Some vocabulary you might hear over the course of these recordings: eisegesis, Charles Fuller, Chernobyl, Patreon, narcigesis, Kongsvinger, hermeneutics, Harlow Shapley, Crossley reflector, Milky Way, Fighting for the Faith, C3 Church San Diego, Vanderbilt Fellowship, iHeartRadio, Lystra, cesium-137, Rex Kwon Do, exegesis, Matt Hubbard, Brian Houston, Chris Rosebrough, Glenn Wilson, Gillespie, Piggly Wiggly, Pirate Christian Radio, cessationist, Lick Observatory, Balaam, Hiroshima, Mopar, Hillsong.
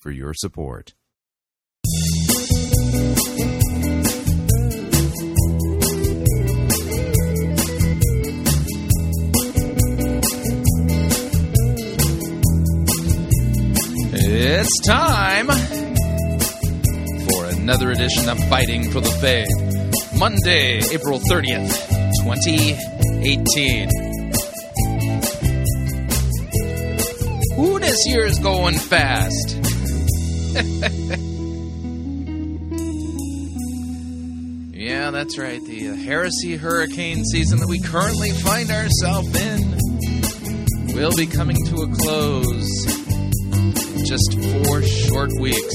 for your support. It's time for another edition of Fighting for the Faith. Monday, April 30th, 2018. Ooh, this year is going fast. Yeah, that's right. The heresy hurricane season that we currently find ourselves in will be coming to a close in just 4 short weeks.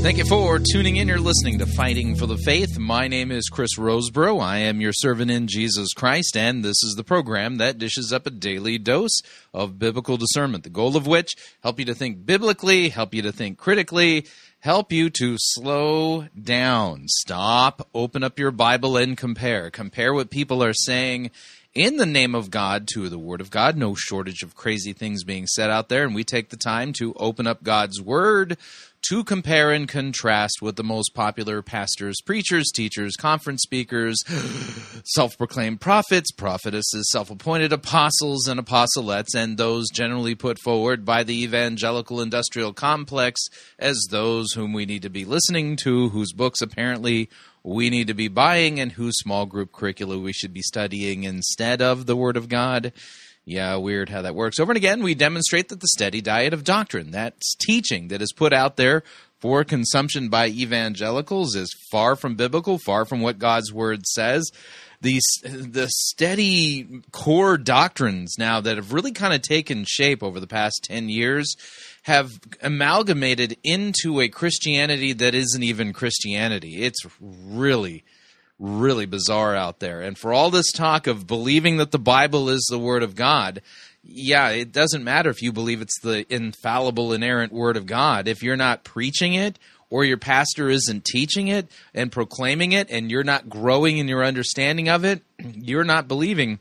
Thank you for tuning in. You're listening to Fighting for the Faith. My name is Chris Rosebrough. I am your servant in Jesus Christ, and this is the program that dishes up a daily dose of biblical discernment, the goal of which, help you to think biblically, help you to think critically, help you to slow down, stop, open up your Bible and compare. Compare what people are saying in the name of God to the Word of God. No shortage of crazy things being said out there, and we take the time to open up God's Word to compare and contrast with the most popular pastors, preachers, teachers, conference speakers, self-proclaimed prophets, prophetesses, self-appointed apostles and apostolettes, and those generally put forward by the evangelical industrial complex as those whom we need to be listening to, whose books apparently we need to be buying, and whose small group curricula we should be studying instead of the Word of God. Yeah, weird how that works. Over and again, we demonstrate that the steady diet of doctrine, that's teaching that is put out there for consumption by evangelicals, is far from biblical, far from what God's Word says. The steady core doctrines now that have really kind of taken shape over the past 10 years have amalgamated into a Christianity that isn't even Christianity. It's really bizarre out there. And for all this talk of believing that the Bible is the Word of God, yeah, it doesn't matter if you believe it's the infallible, inerrant Word of God. If you're not preaching it, or your pastor isn't teaching it and proclaiming it, and you're not growing in your understanding of it, you're not believing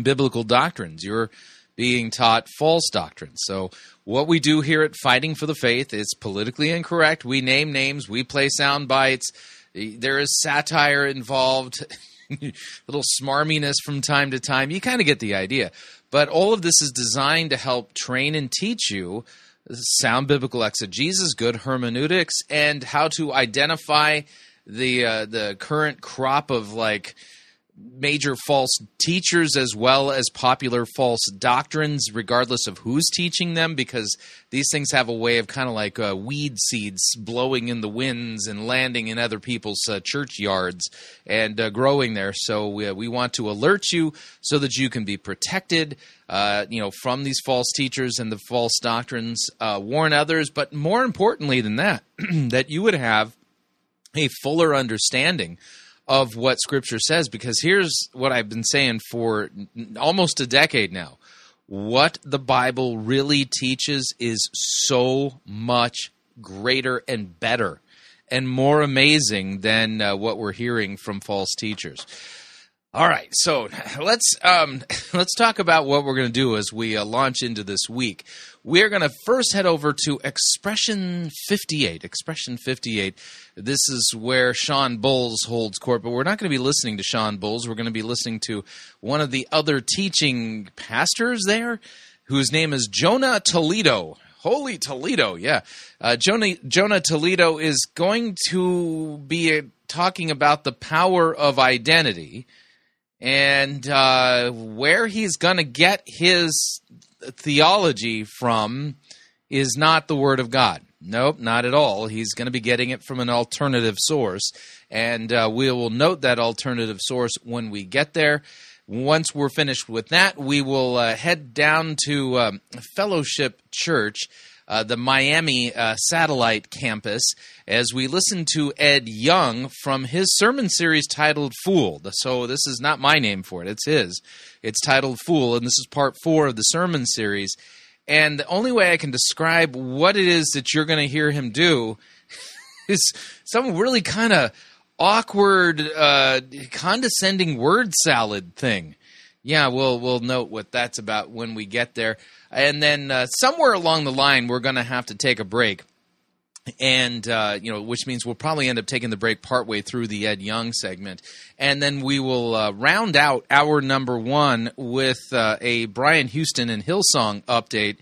biblical doctrines. You're being taught false doctrines. So what we do here at Fighting for the Faith is politically incorrect. We name names. We play sound bites. There is satire involved, little smarminess from time to time. You kind of get the idea. But all of this is designed to help train and teach you sound biblical exegesis, good hermeneutics, and how to identify the current crop of like major false teachers as well as popular false doctrines, regardless of who's teaching them, because these things have a way of kind of like weed seeds blowing in the winds and landing in other people's churchyards and growing there. So we want to alert you so that you can be protected from these false teachers and the false doctrines, warn others, but more importantly than that, that you would have a fuller understanding of what Scripture says, because here's what I've been saying for almost a decade now. What the Bible really teaches is so much greater and better and more amazing than what we're hearing from false teachers. All right, so let's talk about what we're going to do as we launch into this week. We're going to first head over to Expression 58. Expression 58, this is where Sean Bowles holds court, but we're not going to be listening to Sean Bowles. We're going to be listening to one of the other teaching pastors there, whose name is Jonah Toledo. Holy Toledo, yeah. Jonah Toledo is going to be talking about the power of identity, and where he's going to get his theology from is not the Word of God. Nope, not at all. He's going to be getting it from an alternative source, and we will note that alternative source when we get there. Once we're finished with that, we will head down to Fellowship Church, the Miami satellite campus, as we listen to Ed Young from his sermon series titled Fool. So this is not my name for it. It's his. It's titled Fool, and this is part 4 of the sermon series. And the only way I can describe what it is that you're going to hear him do is some really kind of awkward, condescending word salad thing. Yeah, we'll note what that's about when we get there. And then somewhere along the line, we're going to have to take a break, and which means we'll probably end up taking the break partway through the Ed Young segment. And then we will round out hour number 1 with a Brian Houston and Hillsong update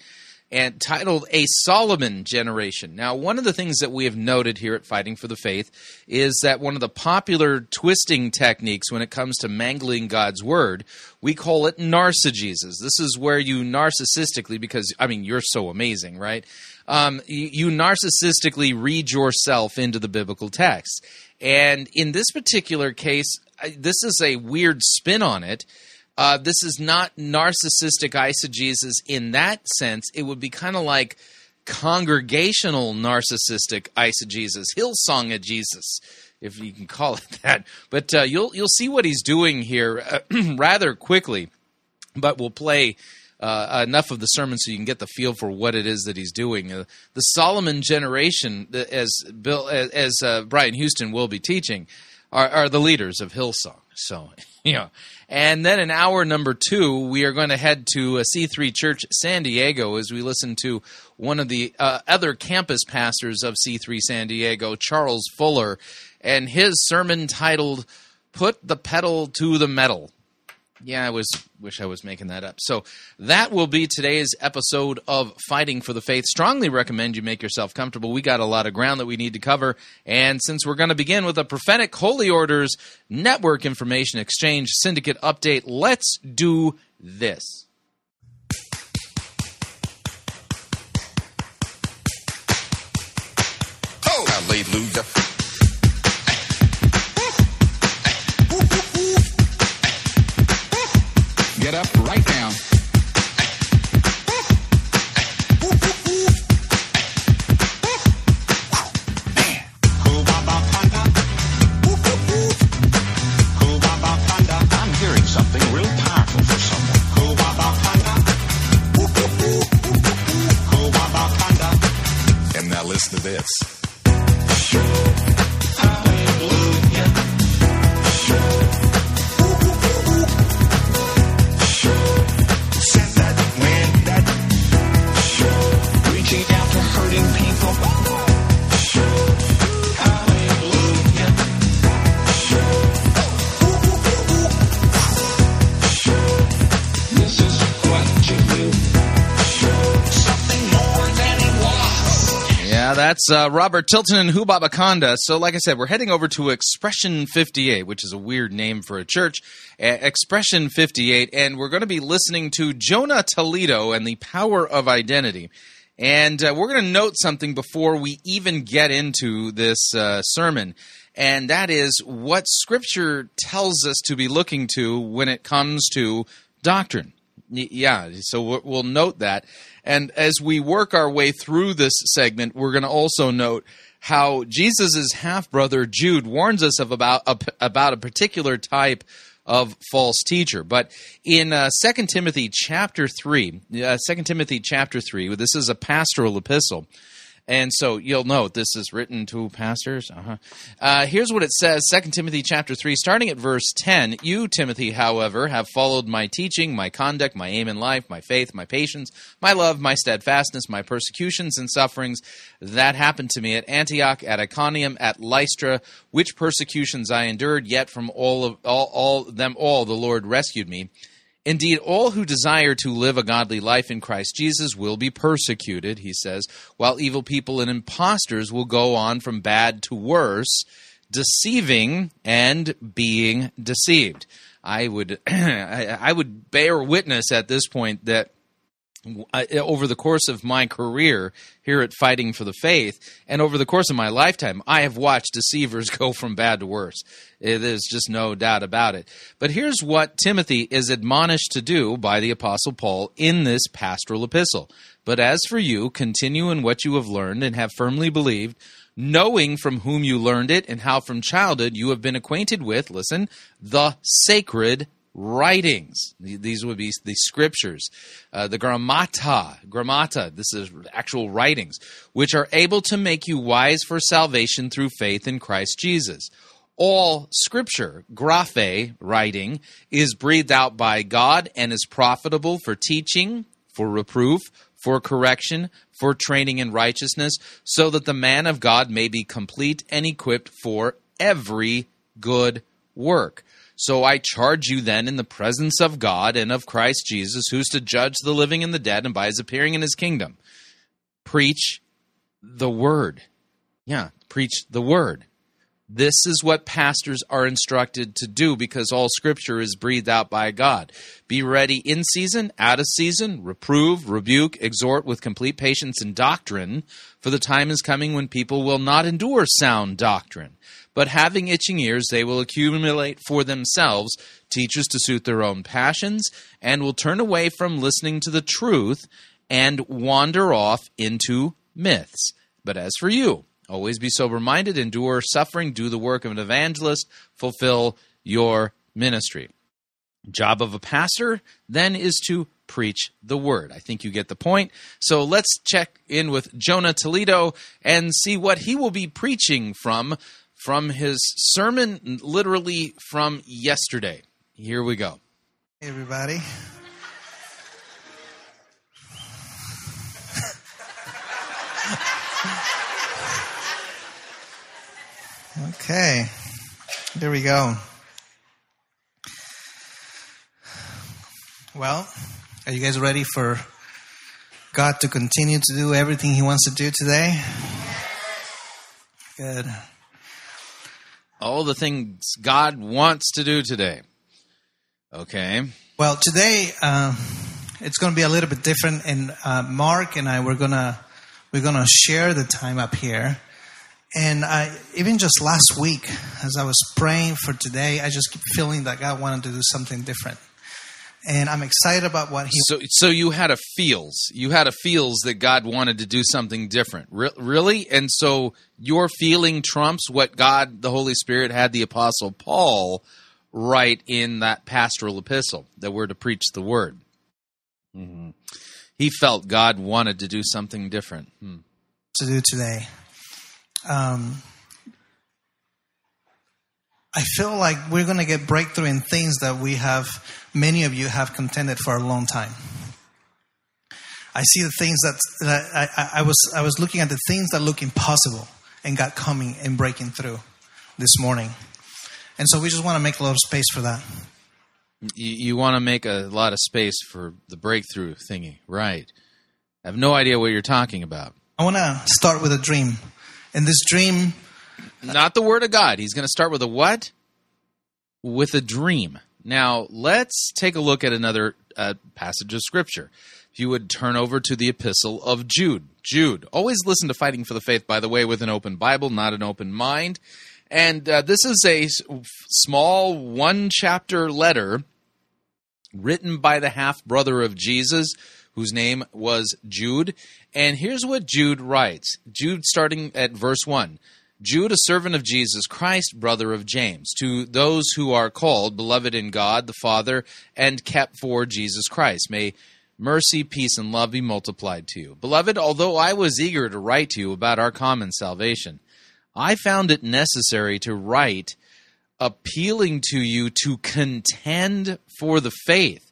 and titled A Solomon Generation. Now, one of the things that we have noted here at Fighting for the Faith is that one of the popular twisting techniques when it comes to mangling God's Word, we call it narcigesis. This is where you narcissistically, because, I mean, you're so amazing, right? You narcissistically read yourself into the biblical text. And in this particular case, this is a weird spin on it. This is not narcissistic eisegesis in that sense. It would be kind of like congregational narcissistic eisegesis, Hillsongesis, if you can call it that. But you'll see what he's doing here rather quickly. But we'll play enough of the sermon so you can get the feel for what it is that he's doing. The Solomon generation, as Brian Houston will be teaching, are the leaders of Hillsong. So, and then in hour number 2, we are going to head to C3 Church San Diego as we listen to one of the other campus pastors of C3 San Diego, Charles Fuller, and his sermon titled, Put the Pedal to the Metal. Yeah, wish I was making that up. So that will be today's episode of Fighting for the Faith. Strongly recommend you make yourself comfortable. We got a lot of ground that we need to cover. And since we're going to begin with a prophetic holy orders, network information exchange, syndicate update, let's do this. Oh, hallelujah. Get up right now. I'm hearing something real powerful for someone. And now listen to this. That's Robert Tilton and Hubabaconda. So like I said, we're heading over to Expression 58, which is a weird name for a church, Expression 58, and we're going to be listening to Jonah Toledo and the Power of Identity. And we're going to note something before we even get into this sermon, and that is what Scripture tells us to be looking to when it comes to doctrine. Yeah, so we'll note that. And as we work our way through this segment, we're going to also note how Jesus' half-brother Jude warns us about a particular type of false teacher. But in 2 Timothy chapter 3, this is a pastoral epistle. And so you'll note this is written to pastors. Here's what it says, 2 Timothy chapter 3, starting at verse 10. You, Timothy, however, have followed my teaching, my conduct, my aim in life, my faith, my patience, my love, my steadfastness, my persecutions and sufferings that happened to me at Antioch, at Iconium, at Lystra, which persecutions I endured, yet from all of them the Lord rescued me. Indeed, all who desire to live a godly life in Christ Jesus will be persecuted, he says, while evil people and impostors will go on from bad to worse, deceiving and being deceived. I would bear witness at this point that over the course of my career here at Fighting for the Faith, and over the course of my lifetime, I have watched deceivers go from bad to worse. There's just no doubt about it. But here's what Timothy is admonished to do by the Apostle Paul in this pastoral epistle. But as for you, continue in what you have learned and have firmly believed, knowing from whom you learned it and how from childhood you have been acquainted with, listen, the sacred writings. These would be the scriptures, the grammata, this is actual writings, which are able to make you wise for salvation through faith in Christ Jesus. All scripture, graphe, writing, is breathed out by God and is profitable for teaching, for reproof, for correction, for training in righteousness, so that the man of God may be complete and equipped for every good work. So I charge you then in the presence of God and of Christ Jesus, who's to judge the living and the dead, and by his appearing in his kingdom, preach the word. Yeah, preach the word. This is what pastors are instructed to do, because all scripture is breathed out by God. Be ready in season, out of season, reprove, rebuke, exhort with complete patience and doctrine, for the time is coming when people will not endure sound doctrine. But having itching ears, they will accumulate for themselves teachers to suit their own passions, and will turn away from listening to the truth and wander off into myths. But as for you, always be sober-minded, endure suffering, do the work of an evangelist, fulfill your ministry. Job of a pastor, then, is to preach the word. I think you get the point. So let's check in with Jonah Toledo and see what he will be preaching from his sermon, literally from yesterday. Here we go. Hey, everybody. Okay, there we go. Well, are you guys ready for God to continue to do everything he wants to do today? Good. All the things God wants to do today. Okay. Well, today it's going to be a little bit different. And Mark and I we're gonna share the time up here. And even just last week, as I was praying for today, I just keep feeling that God wanted to do something different. And I'm excited about what he... So you had a feels. You had a feels that God wanted to do something different. Really? And so your feeling trumps what God, the Holy Spirit, had the Apostle Paul write in that pastoral epistle, that we're to preach the word. Mm-hmm. He felt God wanted to do something different. To do today. I feel like we're going to get breakthrough in things that many of you have contended for a long time. I see the things that I was looking at, the things that look impossible, and God coming and breaking through this morning. And so we just want to make a lot of space for that. You want to make a lot of space for the breakthrough thingy, right? I have no idea what you're talking about. I want to start with a dream. And this dream... Not the word of God. He's going to start with a what? With a dream. Now, let's take a look at another passage of Scripture. If you would turn over to the epistle of Jude. Jude. Always listen to Fighting for the Faith, by the way, with an open Bible, not an open mind. And this is a small one-chapter letter written by the half-brother of Jesus, whose name was Jude. And here's what Jude writes. Jude, starting at verse 1. Jude, a servant of Jesus Christ, brother of James, to those who are called, beloved in God the Father, and kept for Jesus Christ. May mercy, peace, and love be multiplied to you. Beloved, although I was eager to write to you about our common salvation, I found it necessary to write appealing to you to contend for the faith.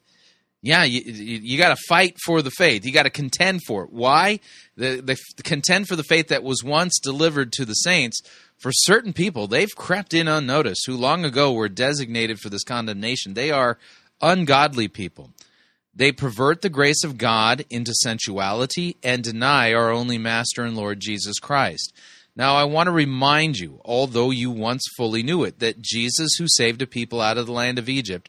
Yeah, you got to fight for the faith. You got to contend for it. Why? The contend for the faith that was once delivered to the saints. For certain people, they've crept in unnoticed, who long ago were designated for this condemnation. They are ungodly people. They pervert the grace of God into sensuality and deny our only Master and Lord Jesus Christ. Now, I want to remind you, although you once fully knew it, that Jesus, who saved a people out of the land of Egypt,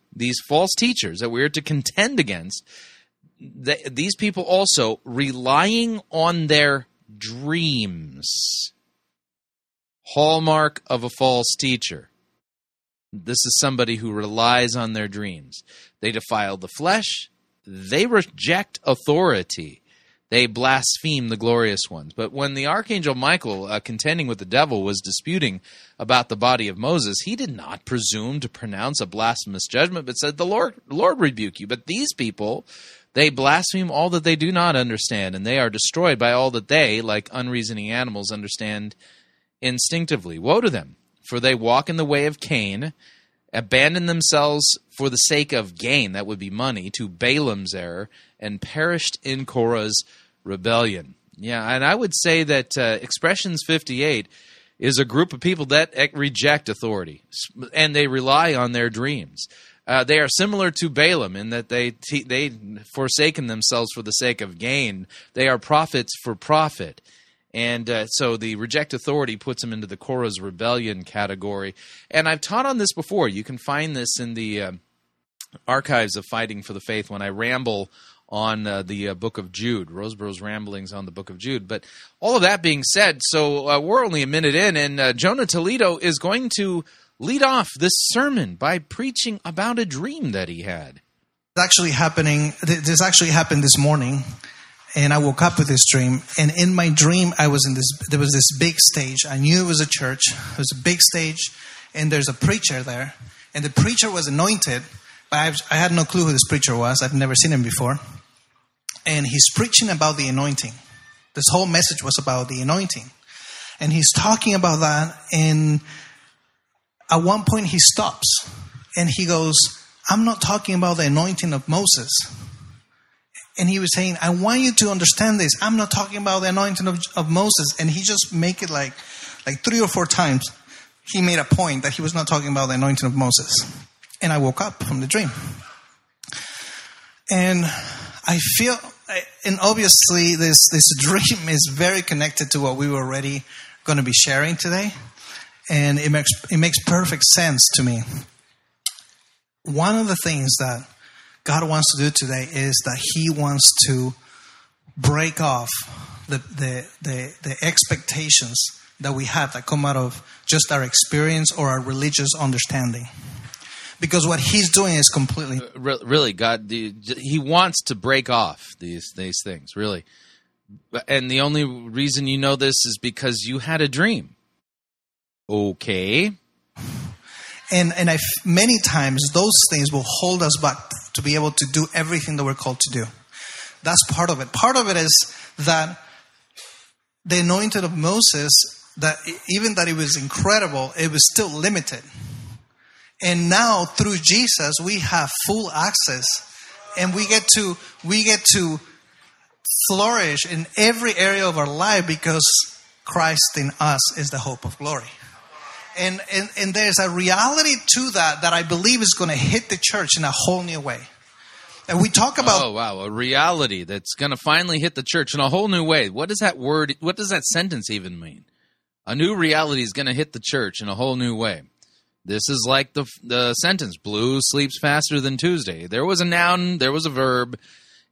these false teachers that we are to contend against, these people also, relying on their dreams, hallmark of a false teacher. This is somebody who relies on their dreams. They defile the flesh. They reject authority. They blaspheme the glorious ones. But when the archangel Michael, contending with the devil, was disputing about the body of Moses, he did not presume to pronounce a blasphemous judgment, but said, "The Lord rebuke you." But these people, they blaspheme all that they do not understand, and they are destroyed by all that they, like unreasoning animals, understand instinctively. Woe to them! For they walk in the way of Cain, abandon themselves for the sake of gain, that would be money, to Balaam's error, and perished in Korah's rebellion. Yeah, and I would say that Expressions 58 is a group of people that reject authority, and they rely on their dreams. They are similar to Balaam in that they forsaken themselves for the sake of gain. They are prophets for profit. And so the reject authority puts them into the Korah's rebellion category. And I've taught on this before. You can find this in the archives of Fighting for the Faith when I ramble on the book of Jude, Rosebrough's ramblings on the book of Jude. But all of that being said, so we're only a minute in, and Jonah Toledo is going to lead off this sermon by preaching about a dream that he had. It's actually happening. This actually happened this morning. And I woke up with this dream, and in my dream, I was in this. There was this big stage. I knew it was a church. It was a big stage, and there's a preacher there, and the preacher was anointed, but I had no clue who this preacher was. I've never seen him before, and he's preaching about the anointing. This whole message was about the anointing, and he's talking about that. And at one point, he stops, and he goes, "I'm not talking about the anointing of Moses." And he was saying, I want you to understand this. I'm not talking about the anointing of Moses. And he just make it like three or four times. He made a point that he was not talking about the anointing of Moses. And I woke up from the dream. And I feel, and obviously this dream is very connected to what we were already going to be sharing today. And it makes perfect sense to me. One of the things that God wants to do today is that He wants to break off the expectations that we have that come out of just our experience or our religious understanding. Because what He's doing is completely... Really, God, He wants to break off these things, really. And the only reason you know this is because you had a dream. Okay. And many times those things will hold us back to be able to do everything that we're called to do. That's part of it. Part of it is that the anointing of Moses, that even that it was incredible, it was still limited. And now through Jesus, we have full access, and we get to flourish in every area of our life because Christ in us is the hope of glory. And there's a reality to that I believe is going to hit the church in a whole new way. And we talk about... Oh, wow, a reality that's going to finally hit the church in a whole new way. What does that word, what does that sentence even mean? A new reality is going to hit the church in a whole new way. This is like the sentence, blue sleeps faster than Tuesday. There was a noun, there was a verb,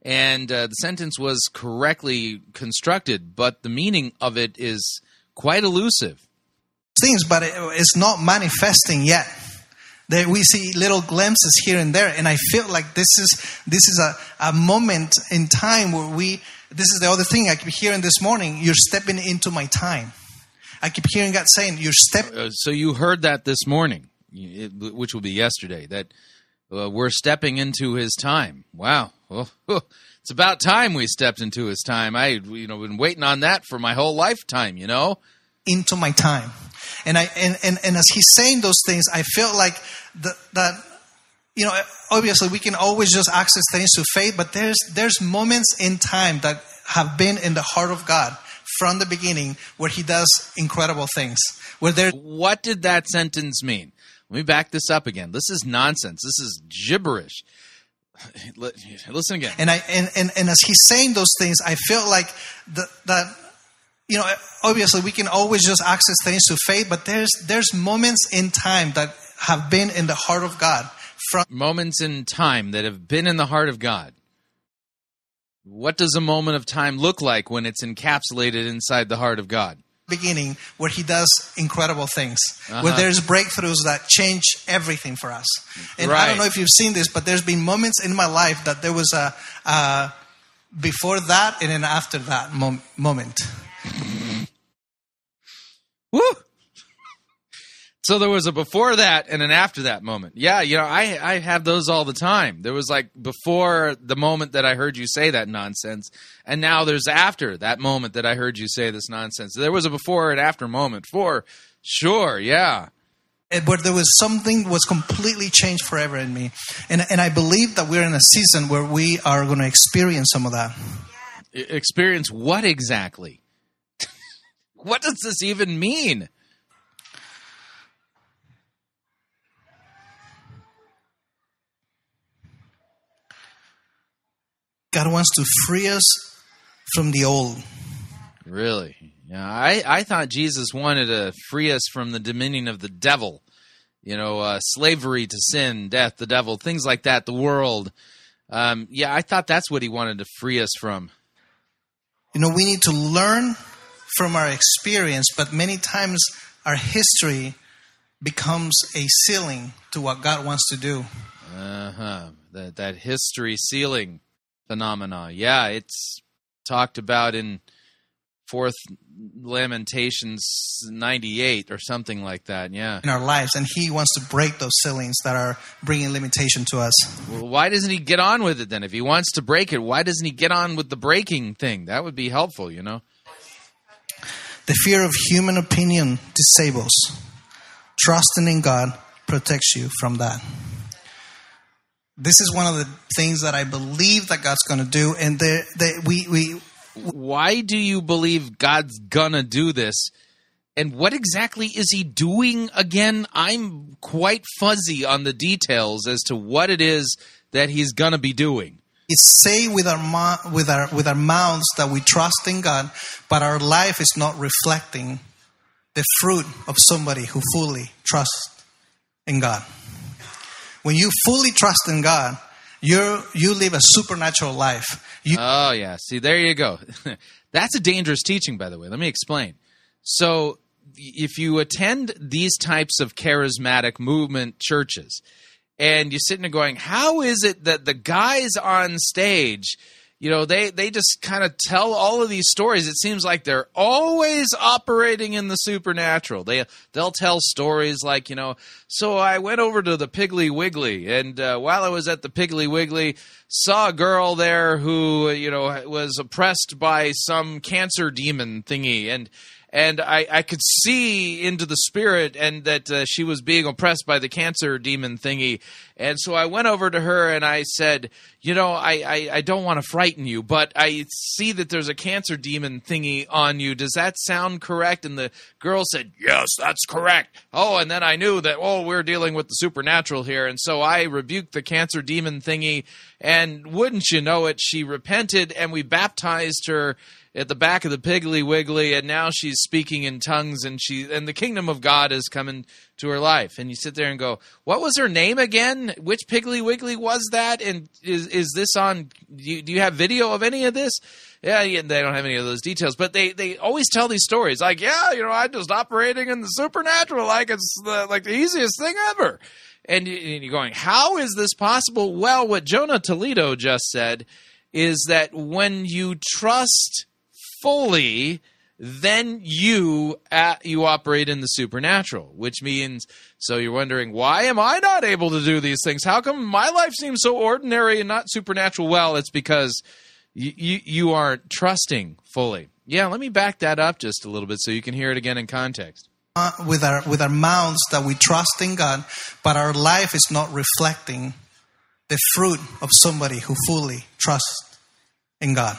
and the sentence was correctly constructed, but the meaning of it is quite elusive. Things, but it's not manifesting yet. That we see little glimpses here and there, and I feel like this is a moment in time where we. This is the other thing I keep hearing this morning. You're stepping into my time. I keep hearing God saying, "You're stepping." So you heard that this morning, which will be yesterday. That we're stepping into His time. Wow, it's about time we stepped into His time. I been waiting on that for my whole lifetime. Into my time. And as he's saying those things, I feel like that you know, obviously we can always just access things through faith, but there's moments in time that have been in the heart of God from the beginning where he does incredible things. What did that sentence mean? Let me back this up again. This is nonsense. This is gibberish. Listen again. And as he's saying those things, I feel like that you know, obviously we can always just access things through faith, but there's moments in time that have been in the heart of God. Moments in time that have been in the heart of God. What does a moment of time look like when it's encapsulated inside the heart of God? Beginning where he does incredible things, where there's breakthroughs that change everything for us. And right. I don't know if you've seen this, but there's been moments in my life that there was a before that and an after that moment. Woo! So there was a before that and an after that moment. Yeah, you know, I have those all the time. There was like before the moment that I heard you say that nonsense, and now there's after that moment that I heard you say this nonsense. There was a before and after moment for sure, yeah. But there was something was completely changed forever in me. And I believe that we're in a season where we are going to experience some of that. Experience what exactly? What does this even mean? God wants to free us from the old. Really? Yeah, I thought Jesus wanted to free us from the dominion of the devil. You know, slavery to sin, death, the devil, things like that, the world. Yeah, I thought that's what he wanted to free us from. You know, we need to learn from our experience, but many times our history becomes a ceiling to what God wants to do. Uh-huh. That history ceiling phenomena. Yeah, it's talked about in Fourth Lamentations 98 or something like that. Yeah, in our lives, and he wants to break those ceilings that are bringing limitation to us. Well, why doesn't he get on with it then? If he wants to break it, why doesn't he get on with the breaking thing? That would be helpful, you know. The fear of human opinion disables. Trusting in God protects you from that. This is one of the things that I believe that God's going to do, and we. Why do you believe God's going to do this, and what exactly is he doing again? I'm quite fuzzy on the details as to what it is that he's going to be doing. It's say with our mouths that we trust in God, but our life is not reflecting the fruit of somebody who fully trusts in God. When you fully trust in God, you live a supernatural life. Oh, yeah. See, there you go. That's a dangerous teaching, by the way. Let me explain. So if you attend these types of charismatic movement churches and you're sitting there going, how is it that the guys on stage, you know, they just kind of tell all of these stories? It seems like they're always operating in the supernatural. They'll tell stories like, you know, so I went over to the Piggly Wiggly, and while I was at the Piggly Wiggly, saw a girl there who, you know, was oppressed by some cancer demon thingy, and I could see into the spirit and that she was being oppressed by the cancer demon thingy. And so I went over to her and I said, you know, I don't want to frighten you, but I see that there's a cancer demon thingy on you. Does that sound correct? And the girl said, yes, that's correct. Oh, and then I knew that, oh, we're dealing with the supernatural here. And so I rebuked the cancer demon thingy, and wouldn't you know it, she repented and we baptized her at the back of the Piggly Wiggly, and now she's speaking in tongues, and the kingdom of God is coming to her life. And you sit there and go, what was her name again? Which Piggly Wiggly was that? And is this on? Do you have video of any of this? Yeah, they don't have any of those details, but they always tell these stories like, yeah, you know, I'm just operating in the supernatural, like it's the easiest thing ever. And you're going, how is this possible? Well, what Jonah Toledo just said is that when you trust fully, then you operate in the supernatural, which means, so you're wondering, why am I not able to do these things? How come my life seems so ordinary and not supernatural? Well, it's because you aren't trusting fully. Yeah, let me back that up just a little bit so you can hear it again in context. With our mouths that we trust in God, but our life is not reflecting the fruit of somebody who fully trusts in God.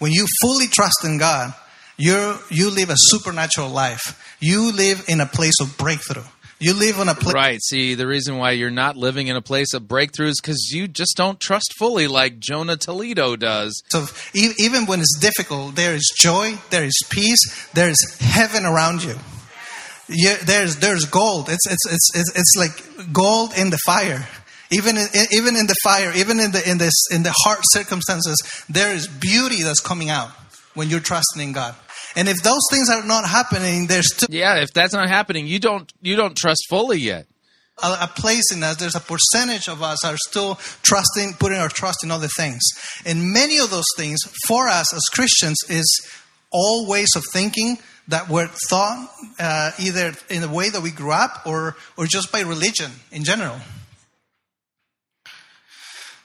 When you fully trust in God, you live a supernatural life. You live in a place of breakthrough. You live in a place... Right. See, the reason why you're not living in a place of breakthrough is because you just don't trust fully like Jonah Toledo does. So even when it's difficult, there is joy, there is peace, there is heaven around you. Yeah, there's gold. It's like gold in the fire. Even in the fire, even in the hard circumstances, there is beauty that's coming out when you're trusting in God. And if those things are not happening, there's still... Yeah, if that's not happening, you don't trust fully yet. A place in us, there's a percentage of us are still trusting, putting our trust in other things. And many of those things for us as Christians is all ways of thinking that were thought either in the way that we grew up or just by religion in general.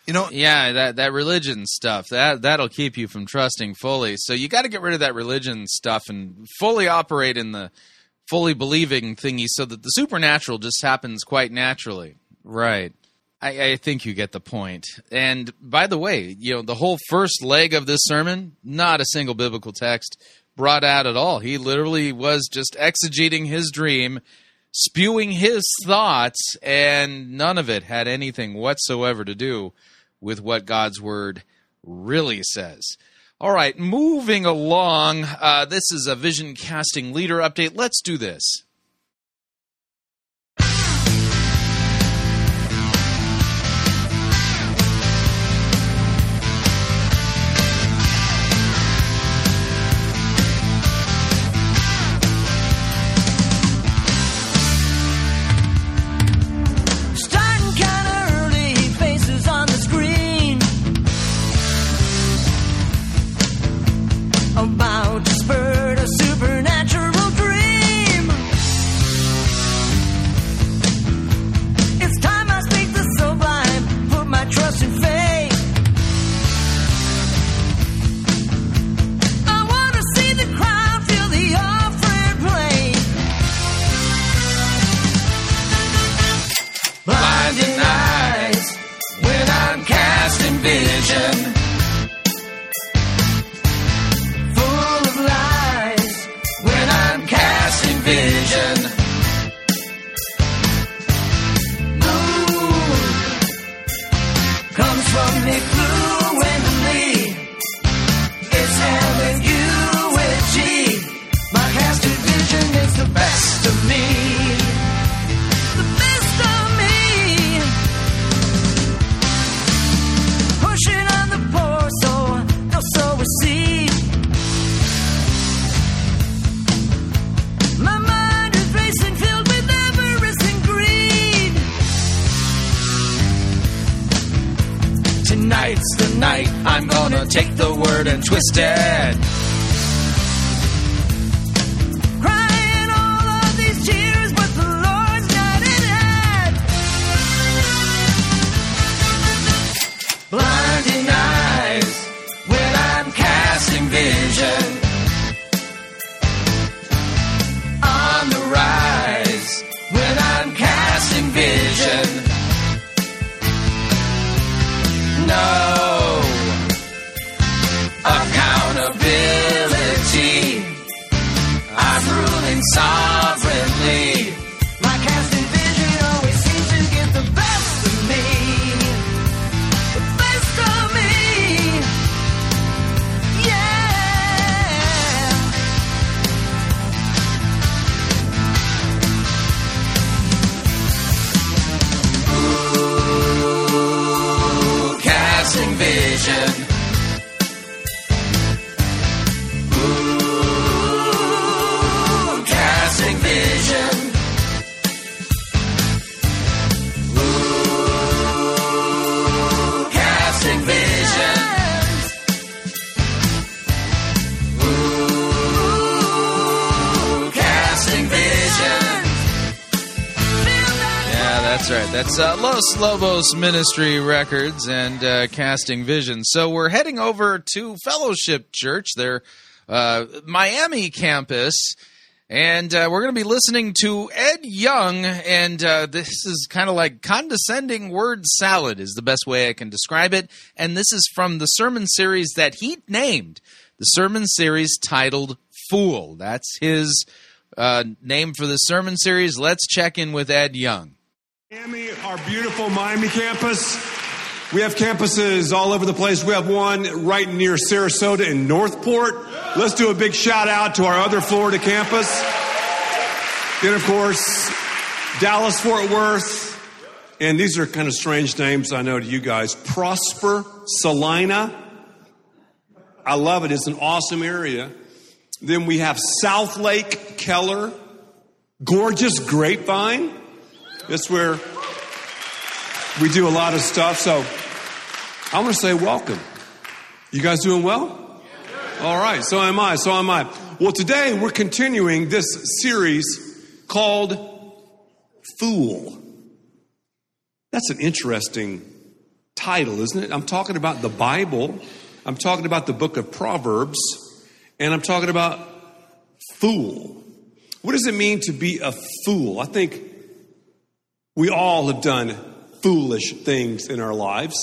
You know, yeah, that religion stuff, that'll keep you from trusting fully. So you got to get rid of that religion stuff and fully operate in the fully believing thingy so that the supernatural just happens quite naturally. Right. I think you get the point. And by the way, you know, the whole first leg of this sermon, not a single biblical text brought out at all. He literally was just exegeting his dream, spewing his thoughts, and none of it had anything whatsoever to do with what God's word really says. All right, moving along. This is a Vision Casting Leader update. Let's do this. That's Los Lobos Ministry Records and Casting Vision. So we're heading over to Fellowship Church, their Miami campus, And we're going to be listening to Ed Young, and this is kind of like condescending word salad is the best way I can describe it. And this is from the sermon series that he named, the sermon series titled Fool. That's his name for the sermon series. Let's check in with Ed Young. Miami, our beautiful Miami campus. We have campuses all over the place. We have one right near Sarasota in Northport. Let's do a big shout out to our other Florida campus. Then, of course, Dallas, Fort Worth. And these are kind of strange names, I know, to you guys. Prosper, Salina. I love it. It's an awesome area. Then we have South Lake, Keller. Gorgeous Grapevine. That's where we do a lot of stuff. So I want to say welcome. You guys doing well? All right. So am I. Well, today we're continuing this series called Fool. That's an interesting title, isn't it? I'm talking about the Bible. I'm talking about the book of Proverbs. And I'm talking about fool. What does it mean to be a fool? I think we all have done foolish things in our lives.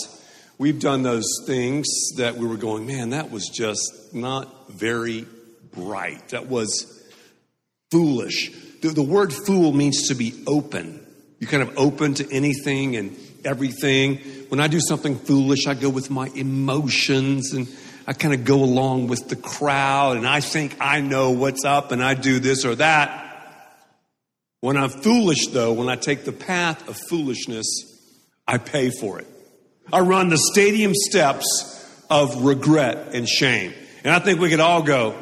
We've done those things that we were going, man, that was just not very bright. That was foolish. The word fool means to be open. You're kind of open to anything and everything. When I do something foolish, I go with my emotions and I kind of go along with the crowd and I think I know what's up and I do this or that. When I'm foolish, though, when I take the path of foolishness, I pay for it. I run the stadium steps of regret and shame. And I think we could all go,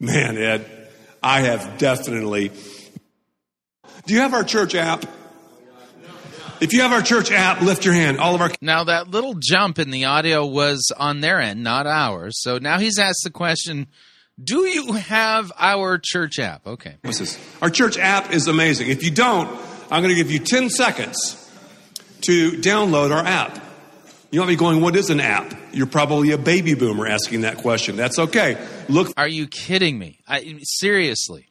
man, Ed, I have definitely. Do you have our church app? If you have our church app, lift your hand. All of our. Now, that little jump in the audio was on their end, not ours. So now he's asked the question, do you have our church app? Okay. What's this? Our church app is amazing. If you don't, I'm going to give you 10 seconds to download our app. You might be going, what is an app? You're probably a baby boomer asking that question. That's okay. Look. Are you kidding me? Seriously.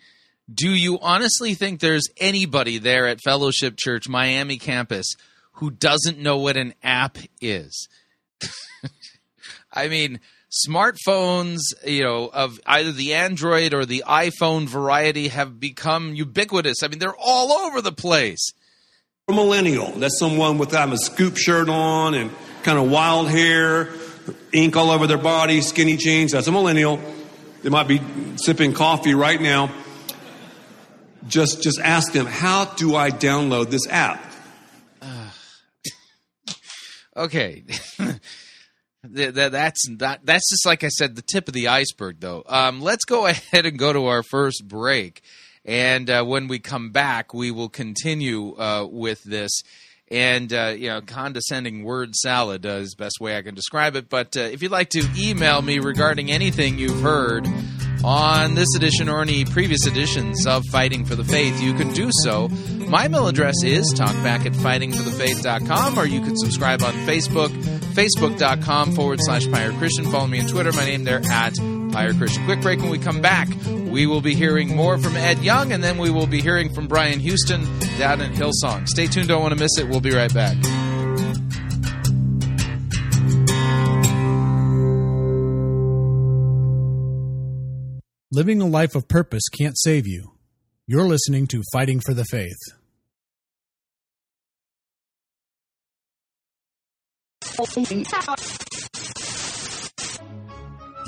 Do you honestly think there's anybody there at Fellowship Church Miami campus who doesn't know what an app is? I mean, smartphones, you know, of either the Android or the iPhone variety have become ubiquitous. I mean, they're all over the place. A millennial, that's someone with a scoop shirt on and kind of wild hair, ink all over their body, skinny jeans. That's a millennial. They might be sipping coffee right now. Just ask them, how do I download this app? Okay. That's just, like I said, the tip of the iceberg, though. Let's go ahead and go to our first break. And when we come back, we will continue with this. And, condescending word salad is the best way I can describe it. But if you'd like to email me regarding anything you've heard on this edition or any previous editions of Fighting for the Faith, you can do so. My email address is talkback@fightingforthefaith.com, or you can subscribe on Facebook, facebook.com/Pirate Christian. Follow me on Twitter. My name there at Pirate Christian. Quick break. When we come back, we will be hearing more from Ed Young, and then we will be hearing from Brian Houston down in Hillsong. Stay tuned. Don't want to miss it. We'll be right back. Living a life of purpose can't save you. You're listening to Fighting for the Faith.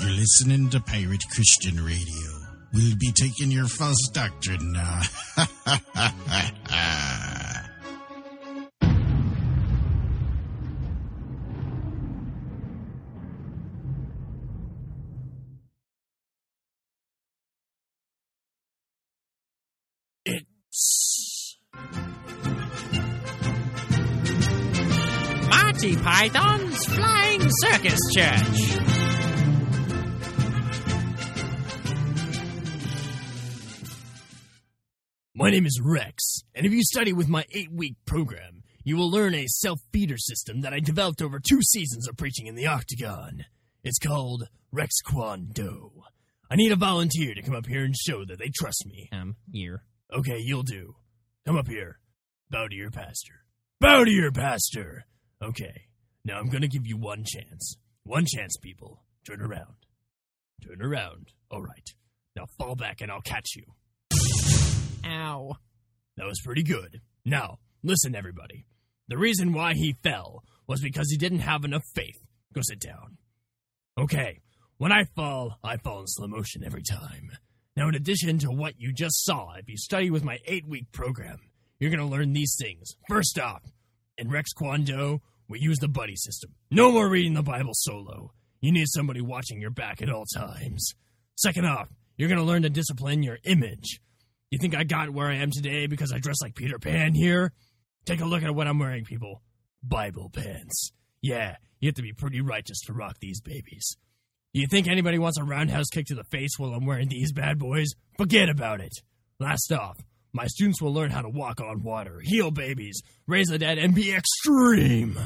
You're listening to Pirate Christian Radio. We'll be taking your false doctrine now. Monty Python's Flying Circus Church. My name is Rex, and if you study with my 8-week program, you will learn a self-feeder system that I developed over 2 seasons of preaching in the Octagon. It's called Rex Kwon Do. I need a volunteer to come up here and show that they trust me. I'm here. Okay, you'll do. Come up here. Bow to your pastor. Bow to your pastor! Okay, now I'm going to give you one chance. One chance, people. Turn around. Turn around. All right. Now fall back and I'll catch you. Ow. That was pretty good. Now, listen, everybody. The reason why he fell was because he didn't have enough faith. Go sit down. Okay, when I fall in slow motion every time. Now, in addition to what you just saw, if you study with my 8-week program, you're going to learn these things. First off, in Rex Kwon Do, we use the buddy system. No more reading the Bible solo. You need somebody watching your back at all times. Second off, you're going to learn to discipline your image. You think I got where I am today because I dress like Peter Pan here? Take a look at what I'm wearing, people. Bible pants. Yeah, you have to be pretty righteous to rock these babies. Do you think anybody wants a roundhouse kick to the face while I'm wearing these bad boys? Forget about it. Last off, my students will learn how to walk on water, heal babies, raise the dead, and be extreme.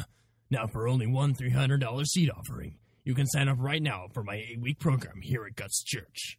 Now, for only one $300 seed offering, you can sign up right now for my 8-week program here at Guts Church.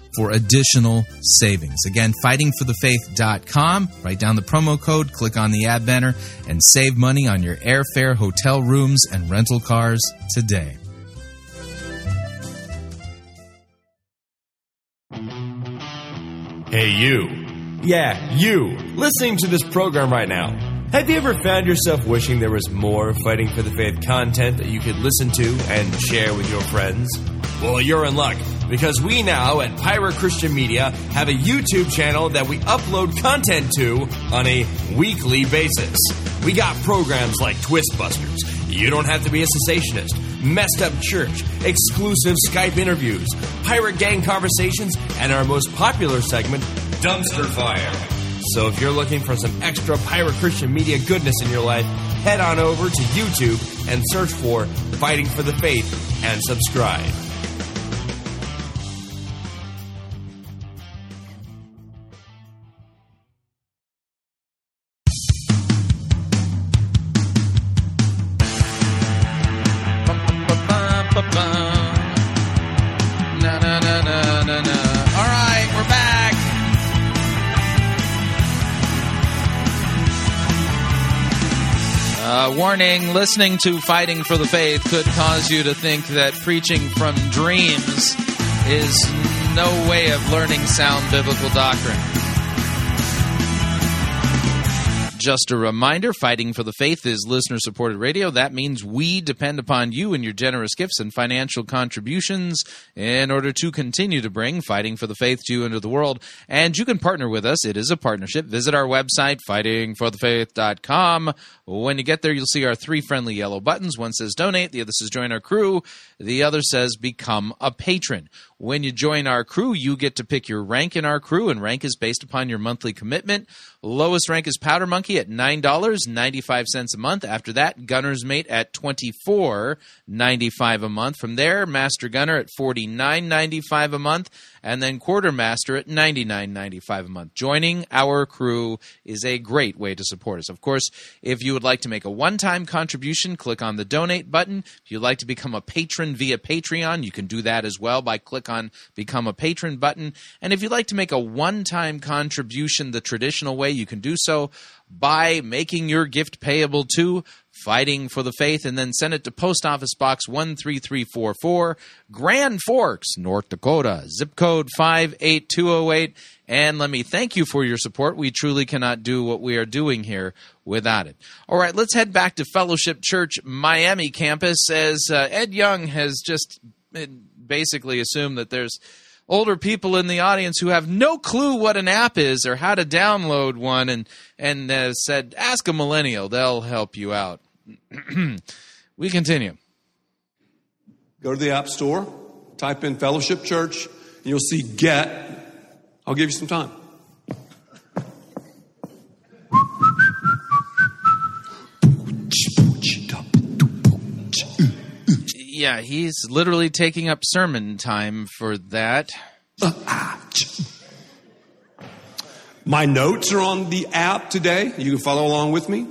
for additional savings. Again, fightingforthefaith.com. Write down the promo code, click on the ad banner, and save money on your airfare, hotel rooms, and rental cars today. Hey, you. Yeah, you. Listening to this program right now. Have you ever found yourself wishing there was more Fighting for the Faith content that you could listen to and share with your friends? Well, you're in luck, because we now at Pirate Christian Media have a YouTube channel that we upload content to on a weekly basis. We got programs like Twist Busters, You Don't Have to Be a Cessationist, Messed Up Church, exclusive Skype interviews, Pirate Gang conversations, and our most popular segment, Dumpster Fire. So if you're looking for some extra Pirate Christian Media goodness in your life, head on over to YouTube and search for Fighting for the Faith and subscribe. Warning, listening to Fighting for the Faith could cause you to think that preaching from dreams is no way of learning sound biblical doctrine. Just a reminder, Fighting for the Faith is listener-supported radio. That means we depend upon you and your generous gifts and financial contributions in order to continue to bring Fighting for the Faith to you and to the world. And you can partner with us. It is a partnership. Visit our website, fightingforthefaith.com. When you get there, you'll see our three friendly yellow buttons. One says donate, the other says join our crew, the other says become a patron. When you join our crew, you get to pick your rank in our crew, and rank is based upon your monthly commitment. Lowest rank is Powder Monkey at $9.95 a month. After that, Gunner's Mate at $24.95 a month. From there, Master Gunner at $49.95 a month, and then Quartermaster at $99.95 a month. Joining our crew is a great way to support us. Of course, if you would like to make a one-time contribution, click on the Donate button. If you'd like to become a patron via Patreon, you can do that as well by clicking on Become a Patron button. And if you'd like to make a one-time contribution the traditional way, you can do so by making your gift payable to Fighting for the Faith, and then send it to Post Office Box 13344, Grand Forks, North Dakota, zip code 58208. And let me thank you for your support. We truly cannot do what we are doing here without it. All right, let's head back to Fellowship Church Miami campus as Ed Young has just basically assume that there's older people in the audience who have no clue what an app is or how to download one, and said, ask a millennial, they'll help you out. We continue. Go to the App Store, type in Fellowship Church, and you'll see Get. I'll give you some time. Yeah, he's literally taking up sermon time for that. My notes are on the app today. You can follow along with me.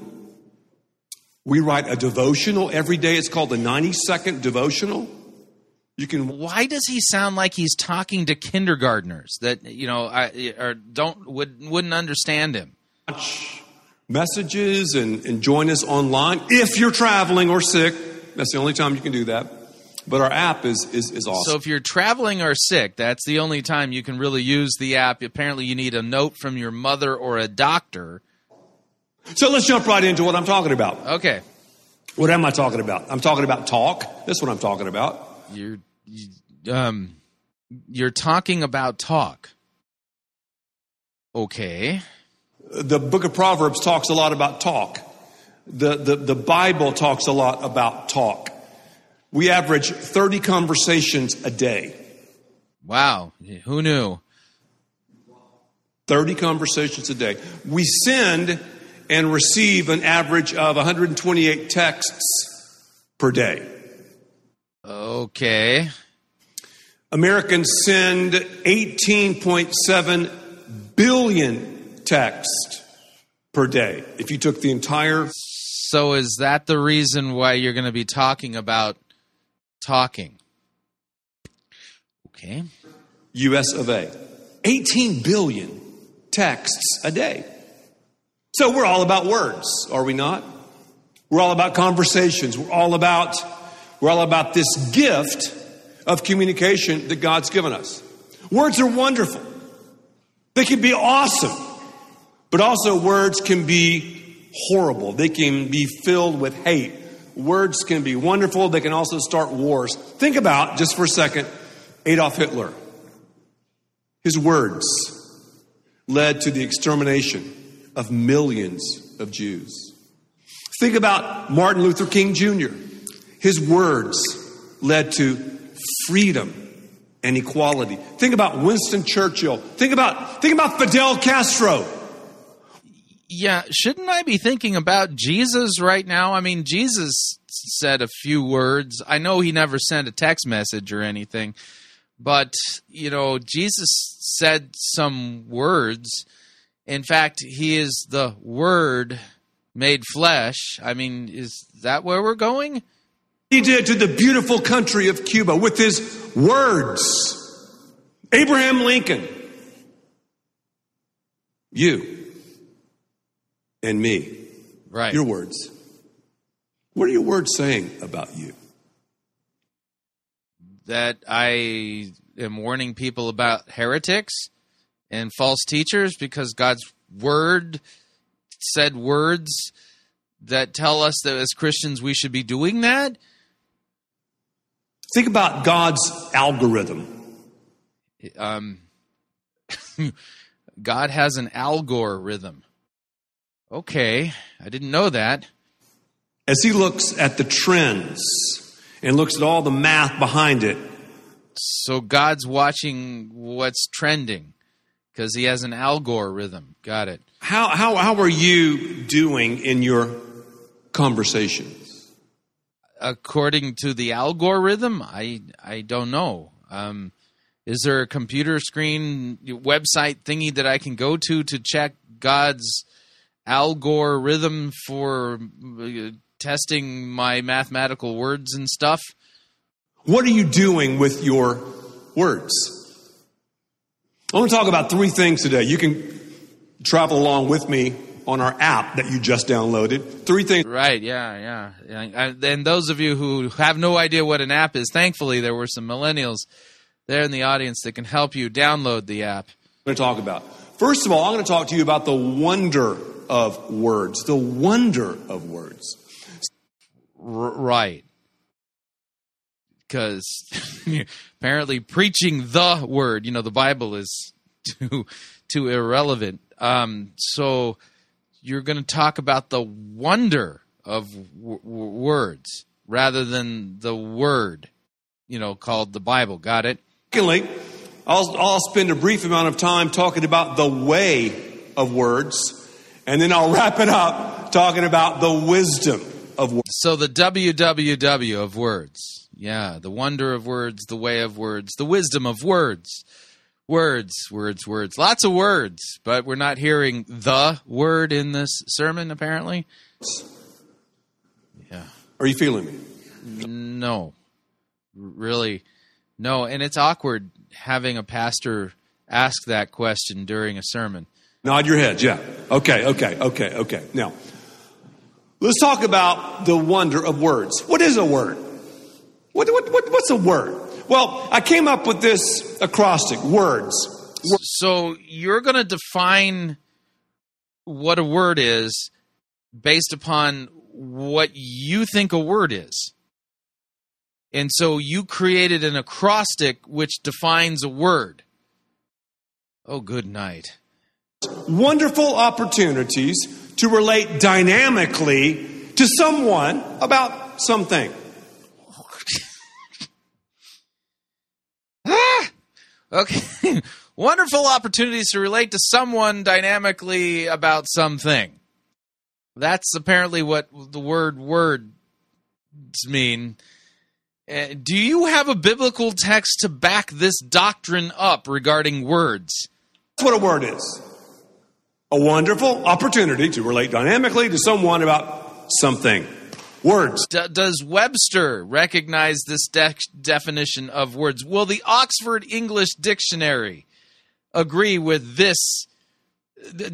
We write a devotional every day. It's called the 90-second devotional. You can. Why does he sound like he's talking to kindergartners that wouldn't understand him? Watch messages and join us online if you're traveling or sick. That's the only time you can do that. But our app is awesome. So if you're traveling or sick, that's the only time you can really use the app. Apparently you need a note from your mother or a doctor. So let's jump right into what I'm talking about. Okay. What am I talking about? I'm talking about talk. That's what I'm talking about. You're talking about talk. Okay. The book of Proverbs talks a lot about talk. The Bible talks a lot about talk. We average 30 conversations a day. Wow. Who knew? 30 conversations a day. We send and receive an average of 128 texts per day. Okay. Americans send 18.7 billion texts per day. If you took the entire... So is that the reason why you're going to be talking about talking? Okay. U.S. of A. 18 billion texts a day. So we're all about words, are we not? We're all about conversations. We're all about this gift of communication that God's given us. Words are wonderful. They can be awesome. But also words can be horrible. They can be filled with hate. Words can be wonderful. They can also start wars. Think about, just for a second, Adolf Hitler. His words led to the extermination of millions of Jews. Think about Martin Luther King Jr. His words led to freedom and equality. Think about Winston Churchill. Think about Fidel Castro. Yeah, shouldn't I be thinking about Jesus right now? I mean, Jesus said a few words. I know he never sent a text message or anything, but, Jesus said some words. In fact, he is the Word made flesh. I mean, is that where we're going? He did to the beautiful country of Cuba with his words. Abraham Lincoln. You. And me. Right. Your words. What are your words saying about you? That I am warning people about heretics and false teachers because God's word said words that tell us that as Christians we should be doing that? Think about God's algorithm. God has an algorithm. Okay, I didn't know that. As he looks at the trends and looks at all the math behind it. So God's watching what's trending because he has an algorithm. Got it. How are you doing in your conversations? According to the algorithm, I don't know. Is there a computer screen website thingy that I can go to check God's algorithm for testing my mathematical words and stuff? What are you doing with your words? I want to talk about three things today. You can travel along with me on our app that you just downloaded. Three things. Right, yeah. And those of you who have no idea what an app is, thankfully there were some millennials there in the audience that can help you download the app. I'm going to talk about. First of all, I'm going to talk to you about the wonder of words, the wonder of words. Right. because apparently preaching the word, you know, the Bible is too irrelevant. So you're going to talk about the wonder of words rather than the word, you know, called the Bible. Got it? I'll spend a brief amount of time talking about the way of words, and then I'll wrap it up talking about the wisdom of words. So the WWW of words. Yeah, the wonder of words, the way of words, the wisdom of words. Words. Lots of words, but we're not hearing the word in this sermon, apparently. Yeah. Are you feeling me? No. Really, no. And it's awkward having a pastor ask that question during a sermon. Nod your head, yeah. Okay. Now, let's talk about the wonder of words. What is a word? What's a word? Well, I came up with this acrostic, words. So you're going to define what a word is based upon what you think a word is. And so you created an acrostic which defines a word. Oh, good night. Wonderful opportunities to relate dynamically to someone about something. Okay, wonderful opportunities to relate to someone dynamically about something. That's apparently what the word words mean. Do you have a biblical text to back this doctrine up regarding words? That's what a word is. A wonderful opportunity to relate dynamically to someone about something. Words. Does Webster recognize this definition of words? Will the Oxford English Dictionary agree with this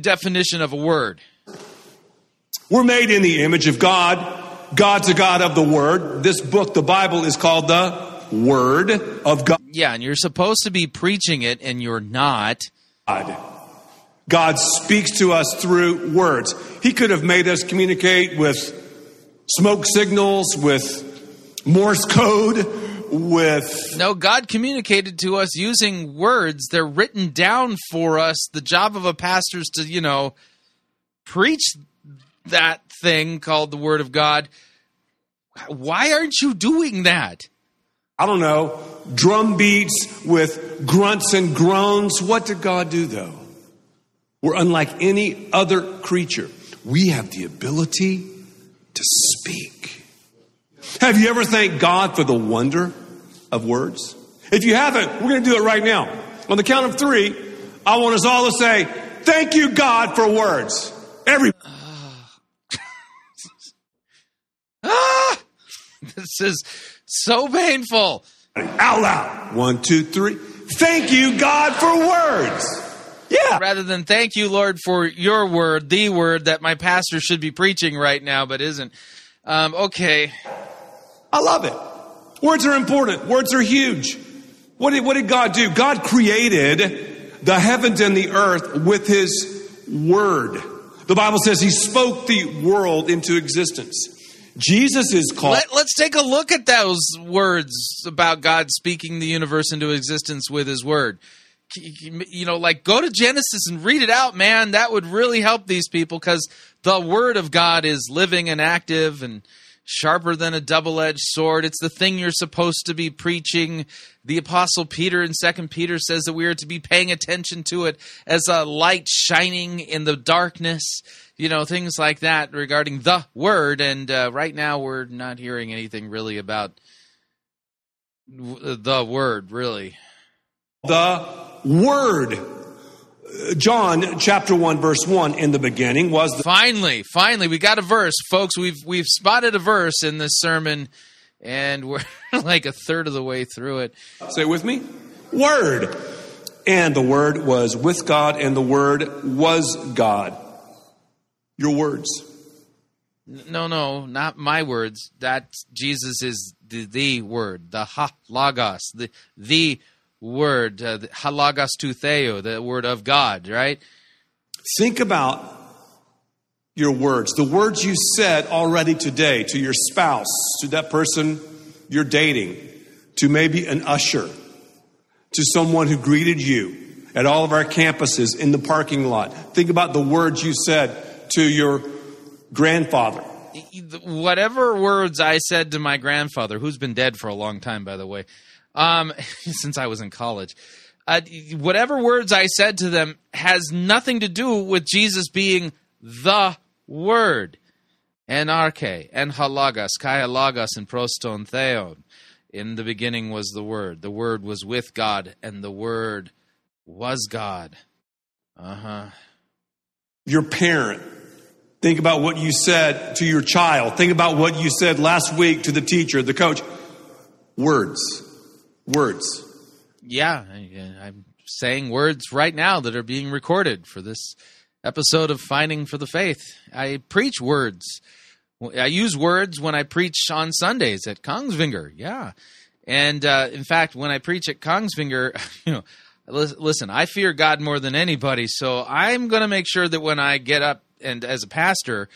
definition of a word? We're made in the image of God. God's a God of the Word. This book, the Bible, is called the Word of God. Yeah, and you're supposed to be preaching it, and you're not. God speaks to us through words. He could have made us communicate with smoke signals, with Morse code, with... No, God communicated to us using words. They're written down for us. The job of a pastor is to, you know, preach that thing called the Word of God. Why aren't you doing that? I don't know. Drum beats with grunts and groans. What did God do, though? We're unlike any other creature. We have the ability to speak. Have you ever thanked God for the wonder of words? If you haven't, we're going to do it right now. On the count of three, I want us all to say, thank you, God, for words. This is so painful. Out loud. 1, 2, 3. Thank you, God, for words. Yeah. Rather than thank you, Lord, for your word, the word that my pastor should be preaching right now but isn't. Okay. I love it. Words are important. Words are huge. What did God do? God created the heavens and the earth with his word. The Bible says he spoke the world into existence. Jesus is called... Let's take a look at those words about God speaking the universe into existence with his word. You know, like, go to Genesis and read it out, man. That would really help these people, because the Word of God is living and active and sharper than a double-edged sword. It's the thing you're supposed to be preaching. The Apostle Peter in 2 Peter says that we are to be paying attention to it as a light shining in the darkness. You know, things like that regarding the Word. And right now we're not hearing anything really about the Word, really. The Word. John chapter 1 verse 1, in the beginning was the... Finally, we got a verse, folks. We've spotted a verse in this sermon, and we're like a third of the way through it. Say it with me. Word. And the Word was with God, and the Word was God. Your words. No, not my words. That Jesus is the Word, the Logos, the Word, halagos tou theo, the Word of God, right? Think about your words, the words you said already today to your spouse, to that person you're dating, to maybe an usher, to someone who greeted you at all of our campuses in the parking lot. Think about the words you said to your grandfather. Whatever words I said to my grandfather, who's been dead for a long time, by the way, since I was in college. Whatever words I said to them has nothing to do with Jesus being the Word. Enarche, enhalagos, kai halagos, and proston theon. In the beginning was the Word. The Word was with God, and the Word was God. Your parent. Think about what you said to your child. Think about what you said last week to the teacher, the coach. Words. Yeah, I'm saying words right now that are being recorded for this episode of Fighting for the Faith. I preach words. I use words when I preach on Sundays at Kongsvinger. Yeah. And in fact, when I preach at Kongsvinger, listen, I fear God more than anybody. So I'm going to make sure that when I get up and as a pastor,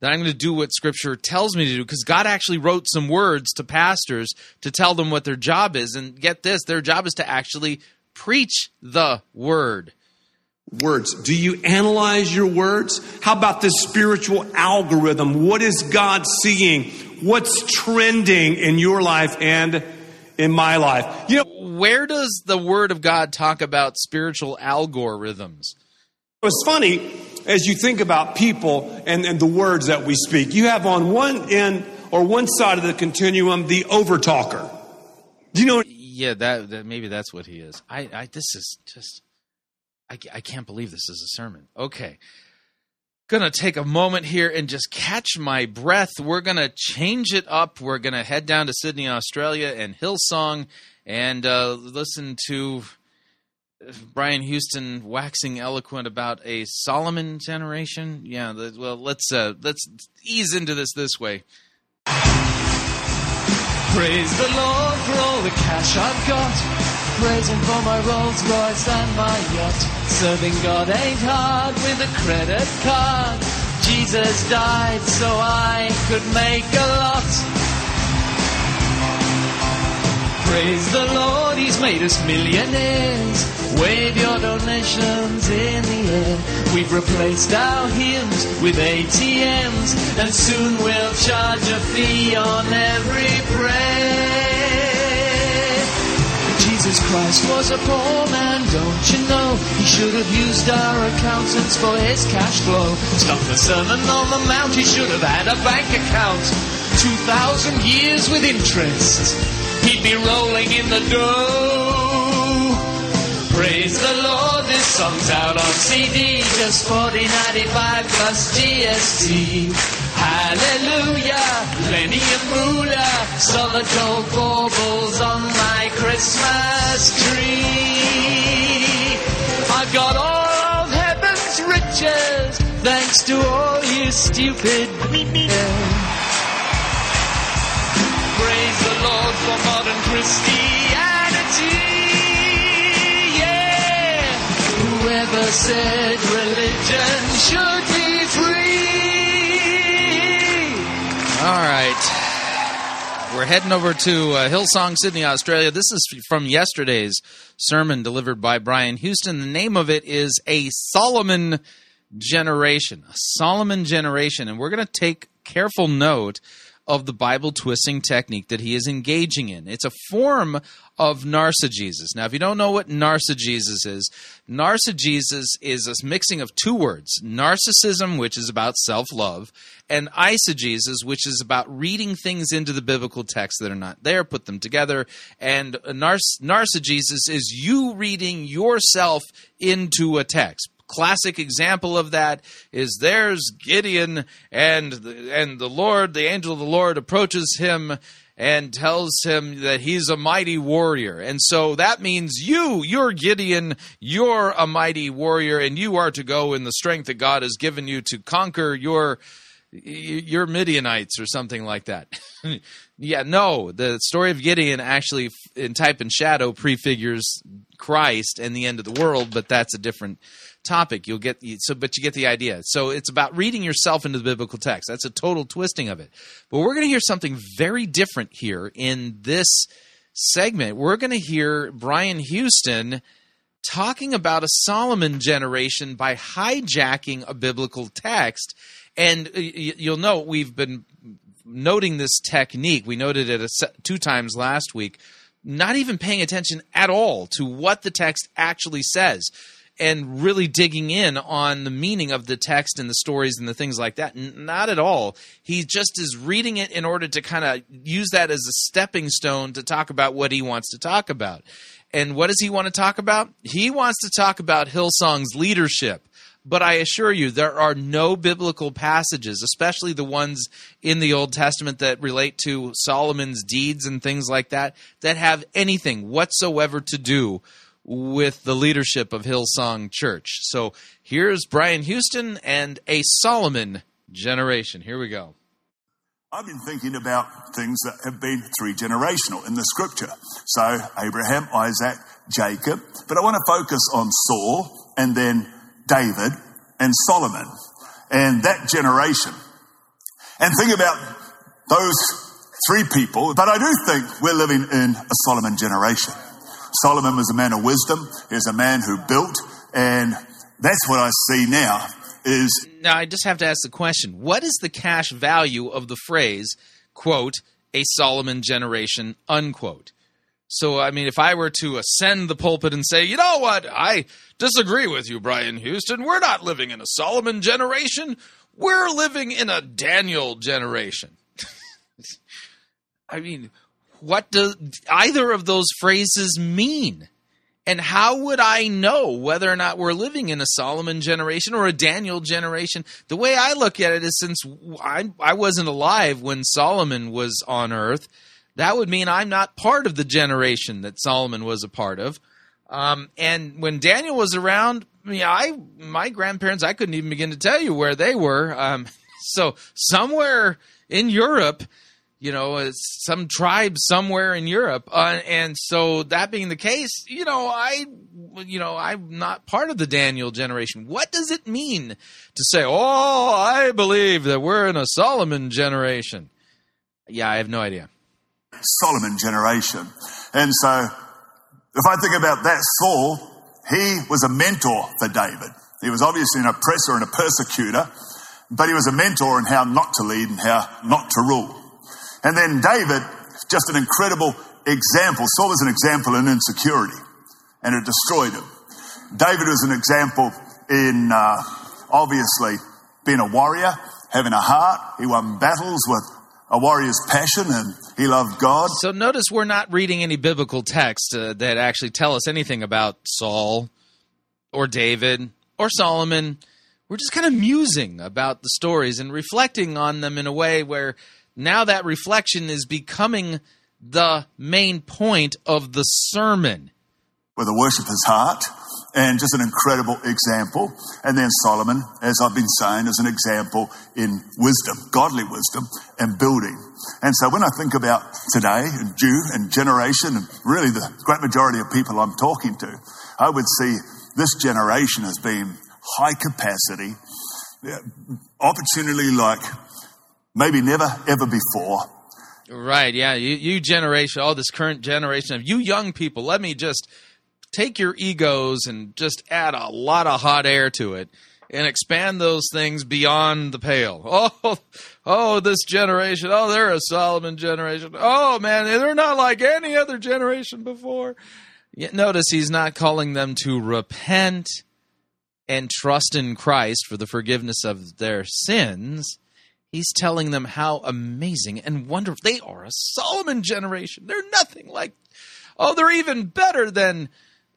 that I'm going to do what Scripture tells me to do, because God actually wrote some words to pastors to tell them what their job is. And get this, their job is to actually preach the Word. Words. Do you analyze your words? How about this spiritual algorithm? What is God seeing? What's trending in your life and in my life? Where does the Word of God talk about spiritual algorithms? It's funny. As you think about people and the words that we speak, you have on one end or one side of the continuum the overtalker. Do you know? Yeah, that maybe that's what he is. I can't believe this is a sermon. Okay, gonna take a moment here and just catch my breath. We're gonna change it up. We're gonna head down to Sydney, Australia, and Hillsong, and listen to Brian Houston waxing eloquent about a Solomon generation. Yeah, let's ease into this way. Praise the Lord for all the cash I've got. Praise Him for my Rolls Royce and my yacht. Serving God ain't hard with a credit card. Jesus died so I could make a lot. Praise the Lord, He's made us millionaires. Wave your donations in the air. We've replaced our hymns with ATMs, and soon we'll charge a fee on every prayer. Jesus Christ was a poor man, don't you know? He should have used our accountants for his cash flow. Stop the Sermon on the Mount, he should have had a bank account. 2,000 years with interest. He'd be rolling in the dough. Praise the Lord, this song's out on CD, just $40.95 plus GST. Hallelujah, Lenny and Moolah, solid gold baubles on my Christmas tree. I've got all of heaven's riches, thanks to all you stupid Lord for modern Christianity, yeah. Whoever said religion should be free. All right. We're heading over to Hillsong, Sydney, Australia. This is from yesterday's sermon delivered by Brian Houston. The name of it is A Solomon Generation. A Solomon Generation. And we're going to take careful note of the Bible twisting technique that he is engaging in. It's a form of narcigesis. Now, if you don't know what narcigesis is a mixing of two words, narcissism, which is about self-love, and eisegesis, which is about reading things into the biblical text that are not there, put them together. And narcigesis is you reading yourself into a text. Classic example of that is there's Gideon, and the Lord, the angel of the Lord, approaches him and tells him that he's a mighty warrior. And so that means you're Gideon, you're a mighty warrior, and you are to go in the strength that God has given you to conquer your Midianites or something like that. Yeah, no, the story of Gideon actually in type and shadow prefigures Christ and the end of the world, but that's a different topic. You get the idea. So it's about reading yourself into the biblical text. That's a total twisting of it. But we're going to hear something very different here in this segment, we're going to hear Brian Houston talking about a Solomon generation by hijacking a biblical text. And you'll know we've been noting this technique. We noted it two times last week, not even paying attention at all to what the text actually says and really digging in on the meaning of the text and the stories and the things like that. Not at all. He just is reading it in order to kind of use that as a stepping stone to talk about what he wants to talk about. And what does he want to talk about? He wants to talk about Hillsong's leadership. But I assure you, there are no biblical passages, especially the ones in the Old Testament that relate to Solomon's deeds and things like that, that have anything whatsoever to do with the leadership of Hillsong Church. So here's Brian Houston and a Solomon generation. Here we go. I've been thinking about things that have been three-generational in the Scripture. So Abraham, Isaac, Jacob. But I want to focus on Saul and then David and Solomon and that generation. And think about those three people. But I do think we're living in a Solomon generation. Solomon was a man of wisdom. He was a man who built. And that's what I see now. Now, I just have to ask the question, what is the cash value of the phrase, quote, a Solomon generation, unquote? So, I mean, if I were to ascend the pulpit and say, you know what, I disagree with you, Brian Houston. We're not living in a Solomon generation. We're living in a Daniel generation. I mean, what do either of those phrases mean? And how would I know whether or not we're living in a Solomon generation or a Daniel generation? The way I look at it is, since I wasn't alive when Solomon was on earth, that would mean I'm not part of the generation that Solomon was a part of. And when Daniel was around, my grandparents, I couldn't even begin to tell you where they were. So somewhere in Europe, some tribe somewhere in Europe. And so that being the case, I'm not part of the Daniel generation. What does it mean to say, oh, I believe that we're in a Solomon generation? Yeah, I have no idea. Solomon generation. And so if I think about that, Saul, he was a mentor for David. He was obviously an oppressor and a persecutor, but he was a mentor in how not to lead and how not to rule. And then David, just an incredible example. Saul was an example in insecurity, and it destroyed him. David was an example in, obviously, being a warrior, having a heart. He won battles with a warrior's passion, and he loved God. So notice we're not reading any biblical texts that actually tell us anything about Saul or David or Solomon. We're just kind of musing about the stories and reflecting on them in a way where now that reflection is becoming the main point of the sermon. With a worshiper's heart, and just an incredible example. And then Solomon, as I've been saying, is an example in wisdom, godly wisdom, and building. And so when I think about today and Jew and generation, and really the great majority of people I'm talking to, I would see this generation as being high capacity, opportunity like maybe never, ever before. Right, yeah, you generation, this current generation of you young people, let me just take your egos and just add a lot of hot air to it and expand those things beyond the pale. Oh, this generation, they're a Solomon generation. Oh, man, they're not like any other generation before. Yet notice he's not calling them to repent and trust in Christ for the forgiveness of their sins. He's telling them how amazing and wonderful. They are a Solomon generation. They're nothing like, they're even better than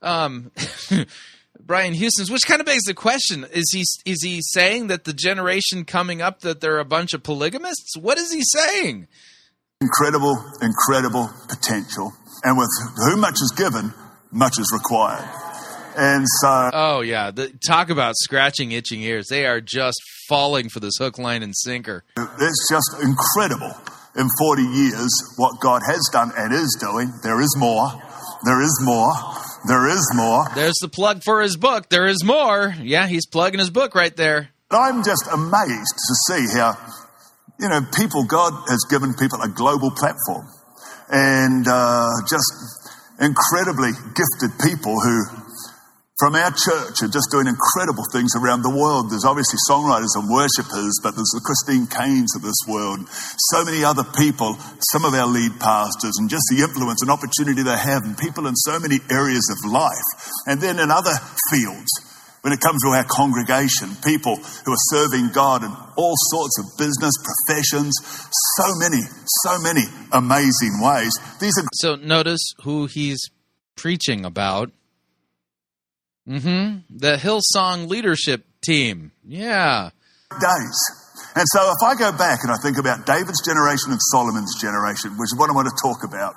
Brian Houston's, which kind of begs the question, is he saying that the generation coming up, that they're a bunch of polygamists? What is he saying? Incredible, incredible potential. And with whom much is given, much is required. And so, talk about scratching itching ears. They are just falling for this hook, line, and sinker. It's just incredible. In 40 years, what God has done and is doing, there is more. There is more. There is more. There's the plug for his book. There is more. Yeah, he's plugging his book right there. I'm just amazed to see how, people, God has given people a global platform. and just incredibly gifted people who from our church are just doing incredible things around the world. There's obviously songwriters and worshipers, but there's the Christine Caines of this world. So many other people, some of our lead pastors, and just the influence and opportunity they have, and people in so many areas of life. And then in other fields, when it comes to our congregation, people who are serving God in all sorts of business, professions, so many amazing ways. So notice who he's preaching about. The Hillsong leadership team. Yeah. Days. And so if I go back and I think about David's generation and Solomon's generation, which is what I want to talk about,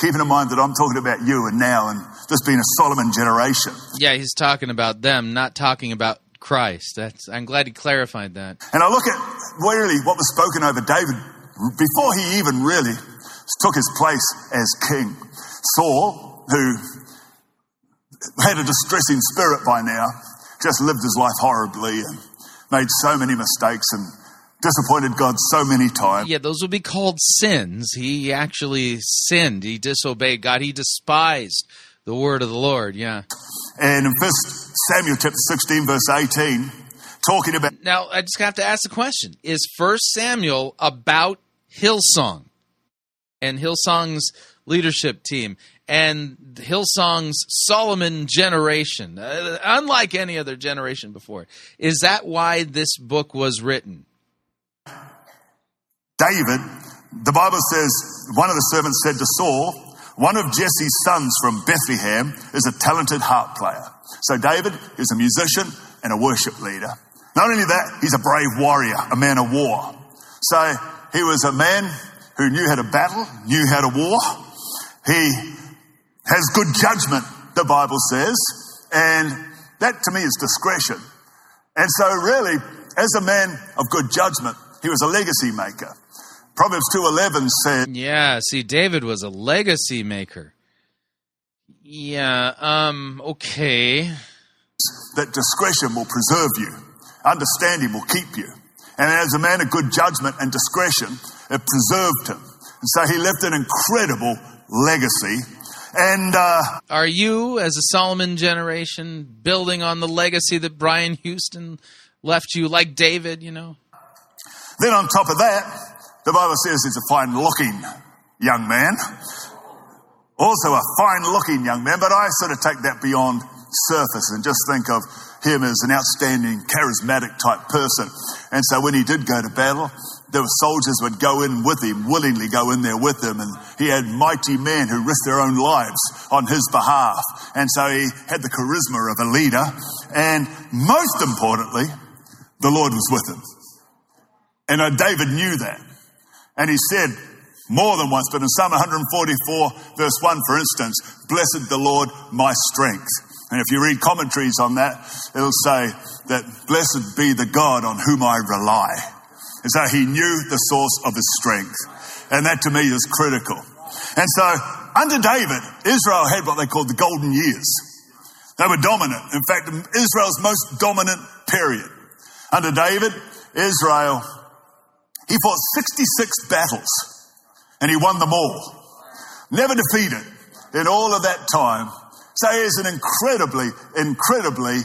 keeping in mind that I'm talking about you and now and this being a Solomon generation. Yeah, he's talking about them, not talking about Christ. I'm glad he clarified that. And I look at really what was spoken over David before he even really took his place as king. Saul, who had a distressing spirit by now, just lived his life horribly and made so many mistakes and disappointed God so many times. Yeah, those would be called sins. He actually sinned. He disobeyed God. He despised the word of the Lord, yeah. And in 1 Samuel chapter 16, verse 18, talking about... Now, I just have to ask the question. Is 1 Samuel about Hillsong and Hillsong's leadership team and Hillsong's Solomon generation, unlike any other generation before? Is that why this book was written? David, the Bible says, one of the servants said to Saul, one of Jesse's sons from Bethlehem is a talented harp player. So David is a musician and a worship leader. Not only that, he's a brave warrior, a man of war. So he was a man who knew how to battle, knew how to war. He has good judgment, the Bible says, and that to me is discretion. And so really, as a man of good judgment, he was a legacy maker. Proverbs 2:11 says... Yeah, see, David was a legacy maker. Yeah, okay. That discretion will preserve you. Understanding will keep you. And as a man of good judgment and discretion, it preserved him. And so he left an incredible legacy. And are you, as a Solomon generation, building on the legacy that Brian Houston left you, like David, you know? Then on top of that, the Bible says he's a fine-looking young man. Also a fine-looking young man, but I sort of take that beyond surface and just think of him as an outstanding, charismatic type person. And so when he did go to battle, there were soldiers would go in with him, willingly go in there with him. And he had mighty men who risked their own lives on his behalf. And so he had the charisma of a leader. And most importantly, the Lord was with him. And David knew that. And he said more than once, but in Psalm 144, verse 1, for instance, blessed the Lord, my strength. And if you read commentaries on that, it'll say that blessed be the God on whom I rely. And so he knew the source of his strength. And that to me is critical. And so under David, Israel had what they called the golden years. They were dominant. In fact, Israel's most dominant period. Under David, Israel, he fought 66 battles and he won them all. Never defeated in all of that time. So he is an incredibly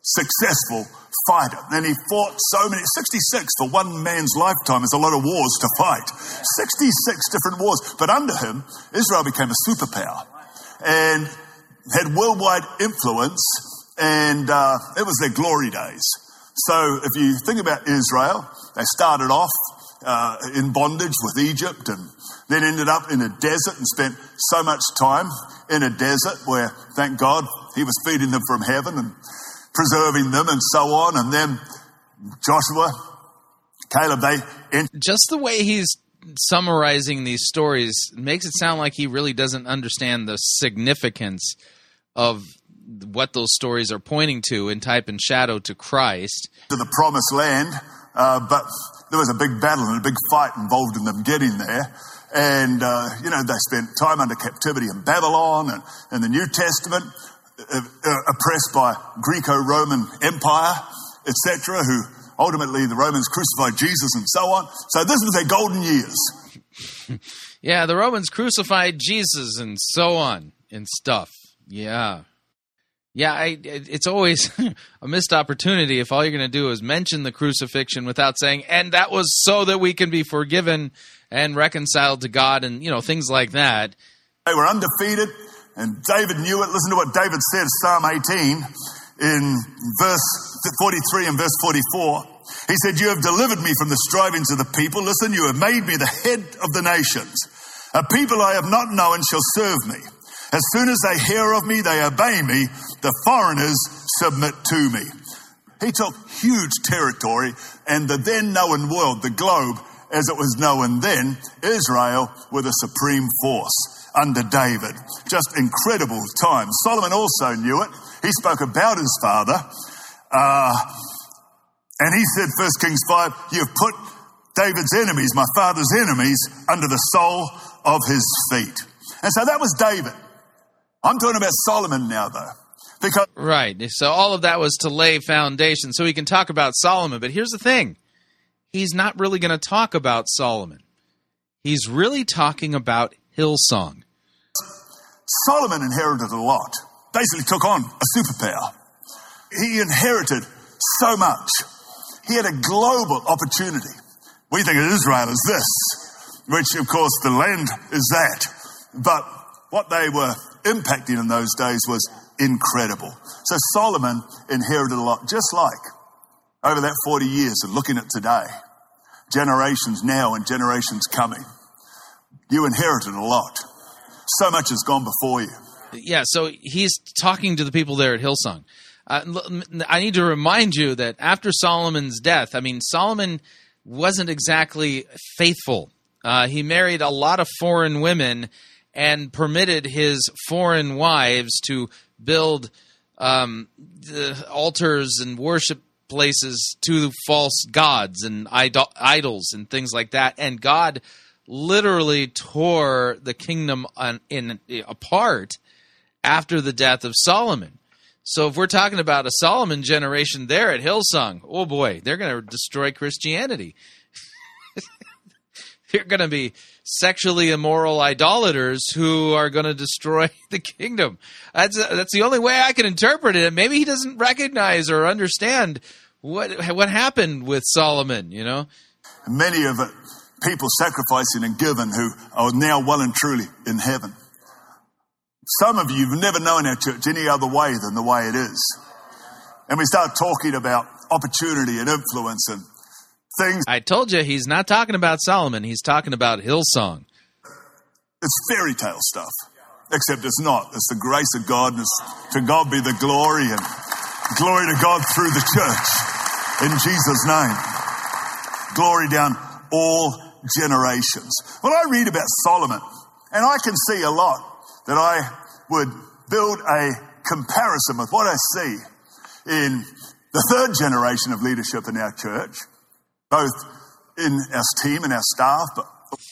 successful fighter. And he fought so many, 66 for one man's lifetime is a lot of wars to fight. 66 different wars. But under him, Israel became a superpower and had worldwide influence, and it was their glory days. So if you think about Israel, they started off in bondage with Egypt and then ended up in a desert and spent so much time in a desert where, thank God, he was feeding them from heaven and preserving them and so on. And then Joshua, Caleb, just the way he's summarizing these stories makes it sound like he really doesn't understand the significance of what those stories are pointing to in type and shadow to Christ. To the promised land, but there was a big battle and a big fight involved in them getting there. And, they spent time under captivity in Babylon and in the New Testament, oppressed by Greco-Roman Empire, etc., who ultimately the Romans crucified Jesus and so on. So this was their golden years. Yeah, the Romans crucified Jesus and so on and stuff. Yeah. Yeah, it's always a missed opportunity if all you're going to do is mention the crucifixion without saying, and that was so that we can be forgiven and reconciled to God and, you know, things like that. They were undefeated, and David knew it. Listen to what David said, Psalm 18, in verse 43 and verse 44. He said, "You have delivered me from the strivings of the people. Listen, you have made me the head of the nations. A people I have not known shall serve me. As soon as they hear of me, they obey me. The foreigners submit to me." He took huge territory, and the then known world, the globe, as it was known then, Israel were the supreme force under David. Just incredible time. Solomon also knew it. He spoke about his father. And he said, 1 Kings 5, "You've put David's enemies, my father's enemies, under the sole of his feet." And so that was David. I'm talking about Solomon now, though. Because right. So all of that was to lay foundation. So we can talk about Solomon. But here's the thing. He's not really going to talk about Solomon. He's really talking about Hillsong. Solomon inherited a lot. Basically took on a superpower. He inherited so much. He had a global opportunity. We think of Israel as this, which, of course, the land is that. But what they were impacting in those days was incredible. So Solomon inherited a lot, just like over that 40 years of looking at today, generations now and generations coming. You inherited a lot. So much has gone before you. Yeah, so he's talking to the people there at Hillsong. I need to remind you that after Solomon's death, I mean, Solomon wasn't exactly faithful. He married a lot of foreign women and permitted his foreign wives to build altars and worship places to false gods and idols and things like that. And God literally tore the kingdom apart after the death of Solomon. So if we're talking about a Solomon generation there at Hillsong, oh boy, they're going to destroy Christianity. They're going to be sexually immoral idolaters who are going to destroy the kingdom. That's the only way I can interpret it. Maybe he doesn't recognize or understand what happened with Solomon, you know. Many of it, people sacrificing and giving who are now well and truly in heaven. Some of you have never known our church any other way than the way it is. And we start talking about opportunity and influence and things. I told you, he's not talking about Solomon. He's talking about Hillsong. It's fairy tale stuff, except it's not. It's the grace of God, and it's to God be the glory, and glory to God through the church in Jesus' name. Glory down all generations. Well, I read about Solomon, and I can see a lot that I would build a comparison with what I see in the third generation of leadership in our church. Both in our team and our staff. But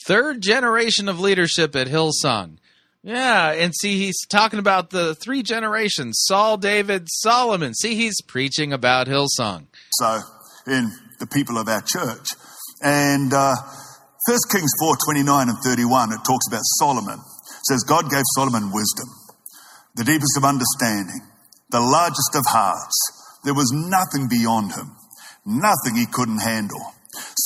third generation of leadership at Hillsong. Yeah, and see, he's talking about the three generations, Saul, David, Solomon. See, he's preaching about Hillsong. So, in the people of our church. And 1 Kings 4, 29 and 31, it talks about Solomon. It says, "God gave Solomon wisdom, the deepest of understanding, the largest of hearts. There was nothing beyond him. Nothing he couldn't handle.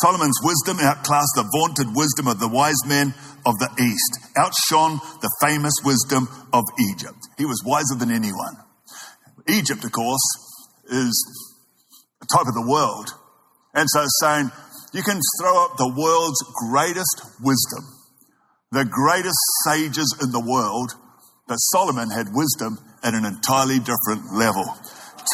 Solomon's wisdom outclassed the vaunted wisdom of the wise men of the East, outshone the famous wisdom of Egypt." He was wiser than anyone. Egypt, of course, is a type of the world. And so it's saying, you can throw up the world's greatest wisdom, the greatest sages in the world, but Solomon had wisdom at an entirely different level.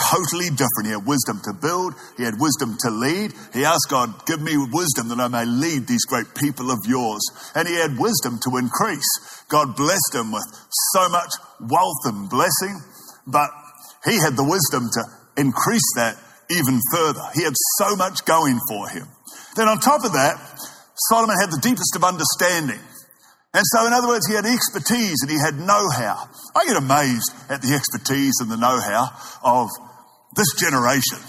Totally different. He had wisdom to build. He had wisdom to lead. He asked God, "Give me wisdom that I may lead these great people of yours." And he had wisdom to increase. God blessed him with so much wealth and blessing, but he had the wisdom to increase that even further. He had so much going for him. Then on top of that, Solomon had the deepest of understanding. And so, in other words, he had expertise and he had know-how. I get amazed at the expertise and the know-how of this generation.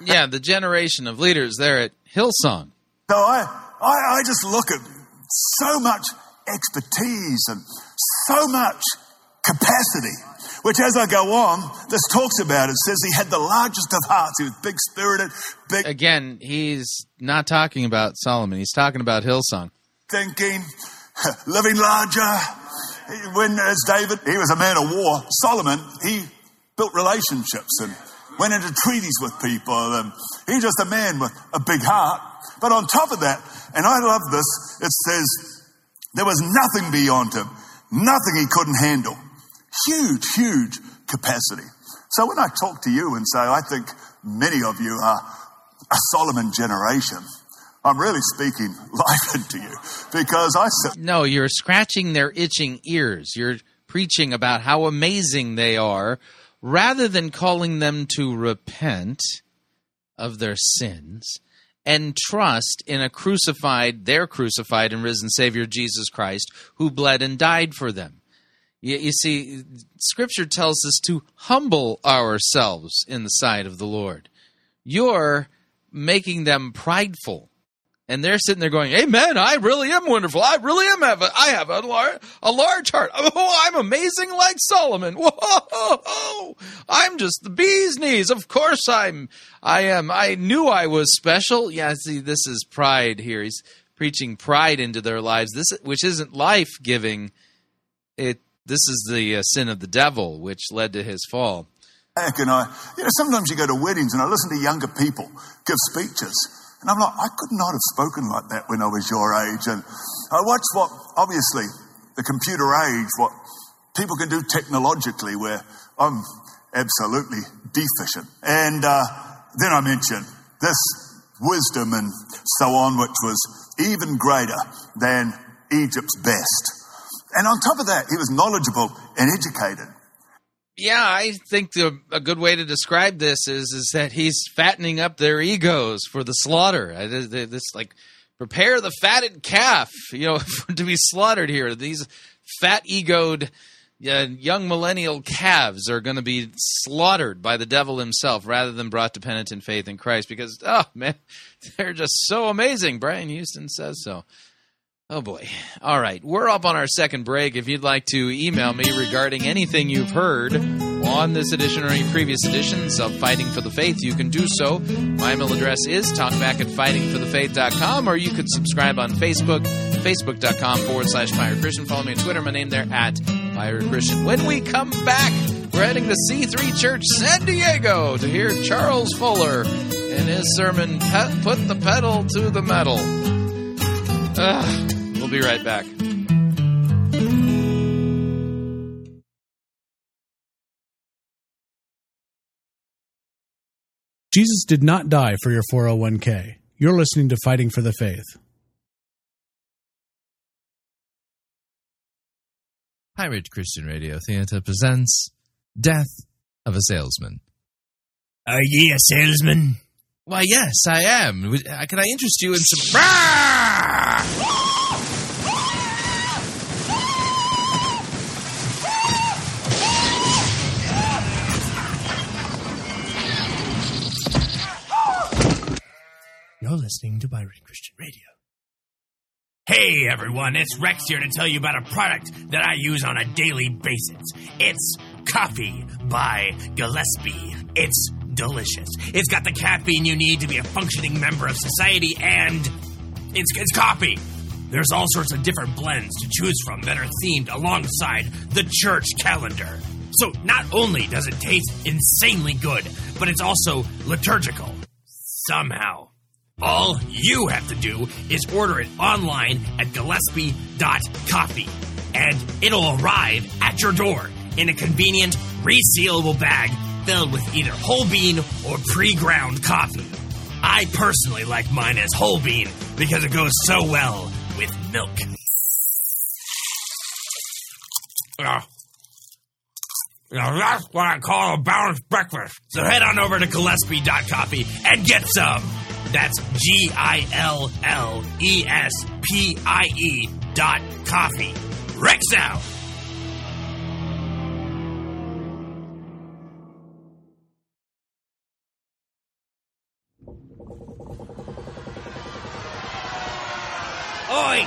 Yeah, the generation of leaders there at Hillsong. So I just look at so much expertise and so much capacity, which as I go on, this talks about, it says he had the largest of hearts. He was big-spirited. Big. Again, he's not talking about Solomon. He's talking about Hillsong. Thinking, living larger. When, as David, he was a man of war. Solomon, he built relationships and went into treaties with people. And he's just a man with a big heart. But on top of that, and I love this, it says there was nothing beyond him, nothing he couldn't handle. Huge, huge capacity. So when I talk to you and say, I think many of you are a Solomon generation, I'm really speaking life into you because I said... No, you're scratching their itching ears. You're preaching about how amazing they are rather than calling them to repent of their sins and trust in a crucified and risen Savior, Jesus Christ, who bled and died for them. You see, Scripture tells us to humble ourselves in the sight of the Lord. You're making them prideful. And they're sitting there going, amen, I really am wonderful. I really am. I have a large heart. Oh, I'm amazing like Solomon. Whoa, I'm just the bee's knees. Of course I am. I knew I was special. Yeah, see, this is pride here. He's preaching pride into their lives, this which isn't life-giving. This is the sin of the devil, which led to his fall. And sometimes you go to weddings and I listen to younger people give speeches. And I'm like, I could not have spoken like that when I was your age. And I watched obviously, the computer age, what people can do technologically where I'm absolutely deficient. And then I mentioned this wisdom and so on, which was even greater than Egypt's best. And on top of that, he was knowledgeable and educated. Yeah, I think a good way to describe this is that he's fattening up their egos for the slaughter. This prepare the fatted calf, to be slaughtered here. These fat-egoed young millennial calves are going to be slaughtered by the devil himself rather than brought to penitent faith in Christ because, oh, man, they're just so amazing. Brian Houston says so. Oh, boy. All right. We're up on our second break. If you'd like to email me regarding anything you've heard on this edition or any previous editions of Fighting for the Faith, you can do so. My email address is talkback@fightingforthefaith.com, or you could subscribe on Facebook, facebook.com/Pirate Christian. Follow me on Twitter. My name there @Pirate Christian. When we come back, we're heading to C3 Church San Diego to hear Charles Fuller in his sermon, Put the Pedal to the Metal. We'll be right back. Jesus did not die for your 401k. You're listening to Fighting for the Faith. Pirate Christian Radio Theater presents Death of a Salesman. Are ye a salesman? Why, yes, I am. Can I interest you in some... You're listening to Pirate Christian Radio. Hey, everyone, it's Rex here to tell you about a product that I use on a daily basis. It's Coffee by Gillespie. It's delicious. It's got the caffeine you need to be a functioning member of society, and it's coffee. There's all sorts of different blends to choose from that are themed alongside the church calendar. So not only does it taste insanely good, but it's also liturgical. Somehow. All you have to do is order it online at Gillespie.coffee, and it'll arrive at your door in a convenient, resealable bag filled with either whole bean or pre-ground coffee. I personally like mine as whole bean because it goes so well with milk. Now that's what I call a balanced breakfast. So head on over to Gillespie.coffee and get some. That's GILLESPIE.coffee. Rex out. Oi,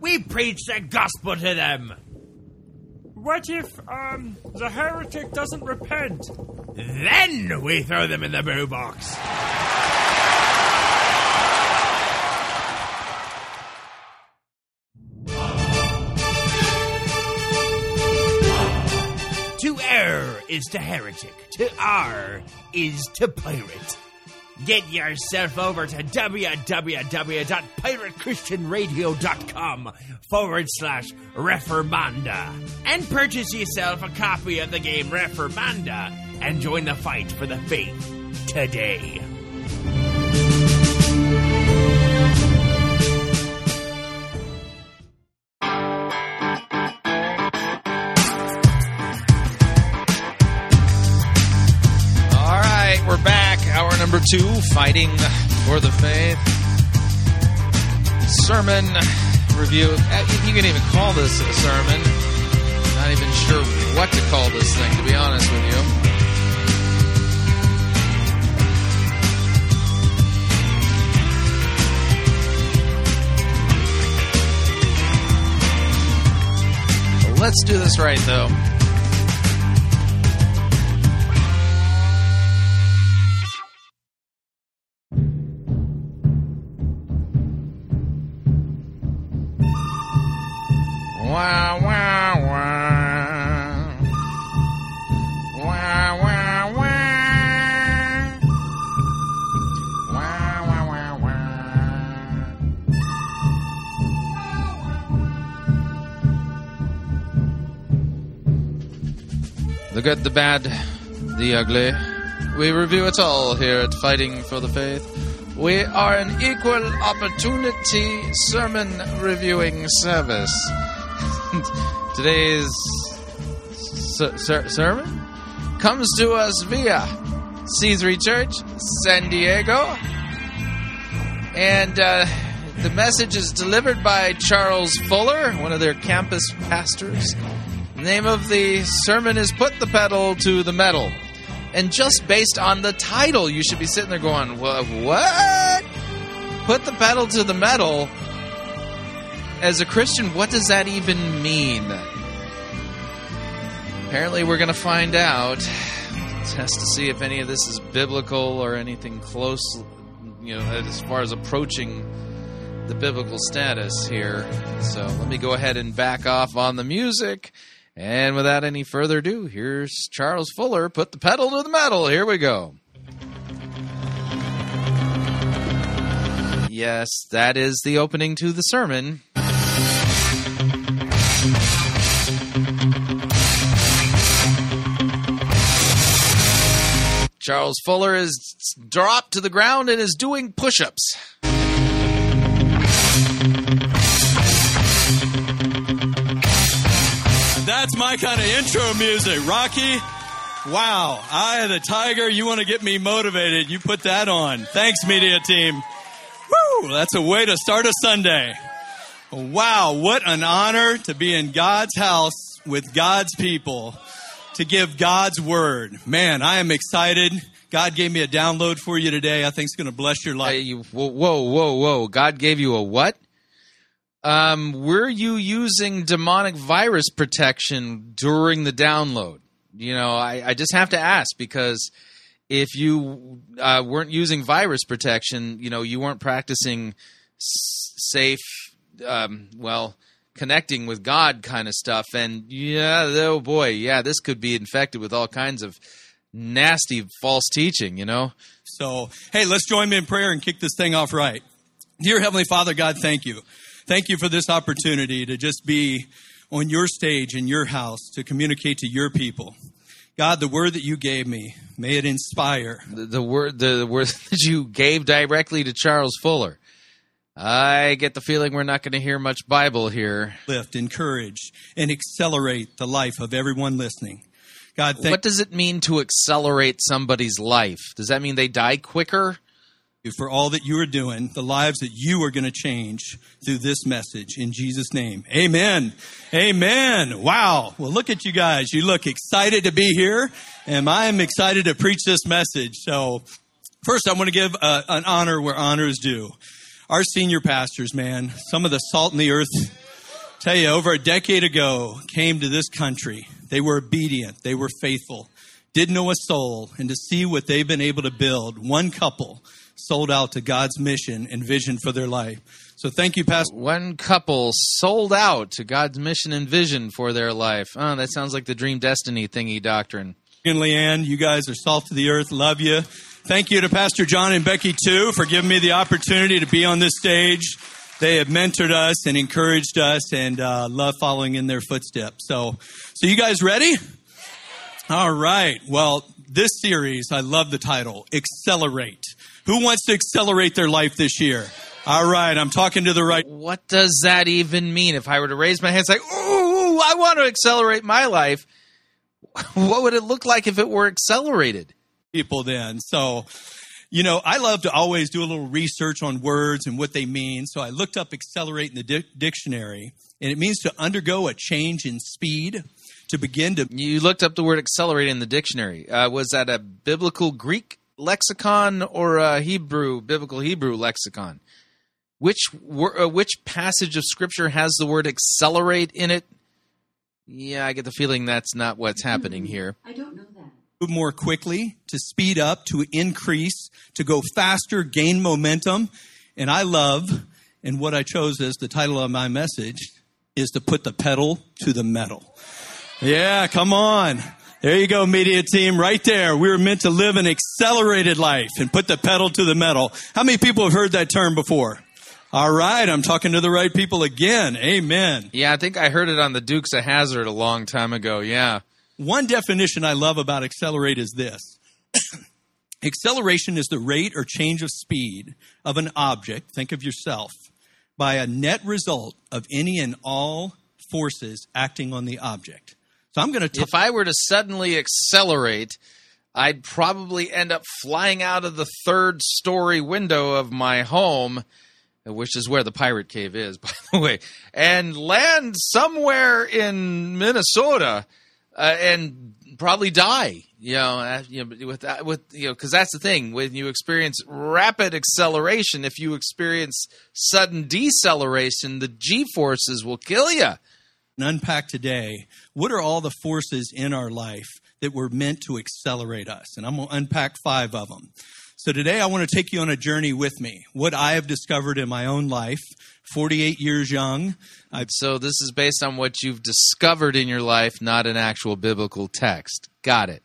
We preach the gospel to them. What if, the heretic doesn't repent? Then we throw them in the boo box. To err is to heretic. To R is to pirate. Get yourself over to www.piratechristianradio.com/Reformanda and purchase yourself a copy of the game Reformanda and join the fight for the faith today. Number 2, Fighting for the Faith. Sermon review. You can even call this a sermon. Not even sure what to call this thing, to be honest with you. But let's do this right, though. The good, the bad, the ugly. We review it all here at Fighting for the Faith. We are an equal opportunity sermon reviewing service. Today's sermon comes to us via C3 Church San Diego. And the message is delivered by Charles Fuller, one of their campus pastors. The name of the sermon is Put the Pedal to the Metal. And just based on the title, you should be sitting there going, what? Put the pedal to the metal? As a Christian, what does that even mean? Apparently we're going to find out. Test to see if any of this is biblical or anything close, as far as approaching the biblical status here. So let me go ahead and back off on the music. And without any further ado, here's Charles Fuller, Put the Pedal to the Metal. Here we go. Yes, that is the opening to the sermon. Charles Fuller is dropped to the ground and is doing push-ups. That's my kind of intro music, Rocky. Wow, Eye of the Tiger, you want to get me motivated, you put that on. Thanks, media team. Woo, that's a way to start a Sunday. Wow, what an honor to be in God's house with God's people to give God's word. Man, I am excited. God gave me a download for you today. I think it's going to bless your life. Hey, whoa. God gave you a what? Were you using demonic virus protection during the download? I just have to ask, because if you weren't using virus protection, you weren't practicing safe, connecting with God kind of stuff. And this could be infected with all kinds of nasty false teaching, So, hey, let's join me in prayer and kick this thing off right. Dear Heavenly Father, God, thank you. Thank you for this opportunity to just be on your stage in your house to communicate to your people. God, the word that you gave me, may it inspire. The word that you gave directly to Charles Fuller. I get the feeling we're not going to hear much Bible here. Lift, encourage, and accelerate the life of everyone listening. God, what does it mean to accelerate somebody's life? Does that mean they die quicker? For all that you are doing, the lives that you are going to change through this message in Jesus' name. Amen. Amen. Wow. Well, look at you guys. You look excited to be here, and I am excited to preach this message. So first, I want to give an honor where honor is due. Our senior pastors, man, some of the salt in the earth, tell you, over a decade ago, came to this country. They were obedient. They were faithful. Didn't know a soul. And to see what they've been able to build, one couple sold out to God's mission and vision for their life. So thank you, Pastor. One couple sold out to God's mission and vision for their life. Oh, that sounds like the dream destiny thingy doctrine. And Leanne, you guys are salt to the earth. Love you. Thank you to Pastor John and Becky, too, for giving me the opportunity to be on this stage. They have mentored us and encouraged us, and love following in their footsteps. So you guys ready? All right. Well, this series, I love the title, Accelerate. Who wants to accelerate their life this year? All right, I'm talking to the right. What does that even mean? If I were to raise my hand and say, ooh, I want to accelerate my life, what would it look like if it were accelerated? People then. So, you know, I love to always do a little research on words and what they mean. So I looked up accelerate in the dictionary, and it means to undergo a change in speed, to begin to... You looked up the word accelerate in the dictionary. Was that a biblical Greek lexicon or a biblical Hebrew lexicon? Which passage of Scripture has the word accelerate in it? Yeah, I get the feeling that's not what's happening here. I don't know that. Move more quickly, to speed up, to increase, to go faster, gain momentum. And I love, and what I chose as the title of my message, is to put the pedal to the metal. Yeah, come on. There you go, media team, right there. We were meant to live an accelerated life and put the pedal to the metal. How many people have heard that term before? All right, I'm talking to the right people again. Amen. Yeah, I think I heard it on the Dukes of Hazzard a long time ago, yeah. One definition I love about accelerate is this. Acceleration is the rate or change of speed of an object, think of yourself, by a net result of any and all forces acting on the object. So I'm going to... If I were to suddenly accelerate, I'd probably end up flying out of the third-story window of my home, which is where the pirate cave is, by the way, and land somewhere in Minnesota and probably die. Because that's the thing. When you experience rapid acceleration, if you experience sudden deceleration, the G-forces will kill you. And unpack today, what are all the forces in our life that were meant to accelerate us? And I'm going to unpack 5 of them. So today I want to take you on a journey with me, what I have discovered in my own life, 48 years young. So this is based on what you've discovered in your life, not an actual biblical text. Got it.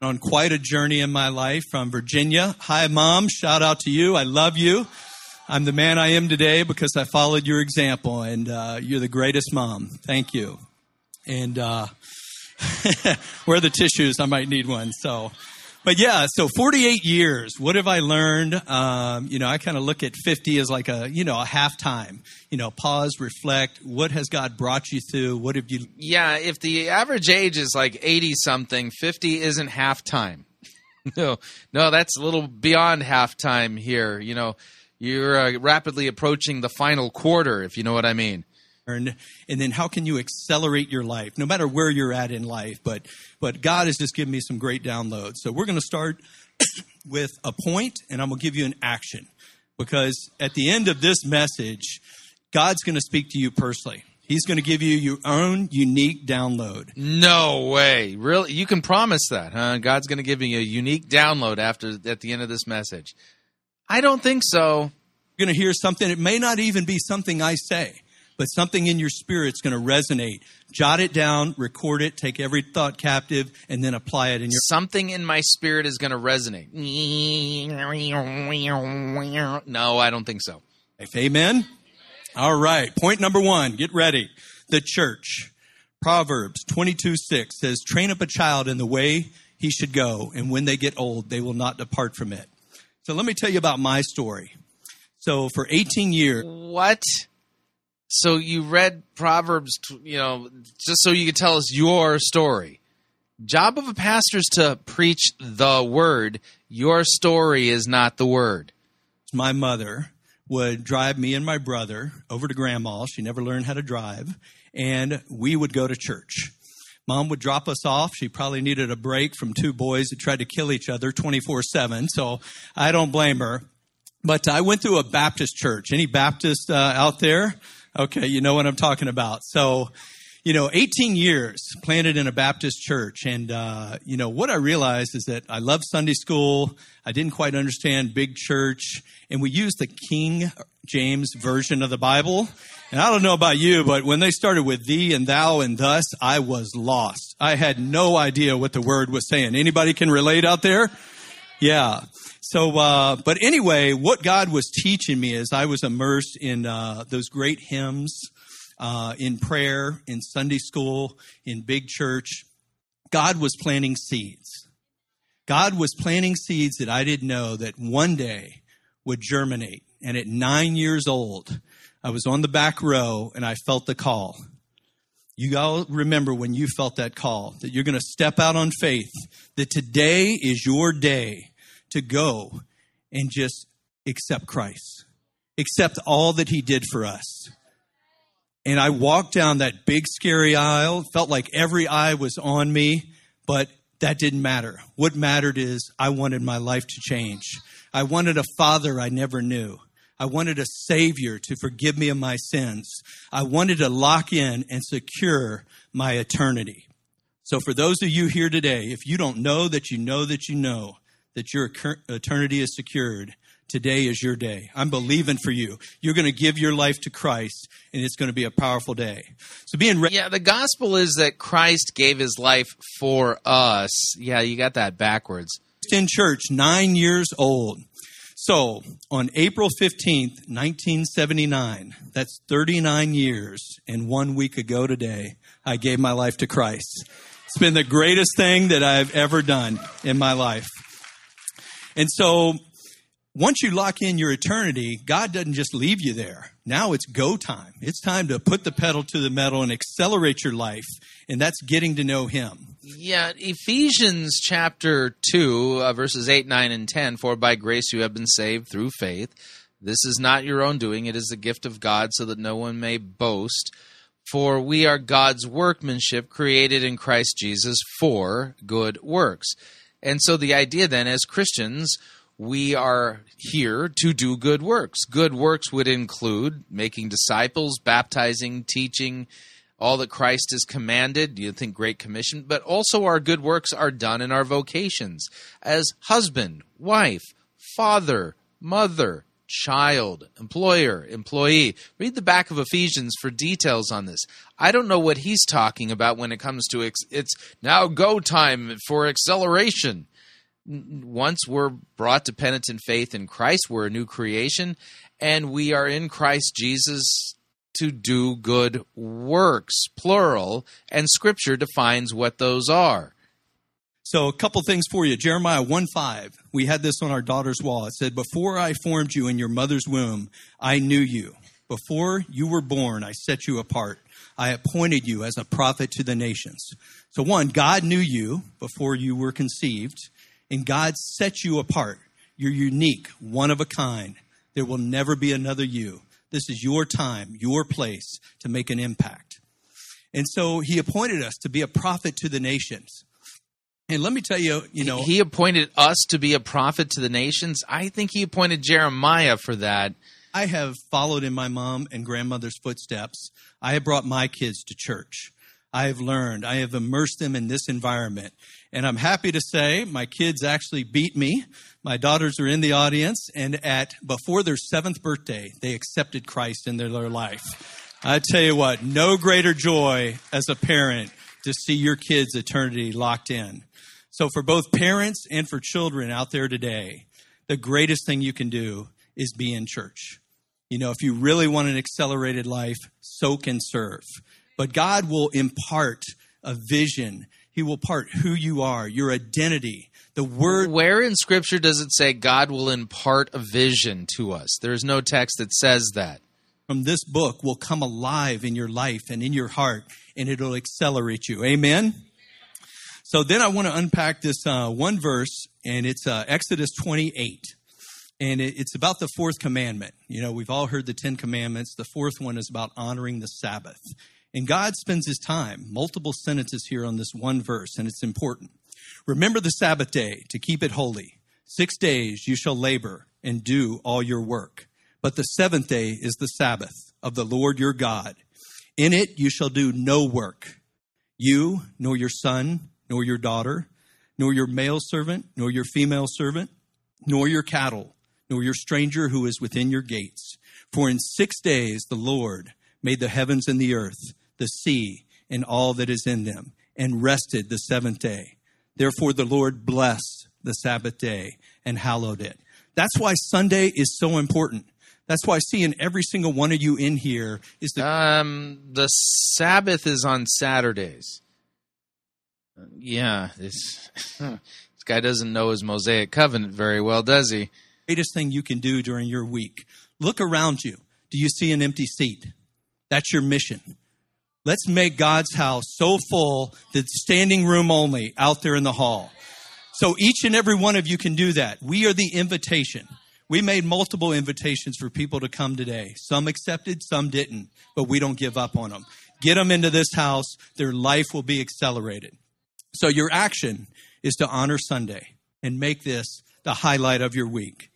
On quite a journey in my life from Virginia. Hi, Mom. Shout out to you. I love you. I'm the man I am today because I followed your example, and you're the greatest mom. Thank you. And where are the tissues? I might need one. So 48 years. What have I learned? I kind of look at 50 as like a half time. Pause, reflect. What has God brought you through? What have you? Yeah, if the average age is like 80 something, 50 isn't half time. No, that's a little beyond half time here. You're rapidly approaching the final quarter, if you know what I mean. And then how can you accelerate your life, no matter where you're at in life? But God has just given me some great downloads. So we're going to start with a point, and I'm going to give you an action. Because at the end of this message, God's going to speak to you personally. He's going to give you your own unique download. No way. Really? You can promise that, huh? God's going to give you a unique download at the end of this message. I don't think so. You're going to hear something. It may not even be something I say, but something in your spirit's going to resonate. Jot it down, record it, take every thought captive, and then apply it in your... Something in my spirit is going to resonate. No, I don't think so. Amen? All right. Point number 1. Get ready. The church. Proverbs 22:6 says, train up a child in the way he should go, and when they get old, they will not depart from it. So let me tell you about my story. So for 18 years. What? So you read Proverbs, you know, just so you could tell us your story. Job of a pastor is to preach the word. Your story is not the word. My mother would drive me and my brother over to grandma's. She never learned how to drive. And we would go to church. Mom would drop us off. She probably needed a break from two boys that tried to kill each other 24/7. So I don't blame her. But I went through a Baptist church. Any Baptist out there? Okay, you know what I'm talking about. So, you know, 18 years planted in a Baptist church. And, you know, what I realized is that I loved Sunday school. I didn't quite understand big church. And we used the King James version of the Bible. And I don't know about you, but when they started with thee and thou and thus, I was lost. I had no idea what the word was saying. Anybody can relate out there? Yeah. So, but anyway, what God was teaching me is I was immersed in those great hymns, in prayer, in Sunday school, in big church. God was planting seeds. God was planting seeds that I didn't know that one day would germinate. And at 9 years old, I was on the back row and I felt the call. You all remember when you felt that call, that you're going to step out on faith, that today is your day to go and just accept Christ, accept all that he did for us. And I walked down that big, scary aisle, felt like every eye was on me, but that didn't matter. What mattered is I wanted my life to change. I wanted a father I never knew. I wanted a savior to forgive me of my sins. I wanted to lock in and secure my eternity. So for those of you here today, if you don't know that you know that you know that your eternity is secured, today is your day. I'm believing for you. You're going to give your life to Christ, and it's going to be a powerful day. So being yeah, the gospel is that Christ gave his life for us. Yeah, you got that backwards. In church, 9 years old. So, on April 15th, 1979, that's 39 years and 1 week ago today, I gave my life to Christ. It's been the greatest thing that I've ever done in my life. And so, once you lock in your eternity, God doesn't just leave you there. Now it's go time. It's time to put the pedal to the metal and accelerate your life, and that's getting to know him. Yeah, Ephesians chapter 2, verses 8, 9, and 10, for by grace you have been saved through faith. This is not your own doing. It is the gift of God so that no one may boast. For we are God's workmanship created in Christ Jesus for good works. And so the idea then, as Christians, we are here to do good works. Good works would include making disciples, baptizing, teaching, all that Christ is commanded, you think Great Commission, but also our good works are done in our vocations as husband, wife, father, mother, child, employer, employee. Read the back of Ephesians for details on this. I don't know what he's talking about when it comes to it's now go time for acceleration. Once we're brought to penitent faith in Christ, we're a new creation, and we are in Christ Jesus to do good works, plural, and Scripture defines what those are. So a couple things for you. Jeremiah 1:5, we had this on our daughter's wall. It said, before I formed you in your mother's womb, I knew you. Before you were born, I set you apart. I appointed you as a prophet to the nations. So one, God knew you before you were conceived, and God set you apart. You're unique, one of a kind. There will never be another you. This is your time, your place to make an impact. And so he appointed us to be a prophet to the nations. And let me tell you, you know. He appointed us to be a prophet to the nations. I think he appointed Jeremiah for that. I have followed in my mom and grandmother's footsteps. I have brought my kids to church. I have learned. I have immersed them in this environment. And I'm happy to say my kids actually beat me. My daughters are in the audience, and before their 7th birthday, they accepted Christ in their life. I tell you what, no greater joy as a parent to see your kids' eternity locked in. So for both parents and for children out there today, the greatest thing you can do is be in church. You know, if you really want an accelerated life, soak and serve. But God will impart a vision He will part who you are, your identity, the word. Where in Scripture does it say God will impart a vision to us? There is no text that says that. From this book will come alive in your life and in your heart, and it'll accelerate you. Amen? So then I want to unpack this one verse, and it's Exodus 28. And it's about the fourth commandment. You know, we've all heard the 10 commandments. The fourth one is about honoring the Sabbath. And God spends his time, multiple sentences here on this one verse, and it's important. Remember the Sabbath day to keep it holy. 6 days you shall labor and do all your work. But the seventh day is the Sabbath of the Lord your God. In it you shall do no work. You, nor your son, nor your daughter, nor your male servant, nor your female servant, nor your cattle, nor your stranger who is within your gates. For in 6 days the Lord made the heavens and the earth, the sea, and all that is in them, and rested the seventh day. Therefore the Lord blessed the Sabbath day and hallowed it. That's why Sunday is so important. That's why seeing every single one of you in here is the Sabbath is on Saturdays. Yeah, this guy doesn't know his Mosaic covenant very well, does he? Greatest thing you can do during your week. Look around you. Do you see an empty seat? That's your mission. Let's make God's house so full that standing room only out there in the hall. So each and every one of you can do that. We are the invitation. We made multiple invitations for people to come today. Some accepted, some didn't, but we don't give up on them. Get them into this house. Their life will be accelerated. So your action is to honor Sunday and make this the highlight of your week.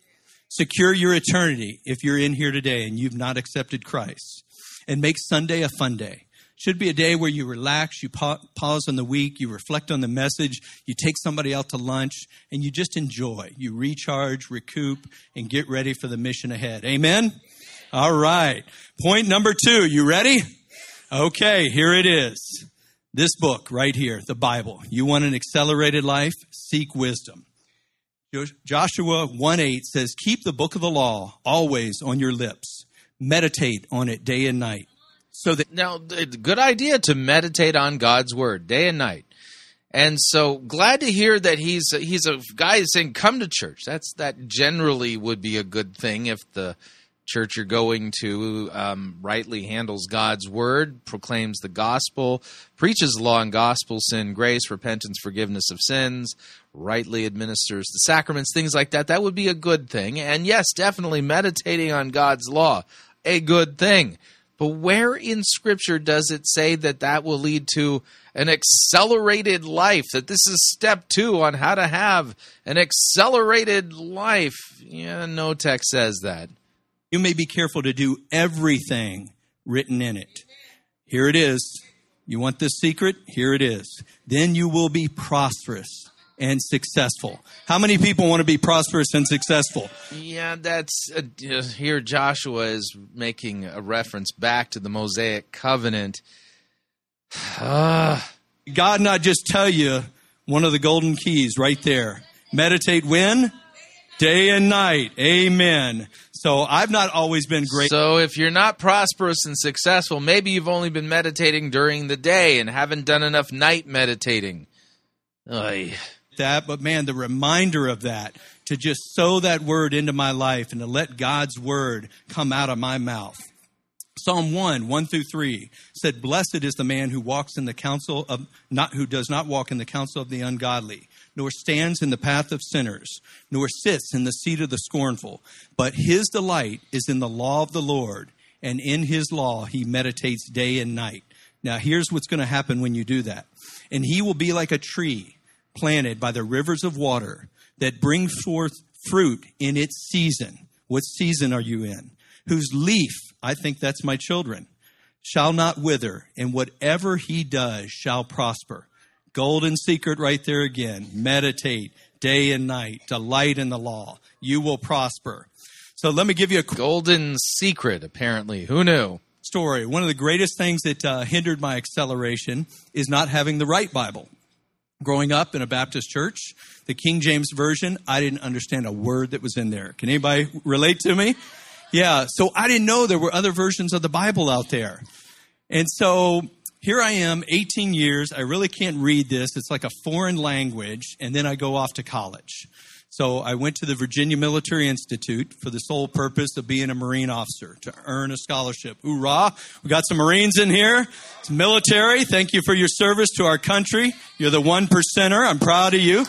Secure your eternity if you're in here today and you've not accepted Christ. And make Sunday a fun day. Should be a day where you relax, you pause on the week, you reflect on the message, you take somebody out to lunch, and you just enjoy. You recharge, recoup, and get ready for the mission ahead. Amen? All right. Point number 2. You ready? Okay, here it is. This book right here, the Bible. You want an accelerated life? Seek wisdom. Joshua 1:8 says, "Keep the book of the law always on your lips. Meditate on it day and night." So that now, good idea to meditate on God's word day and night. And so glad to hear that he's a guy who's saying, come to church. That generally would be a good thing if the church you're going to rightly handles God's word, proclaims the gospel, preaches law and gospel, sin, grace, repentance, forgiveness of sins, rightly administers the sacraments, things like that. That would be a good thing. And yes, definitely meditating on God's law, a good thing. But where in Scripture does it say that that will lead to an accelerated life, that this is step 2 on how to have an accelerated life? Yeah, no text says that. You may be careful to do everything written in it. Here it is. You want this secret? Here it is. Then you will be prosperous and successful. How many people want to be prosperous and successful? Yeah, that's here Joshua is making a reference back to the Mosaic covenant. God not just tell you one of the golden keys right there. Meditate when? Day and night. Amen. So I've not always been great. So if you're not prosperous and successful, maybe you've only been meditating during the day and haven't done enough night meditating. Oy. But man, the reminder of that, to just sow that word into my life and to let God's word come out of my mouth. Psalm 1:1-3 said, "Blessed is the man who walks in the counsel of not who does not walk in the counsel of the ungodly, nor stands in the path of sinners, nor sits in the seat of the scornful, but his delight is in the law of the Lord, and in his law he meditates day and night." Now here's what's going to happen when you do that. "And he will be like a tree planted by the rivers of water that bring forth fruit in its season." What season are you in? "Whose leaf," I think that's my children, "shall not wither, and whatever he does shall prosper." Golden secret right there again. Meditate day and night. Delight in the law. You will prosper. So let me give you a golden secret, apparently. Who knew? Story. One of the greatest things that hindered my acceleration is not having the right Bible. Growing up in a Baptist church, the King James Version, I didn't understand a word that was in there. Can anybody relate to me? Yeah, so I didn't know there were other versions of the Bible out there. And so here I am, 18 years. I really can't read this. It's like a foreign language. And then I go off to college. So I went to the Virginia Military Institute for the sole purpose of being a Marine officer, to earn a scholarship. Hoorah! We got some Marines in here. It's military. Thank you for your service to our country. You're the 1%er. I'm proud of you.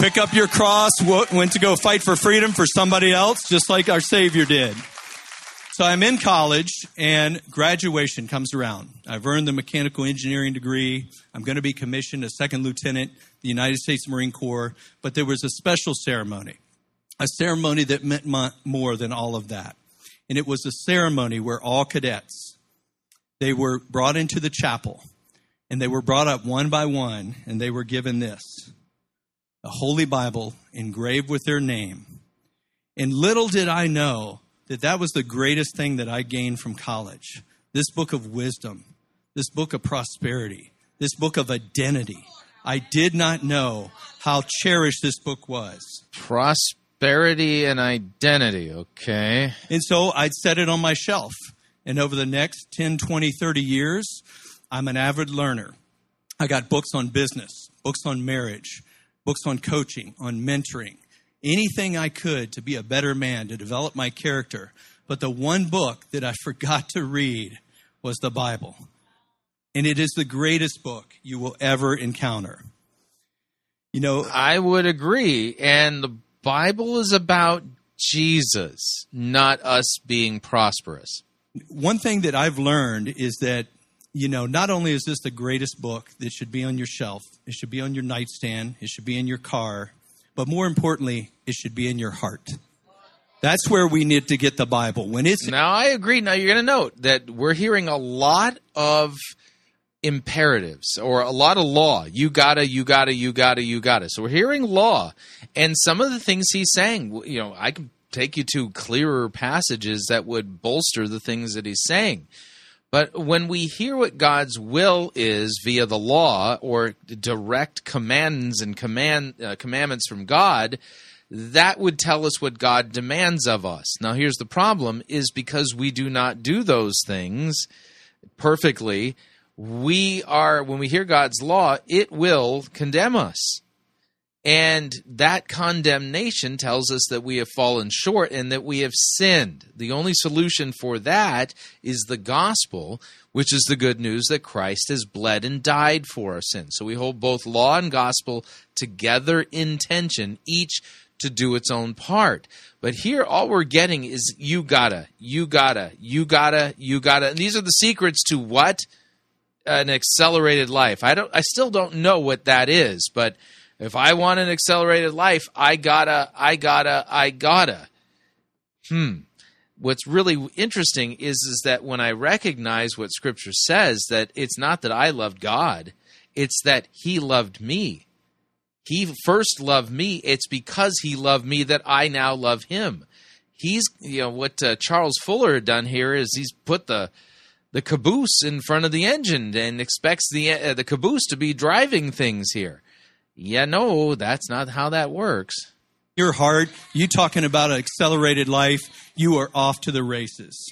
Pick up your cross, went to go fight for freedom for somebody else, just like our Savior did. So I'm in college, and graduation comes around. I've earned the mechanical engineering degree. I'm going to be commissioned a second lieutenant, the United States Marine Corps. But there was a special ceremony, a ceremony that meant more than all of that. And it was a ceremony where all cadets, they were brought into the chapel, and they were brought up one by one, and they were given this. A Holy Bible engraved with their name. And little did I know that that was the greatest thing that I gained from college. This book of wisdom, this book of prosperity, this book of identity. I did not know how cherished this book was. Prosperity and identity, okay. And so I'd set it on my shelf. And over the next 10, 20, 30 years, I'm an avid learner. I got books on business, books on marriage, books on coaching, on mentoring, anything I could to be a better man, to develop my character. But the one book that I forgot to read was the Bible. And it is the greatest book you will ever encounter. You know, I would agree. And the Bible is about Jesus, not us being prosperous. One thing that I've learned is that, you know, not only is this the greatest book that should be on your shelf, it should be on your nightstand, it should be in your car, but more importantly, it should be in your heart. That's where we need to get the Bible. When it's now, I agree. Now, you're going to note that we're hearing a lot of imperatives or a lot of law. You gotta. So we're hearing law. And some of the things he's saying, you know, I can take you to clearer passages that would bolster the things that he's saying. But when we hear what God's will is via the law or direct commands and commandments from God, that would tell us what God demands of us. Now, here's the problem, is because we do not do those things perfectly, we are, when we hear God's law, it will condemn us. And that condemnation tells us that we have fallen short and that we have sinned. The only solution for that is the gospel, which is the good news that Christ has bled and died for our sins. So we hold both law and gospel together in tension, each to do its own part. But here, all we're getting is you gotta. And these are the secrets to what? An accelerated life. I still don't know what that is, but if I want an accelerated life, I gotta. What's really interesting is that when I recognize what Scripture says, that it's not that I loved God, it's that He loved me. He first loved me. It's because He loved me that I now love Him. He's, you know, what Charles Fuller had done here is he's put the caboose in front of the engine and expects the caboose to be driving things here. Yeah, no, that's not how that works. Your heart, you talking about an accelerated life, you are off to the races.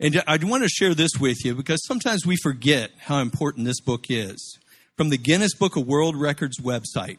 And I want to share this with you because sometimes we forget how important this book is. From the Guinness Book of World Records website,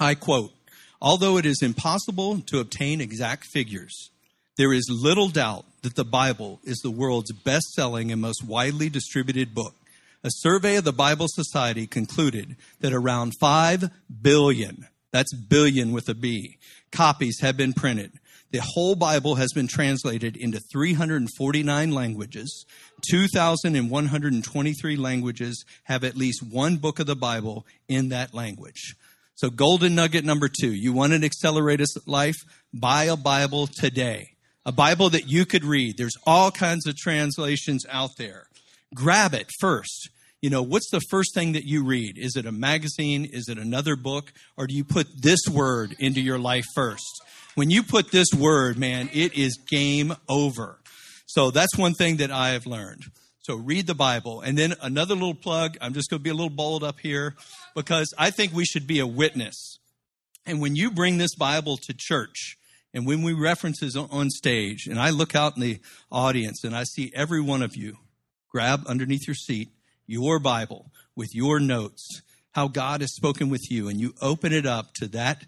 I quote, "Although it is impossible to obtain exact figures, there is little doubt that the Bible is the world's best-selling and most widely distributed book. A survey of the Bible Society concluded that around 5 billion, that's billion with a B, copies have been printed. The whole Bible has been translated into 349 languages. 2,123 languages have at least one book of the Bible in that language." So golden nugget number 2, you want an accelerated life? Buy a Bible today, a Bible that you could read. There's all kinds of translations out there. Grab it first. You know, what's the first thing that you read? Is it a magazine? Is it another book? Or do you put this word into your life first? When you put this word, man, it is game over. So that's one thing that I have learned. So read the Bible. And then another little plug, I'm just going to be a little bold up here because I think we should be a witness. And when you bring this Bible to church, and when we reference this on stage, and I look out in the audience and I see every one of you, grab underneath your seat your Bible with your notes, how God has spoken with you, and you open it up to that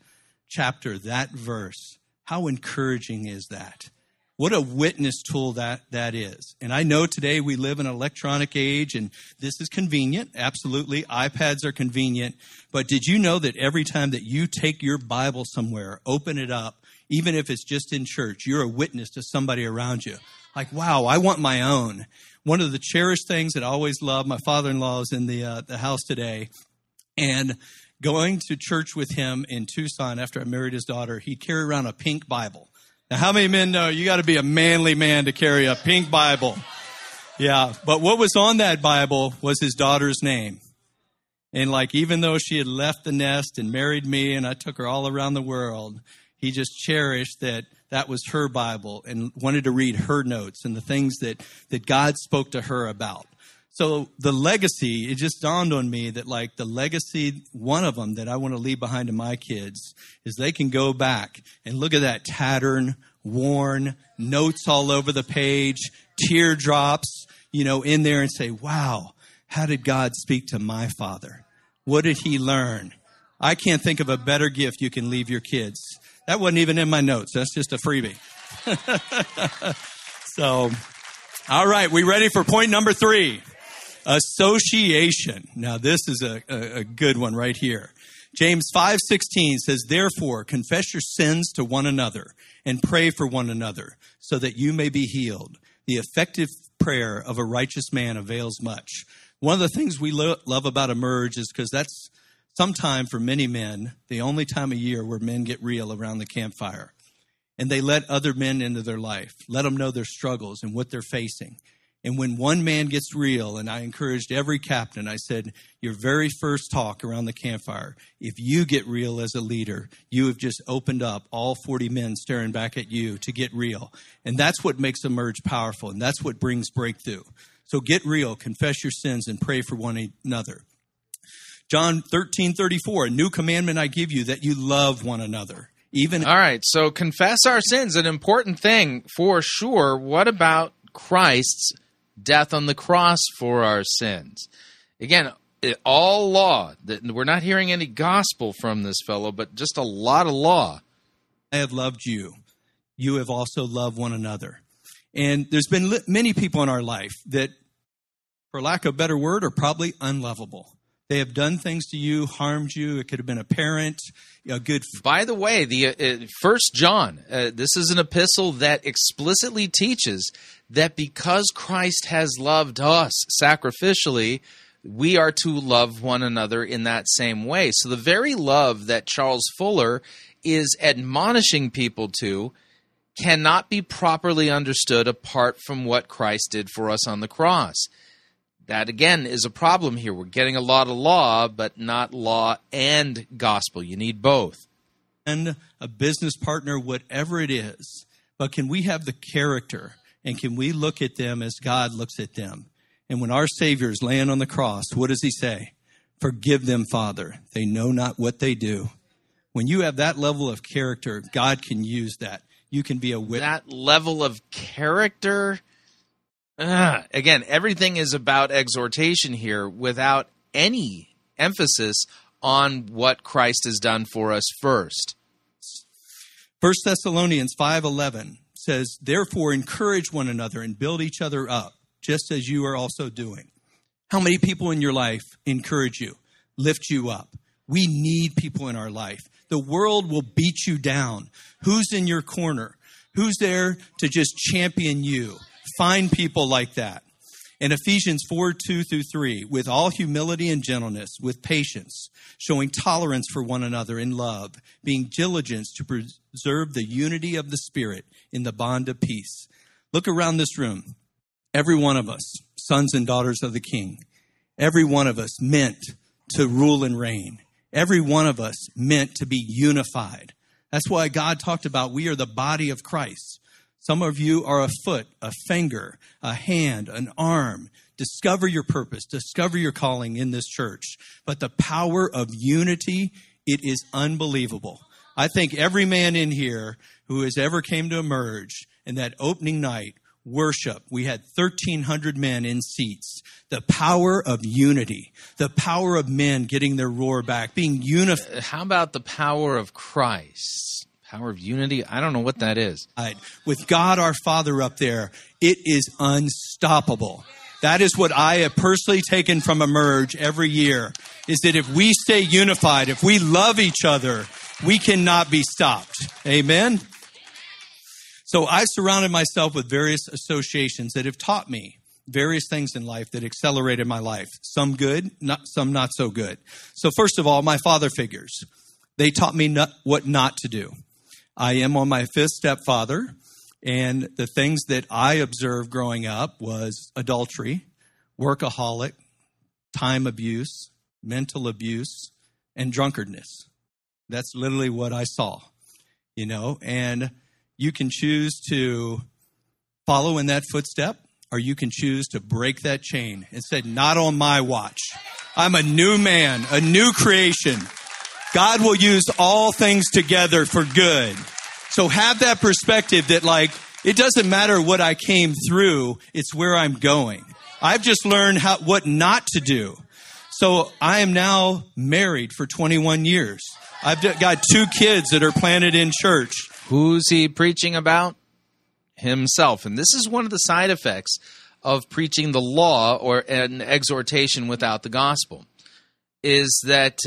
chapter, that verse. How encouraging is that? What a witness tool that is. And I know today we live in an electronic age, and this is convenient. Absolutely, iPads are convenient. But did you know that every time that you take your Bible somewhere, open it up, even if it's just in church, you're a witness to somebody around you? Like, wow, I want my own. One of the cherished things that I always love, my father-in-law is in the house today, and going to church with him in Tucson after I married his daughter, he'd carry around a pink Bible. Now, how many men know you got to be a manly man to carry a pink Bible? Yeah, but what was on that Bible was his daughter's name. And like, even though she had left the nest and married me and I took her all around the world, he just cherished that was her Bible and wanted to read her notes and the things that God spoke to her about. So the legacy, it just dawned on me that like the legacy, one of them that I want to leave behind to my kids is they can go back and look at that tattered, worn, notes all over the page, teardrops, in there and say, wow, how did God speak to my father? What did he learn? I can't think of a better gift you can leave your kids. That wasn't even in my notes. That's just a freebie. So, all right, we ready for point number 3. Association. Now, this is a good one right here. James 5:16 says, therefore, confess your sins to one another and pray for one another so that you may be healed. The effective prayer of a righteous man avails much. One of the things we love about Emerge is because that's sometime for many men, the only time of year where men get real around the campfire. And they let other men into their life, let them know their struggles and what they're facing. And when one man gets real, and I encouraged every captain, I said, your very first talk around the campfire, if you get real as a leader, you have just opened up all 40 men staring back at you to get real. And that's what makes Emerge powerful, and that's what brings breakthrough. So get real, confess your sins, and pray for one another. John 13:34, a new commandment I give you, that you love one another. All right, so confess our sins, an important thing for sure. What about Christ's death on the cross for our sins? Again, all law. We're not hearing any gospel from this fellow, but just a lot of law. I have loved you. You have also loved one another. And there's been many people in our life that, for lack of a better word, are probably unlovable. They have done things to you, harmed you. It could have been a parent, a good... By the way, the 1 John, this is an epistle that explicitly teaches that because Christ has loved us sacrificially, we are to love one another in that same way. So the very love that Charles Fuller is admonishing people to cannot be properly understood apart from what Christ did for us on the cross. That, again, is a problem here. We're getting a lot of law, but not law and gospel. You need both. And a business partner, whatever it is. But can we have the character, and can we look at them as God looks at them? And when our Savior is laying on the cross, what does he say? Forgive them, Father. They know not what they do. When you have that level of character, God can use that. You can be a witness. That level of character... Again, everything is about exhortation here without any emphasis on what Christ has done for us first. 1 Thessalonians 5:11 says, therefore, encourage one another and build each other up, just as you are also doing. How many people in your life encourage you, lift you up? We need people in our life. The world will beat you down. Who's in your corner? Who's there to just champion you? Find people like that. In Ephesians 4:2-3, with all humility and gentleness, with patience, showing tolerance for one another in love, being diligent to preserve the unity of the Spirit in the bond of peace. Look around this room. Every one of us, sons and daughters of the King. Every one of us meant to rule and reign. Every one of us meant to be unified. That's why God talked about we are the body of Christ. Some of you are a foot, a finger, a hand, an arm. Discover your purpose. Discover your calling in this church. But the power of unity, it is unbelievable. I think every man in here who has ever came to Emerge in that opening night worship. We had 1,300 men in seats. The power of unity, the power of men getting their roar back, being unified. How about the power of Christ? Power of unity? I don't know what that is. With God our Father up there, it is unstoppable. That is what I have personally taken from Emerge every year, is that if we stay unified, if we love each other, we cannot be stopped. Amen? So I've surrounded myself with various associations that have taught me various things in life that accelerated my life. Some good, some not so good. So first of all, my father figures. They taught me what not to do. I am on my fifth stepfather, and the things that I observed growing up was adultery, workaholic, time abuse, mental abuse, and drunkardness. That's literally what I saw, you know, and you can choose to follow in that footstep, or you can choose to break that chain and say, not on my watch. I'm a new man, a new creation. God will use all things together for good. So have that perspective that, like, it doesn't matter what I came through, it's where I'm going. I've just learned what not to do. So I am now married for 21 years. I've got two kids that are planted in church. Who's he preaching about? Himself. And this is one of the side effects of preaching the law or an exhortation without the gospel, is that,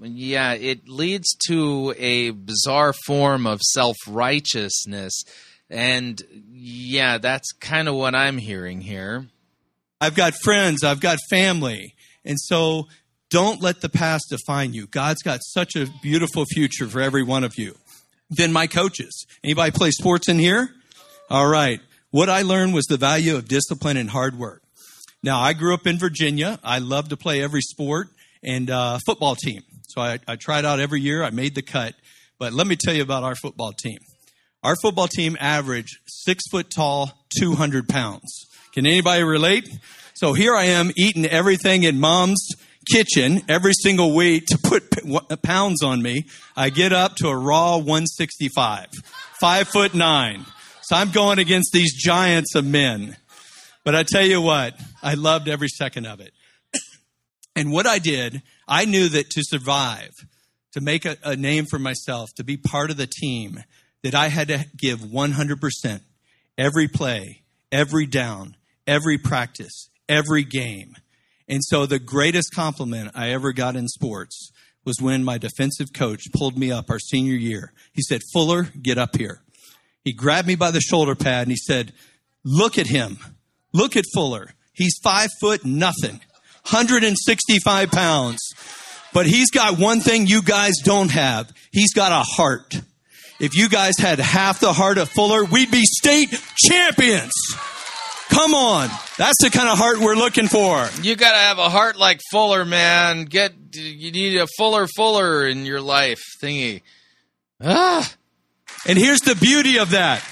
it leads to a bizarre form of self-righteousness. And, that's kind of what I'm hearing here. I've got friends. I've got family. And so don't let the past define you. God's got such a beautiful future for every one of you. Then my coaches. Anybody play sports in here? All right. What I learned was the value of discipline and hard work. Now, I grew up in Virginia. I loved to play every sport and football team. So I tried out every year. I made the cut. But let me tell you about our football team. Our football team averaged 6 foot tall, 200 pounds. Can anybody relate? So here I am eating everything in mom's kitchen every single week to put pounds on me. I get up to a raw 165, 5'9". So I'm going against these giants of men. But I tell you what, I loved every second of it. And what I did, I knew that to survive, to make a name for myself, to be part of the team, that I had to give 100% every play, every down, every practice, every game. And so the greatest compliment I ever got in sports was when my defensive coach pulled me up our senior year. He said, "Fuller, get up here." He grabbed me by the shoulder pad and he said, "Look at him. Look at Fuller. He's 5'0", 165 pounds. But he's got one thing you guys don't have. He's got a heart. If you guys had half the heart of Fuller, we'd be state champions." Come on. That's the kind of heart we're looking for. You got to have a heart like Fuller, man. You need a Fuller in your life thingy. And here's the beauty of that.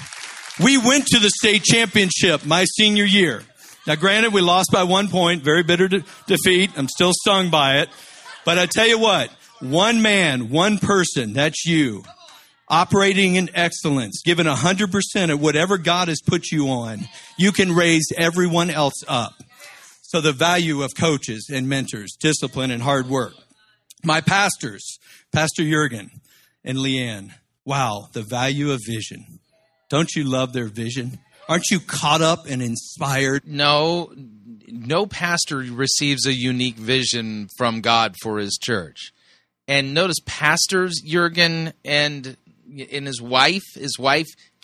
We went to the state championship my senior year. Now, granted, we lost by 1 point, very bitter defeat. I'm still stung by it. But I tell you what, one man, one person, that's you, operating in excellence, giving 100% of whatever God has put you on, you can raise everyone else up. So the value of coaches and mentors, discipline and hard work. My pastors, Pastor Jurgen and Leanne, wow, the value of vision. Don't you love their vision? Aren't you caught up and inspired? No pastor receives a unique vision from God for his church. And notice pastors, Jurgen and his wife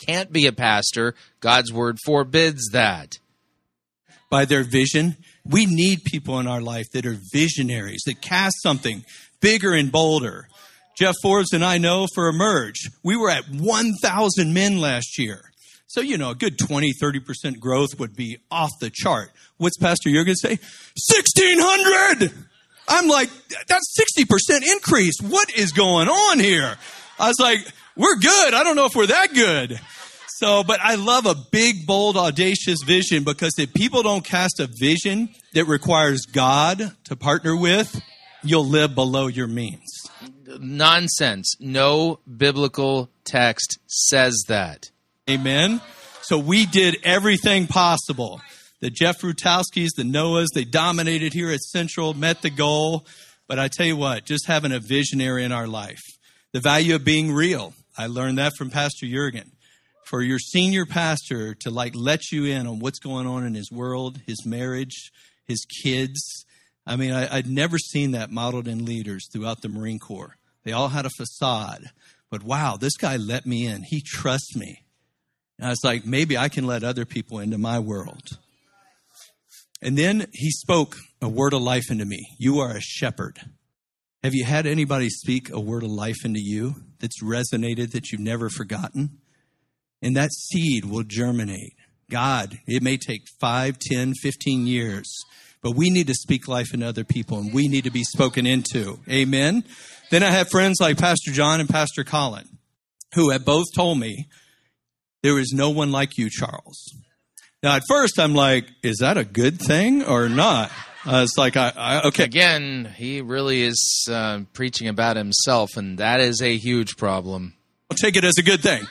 can't be a pastor. God's word forbids that. By their vision, we need people in our life that are visionaries, that cast something bigger and bolder. Jeff Forbes and I know for Emerge, we were at 1,000 men last year. So, a good 20, 30% growth would be off the chart. What's Pastor Jurgen say? 1,600! I'm like, that's 60% increase. What is going on here? I was like, we're good. I don't know if we're that good. So, but I love a big, bold, audacious vision, because if people don't cast a vision that requires God to partner with, you'll live below your means. Nonsense. No biblical text says that. Amen. So we did everything possible. The Jeff Rutowskis, the Noahs, they dominated here at Central, met the goal. But I tell you what, just having a visionary in our life. The value of being real. I learned that from Pastor Juergen. For your senior pastor to let you in on what's going on in his world, his marriage, his kids. I mean, I'd never seen that modeled in leaders throughout the Marine Corps. They all had a facade. But wow, this guy let me in. He trusts me. And I was like, maybe I can let other people into my world. And then he spoke a word of life into me. You are a shepherd. Have you had anybody speak a word of life into you that's resonated, that you've never forgotten? And that seed will germinate. God, it may take 5, 10, 15 years, but we need to speak life into other people, and we need to be spoken into. Amen? Then I have friends like Pastor John and Pastor Colin, who have both told me, there is no one like you, Charles. Now, at first, I'm like, is that a good thing or not? It's like, okay. Again, he really is preaching about himself, and that is a huge problem. I'll take it as a good thing.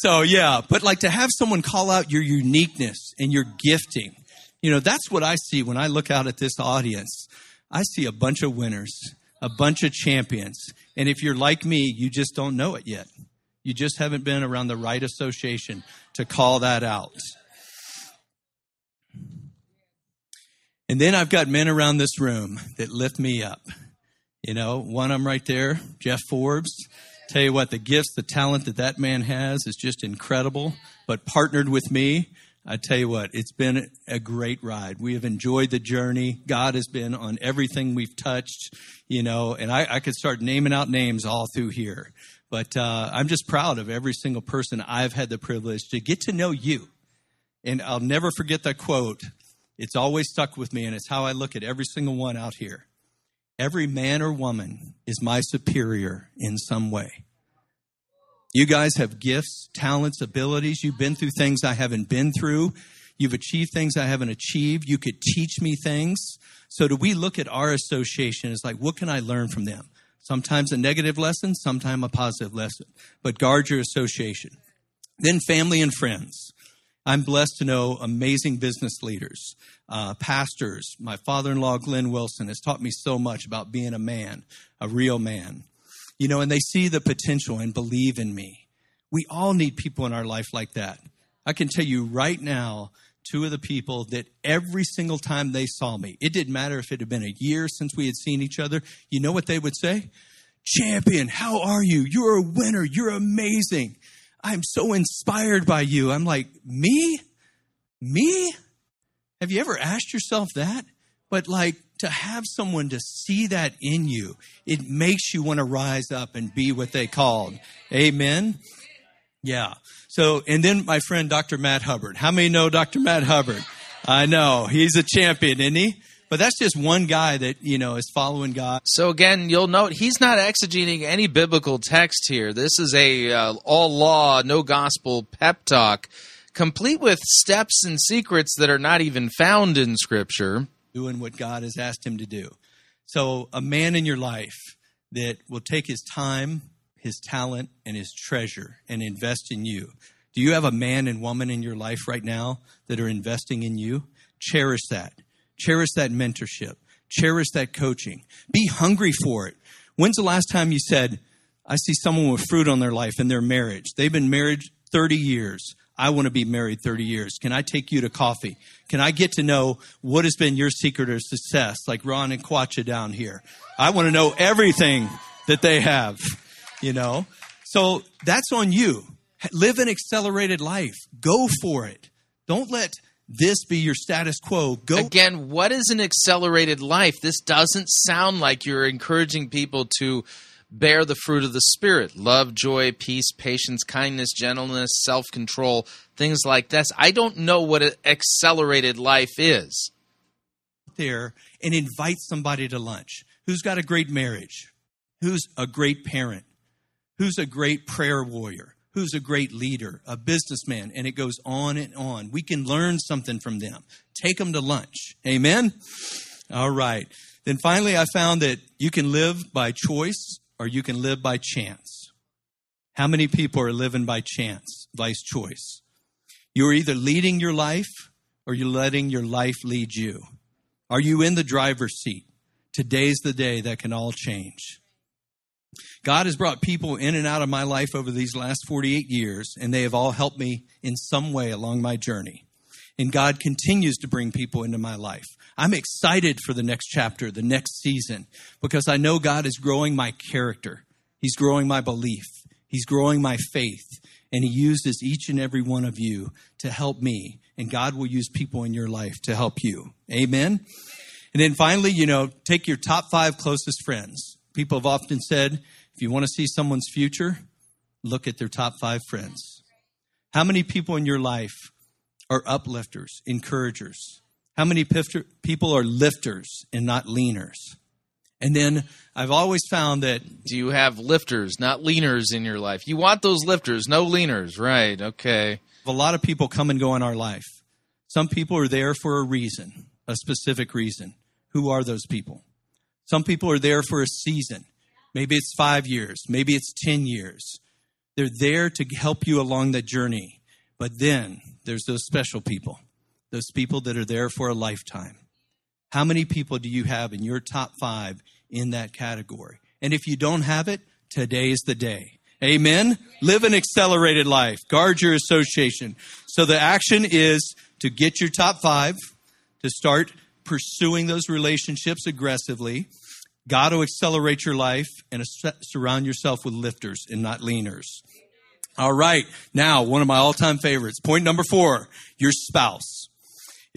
So, yeah, but to have someone call out your uniqueness and your gifting, that's what I see when I look out at this audience. I see a bunch of winners, a bunch of champions. And if you're like me, you just don't know it yet. You just haven't been around the right association to call that out. And then I've got men around this room that lift me up. One of them right there, Jeff Forbes. Tell you what, the gifts, the talent that man has is just incredible. But partnered with me, I tell you what, it's been a great ride. We have enjoyed the journey. God has been on everything we've touched, and I could start naming out names all through here. But I'm just proud of every single person I've had the privilege to get to know you. And I'll never forget that quote. It's always stuck with me, and it's how I look at every single one out here. Every man or woman is my superior in some way. You guys have gifts, talents, abilities. You've been through things I haven't been through. You've achieved things I haven't achieved. You could teach me things. So do we look at our association as what can I learn from them? Sometimes a negative lesson, sometimes a positive lesson. But guard your association. Then family and friends. I'm blessed to know amazing business leaders, pastors. My father-in-law, Glenn Wilson, has taught me so much about being a man, a real man. And they see the potential and believe in me. We all need people in our life like that. I can tell you right now, 2 of the people that every single time they saw me, it didn't matter if it had been a year since we had seen each other, you know what they would say? Champion, how are you? You're a winner. You're amazing. I'm so inspired by you. I'm like, me? Me? Have you ever asked yourself that? But to have someone to see that in you, it makes you want to rise up and be what they called. Amen? Yeah. So, and then my friend, Dr. Matt Hubbard. How many know Dr. Matt Hubbard? I know. He's a champion, isn't he? But that's just one guy that, is following God. So again, you'll note he's not exegeting any biblical text here. This is a all law, no gospel pep talk, complete with steps and secrets that are not even found in Scripture. Doing what God has asked him to do. So a man in your life that will take his time, his talent, and his treasure and invest in you. Do you have a man and woman in your life right now that are investing in you? Cherish that. Cherish that mentorship. Cherish that coaching. Be hungry for it. When's the last time you said, I see someone with fruit on their life and their marriage. They've been married 30 years. I want to be married 30 years. Can I take you to coffee? Can I get to know what has been your secret of success, like Ron and Quacha down here? I want to know everything that they have, So that's on you. Live an accelerated life. Go for it. Don't let this be your status quo. Go. Again, what is an accelerated life? This doesn't sound like you're encouraging people to bear the fruit of the Spirit. Love, joy, peace, patience, kindness, gentleness, self-control, things like this. I don't know what an accelerated life is. There and invite somebody to lunch. Who's got a great marriage? Who's a great parent? Who's a great prayer warrior? Who's a great leader, a businessman, and it goes on and on. We can learn something from them. Take them to lunch. Amen? All right. Then finally, I found that you can live by choice or you can live by chance. How many people are living by chance, vice choice? You're either leading your life or you're letting your life lead you. Are you in the driver's seat? Today's the day that can all change. God has brought people in and out of my life over these last 48 years, and they have all helped me in some way along my journey. And God continues to bring people into my life. I'm excited for the next chapter, the next season, because I know God is growing my character. He's growing my belief. He's growing my faith. And he uses each and every one of you to help me. And God will use people in your life to help you. Amen? And then finally, take your top 5 closest friends. People have often said, if you want to see someone's future, look at their top 5 friends. How many people in your life are uplifters, encouragers? How many people are lifters and not leaners? And then I've always found that... Do you have lifters, not leaners in your life? You want those lifters, no leaners. Right, okay. A lot of people come and go in our life. Some people are there for a reason, a specific reason. Who are those people? Some people are there for a season. Maybe it's 5 years. Maybe it's 10 years. They're there to help you along the journey. But then there's those special people, those people that are there for a lifetime. How many people do you have in your top 5 in that category? And if you don't have it, today's the day. Amen? Live an accelerated life. Guard your association. So the action is to get your top 5, to start pursuing those relationships aggressively. God will accelerate your life, and surround yourself with lifters and not leaners. All right. Now, one of my all-time favorites. Point number 4, your spouse.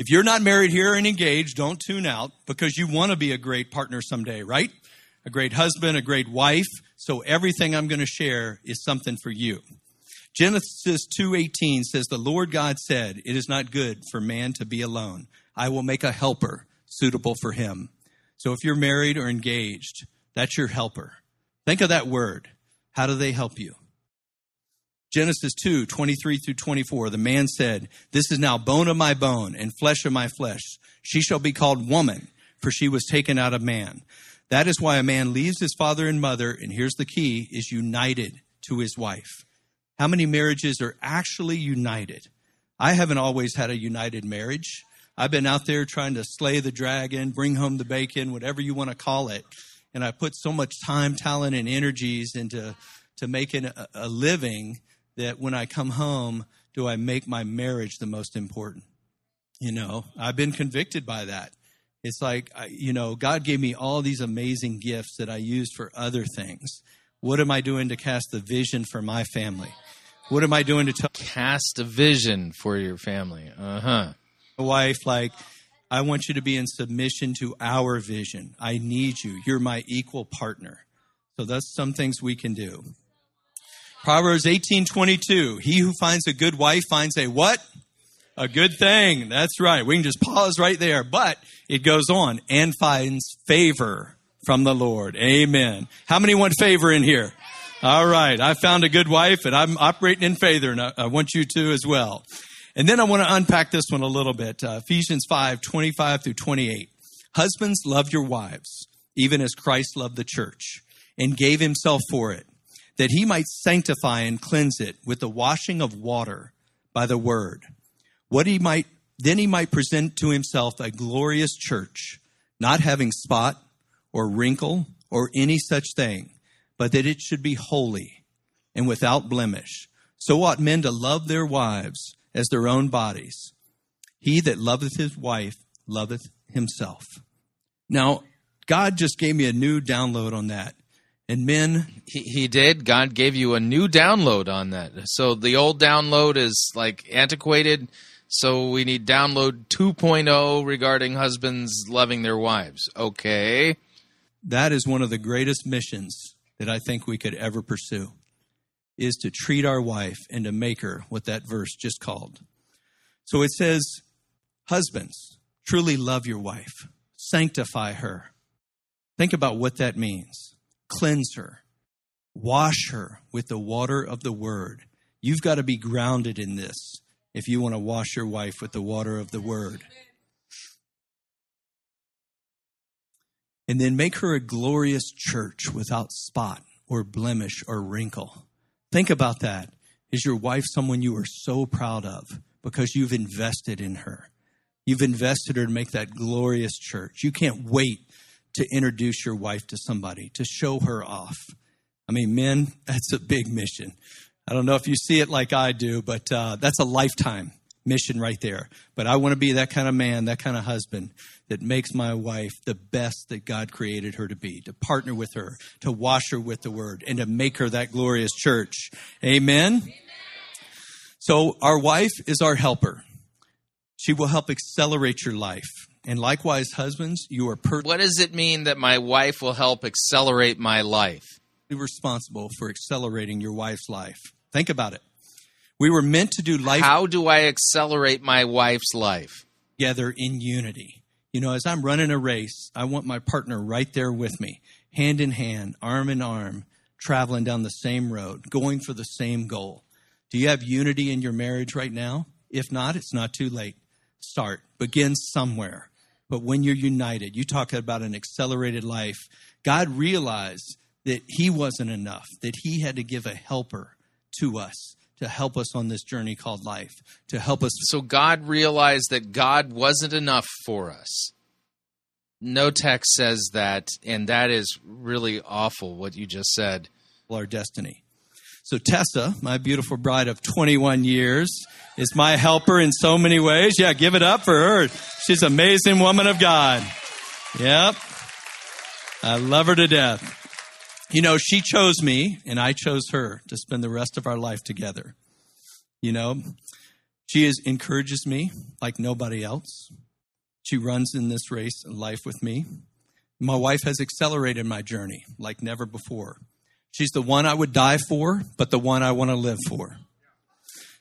If you're not married here and engaged, don't tune out, because you want to be a great partner someday, right? A great husband, a great wife. So everything I'm going to share is something for you. Genesis 2:18 says, the Lord God said, it is not good for man to be alone. I will make a helper suitable for him. So if you're married or engaged, that's your helper. Think of that word. How do they help you? Genesis 2:23-24, the man said, this is now bone of my bone and flesh of my flesh. She shall be called woman, for she was taken out of man. That is why a man leaves his father and mother, and here's the key, is united to his wife. How many marriages are actually united? I haven't always had a united marriage. I've been out there trying to slay the dragon, bring home the bacon, whatever you want to call it. And I put so much time, talent, and energies into making a living that when I come home, do I make my marriage the most important? I've been convicted by that. It's like, God gave me all these amazing gifts that I used for other things. What am I doing to cast the vision for my family? What am I doing to cast a vision for your family? My wife, I want you to be in submission to our vision. I need you. You're my equal partner. So that's some things we can do. Proverbs 18:22, he who finds a good wife finds a what? A good thing. That's right. We can just pause right there. But it goes on, and finds favor from the Lord. Amen. How many want favor in here? All right. I found a good wife, and I'm operating in favor, and I want you to as well. And then I want to unpack this one a little bit. Ephesians 5:25-28. Husbands, love your wives, even as Christ loved the church and gave himself for it, that he might sanctify and cleanse it with the washing of water by the word, then he might present to himself a glorious church, not having spot or wrinkle or any such thing, but that it should be holy and without blemish. So ought men to love their wives as their own bodies. He that loveth his wife loveth himself. Now, God just gave me a new download on that. And men... He did. God gave you a new download on that. So the old download is antiquated. So we need download 2.0 regarding husbands loving their wives. Okay. That is one of the greatest missions that I think we could ever pursue, is to treat our wife and to make her what that verse just called. So it says, husbands, truly love your wife. Sanctify her. Think about what that means. Cleanse her, wash her with the water of the word. You've got to be grounded in this if you want to wash your wife with the water of the word. And then make her a glorious church without spot or blemish or wrinkle. Think about that. Is your wife someone you are so proud of because you've invested in her. You've invested her to make that glorious church. You can't wait to introduce your wife to somebody, to show her off. I mean, men, that's a big mission. I don't know if you see it like I do, but that's a lifetime mission right there. But I want to be that kind of man, that kind of husband that makes my wife the best that God created her to be, to partner with her, to wash her with the word, and to make her that glorious church. Amen? Amen. So our wife is our helper. She will help accelerate your life. And likewise, husbands, you are... What does it mean that my wife will help accelerate my life? You're responsible for accelerating your wife's life. Think about it. We were meant to do life... How do I accelerate my wife's life? Together in unity. You know, as I'm running a race, I want my partner right there with me, hand in hand, arm in arm, traveling down the same road, going for the same goal. Do you have unity in your marriage right now? If not, it's not too late. Start. Begin somewhere. But when you're united, you talk about an accelerated life. God realized that he wasn't enough, that he had to give a helper to us to help us on this journey called life, to help us. So God realized that God wasn't enough for us. No text says that, and that is really awful, what you just said. Our destiny. So Tessa, my beautiful bride of 21 years, is my helper in so many ways. Yeah, give it up for her. She's an amazing woman of God. Yep. I love her to death. You know, she chose me and I chose her to spend the rest of our life together. You know, she encourages me like nobody else. She runs in this race of life with me. My wife has accelerated my journey like never before. She's the one I would die for, but the one I want to live for.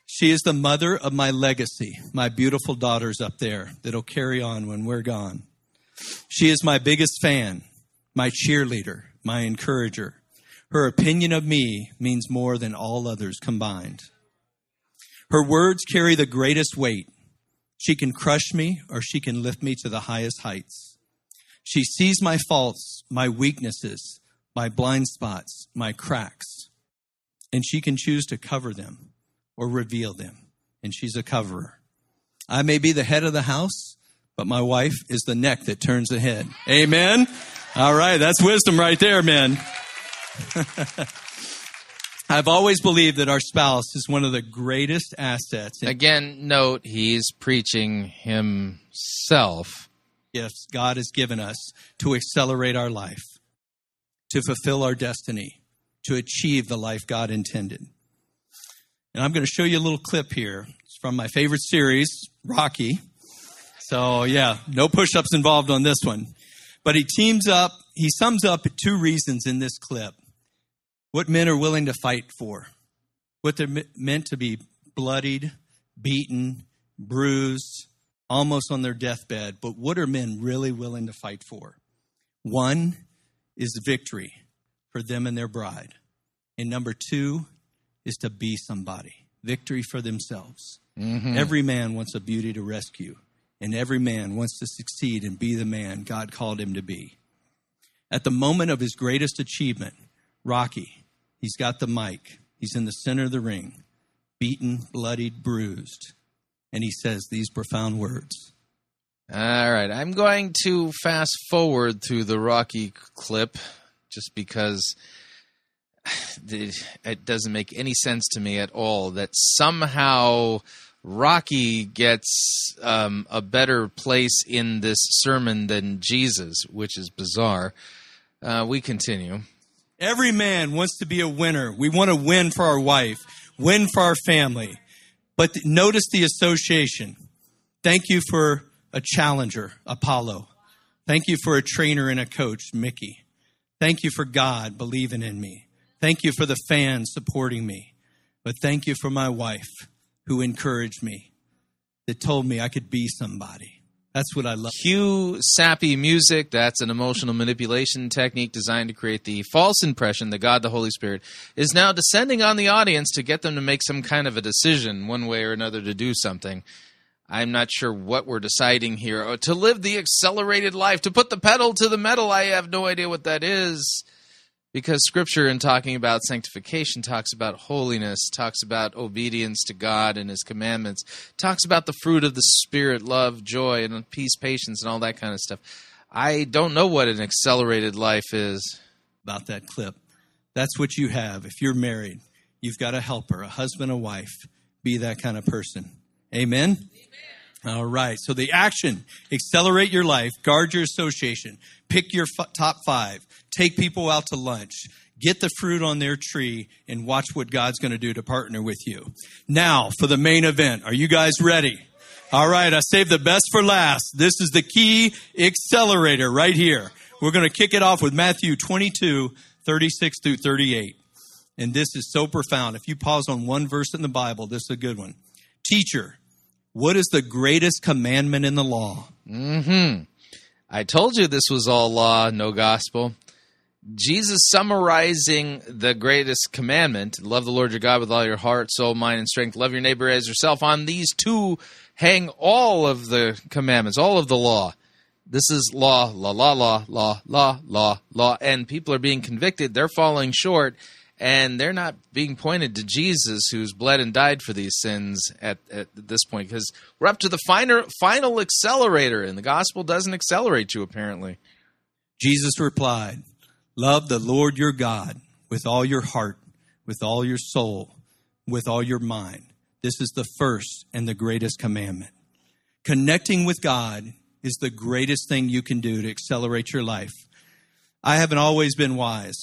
She is the mother of my legacy, my beautiful daughters up there that'll carry on when we're gone. She is my biggest fan, my cheerleader, my encourager. Her opinion of me means more than all others combined. Her words carry the greatest weight. She can crush me or she can lift me to the highest heights. She sees my faults, my weaknesses, my blind spots, my cracks, and she can choose to cover them or reveal them, and she's a coverer. I may be the head of the house, but my wife is the neck that turns the head. Amen? All right, that's wisdom right there, men. I've always believed that our spouse is one of the greatest assets. Again, note he's preaching himself. Gifts God has given us to accelerate our life, to fulfill our destiny, to achieve the life God intended. And I'm going to show you a little clip here. It's from my favorite series, Rocky. So, yeah, no push-ups involved on this one. But he sums up 2 reasons in this clip. What men are willing to fight for. What they're meant to be bloodied, beaten, bruised, almost on their deathbed. But what are men really willing to fight for? One is victory for them and their bride. And number 2 is to be somebody. Victory for themselves. Mm-hmm. Every man wants a beauty to rescue. And every man wants to succeed and be the man God called him to be. At the moment of his greatest achievement, Rocky, he's got the mic. He's in the center of the ring, beaten, bloodied, bruised. And he says these profound words. All right, I'm going to fast forward through the Rocky clip just because it doesn't make any sense to me at all that somehow Rocky gets a better place in this sermon than Jesus, which is bizarre. We continue. Every man wants to be a winner. We want to win for our wife, win for our family. But notice the association. Thank you for a challenger, Apollo. Thank you for a trainer and a coach, Mickey. Thank you for God believing in me. Thank you for the fans supporting me. But thank you for my wife who encouraged me, that told me I could be somebody. That's what I love. Cue sappy music. That's an emotional manipulation technique designed to create the false impression that God, the Holy Spirit, is now descending on the audience to get them to make some kind of a decision one way or another to do something. I'm not sure what we're deciding here. Oh, to live the accelerated life, to put the pedal to the metal, I have no idea what that is. Because Scripture, in talking about sanctification, talks about holiness, talks about obedience to God and His commandments, talks about the fruit of the Spirit, love, joy, and peace, patience, and all that kind of stuff. I don't know what an accelerated life is. About that clip. That's what you have. If you're married, you've got a helper, a husband, a wife. Be that kind of person. Amen? Amen. All right. So the action, accelerate your life, guard your association, pick your top 5, take people out to lunch, get the fruit on their tree, and watch what God's going to do to partner with you. Now for the main event. Are you guys ready? All right. I saved the best for last. This is the key accelerator right here. We're going to kick it off with Matthew 22:36-38. And this is so profound. If you pause on one verse in the Bible, this is a good one. Teacher, what is the greatest commandment in the law? I told you this was all law, no gospel. Jesus summarizing the greatest commandment, love the Lord your God with all your heart, soul, mind, and strength. Love your neighbor as yourself. On these two hang all of the commandments, all of the law. This is law, law, law, law, law, law, law, law. And people are being convicted. They're falling short. And they're not being pointed to Jesus, who's bled and died for these sins at this point, because we're up to the final accelerator, and the gospel doesn't accelerate you, apparently. Jesus replied, love the Lord your God with all your heart, with all your soul, with all your mind. This is the first and the greatest commandment. Connecting with God is the greatest thing you can do to accelerate your life. I haven't always been wise.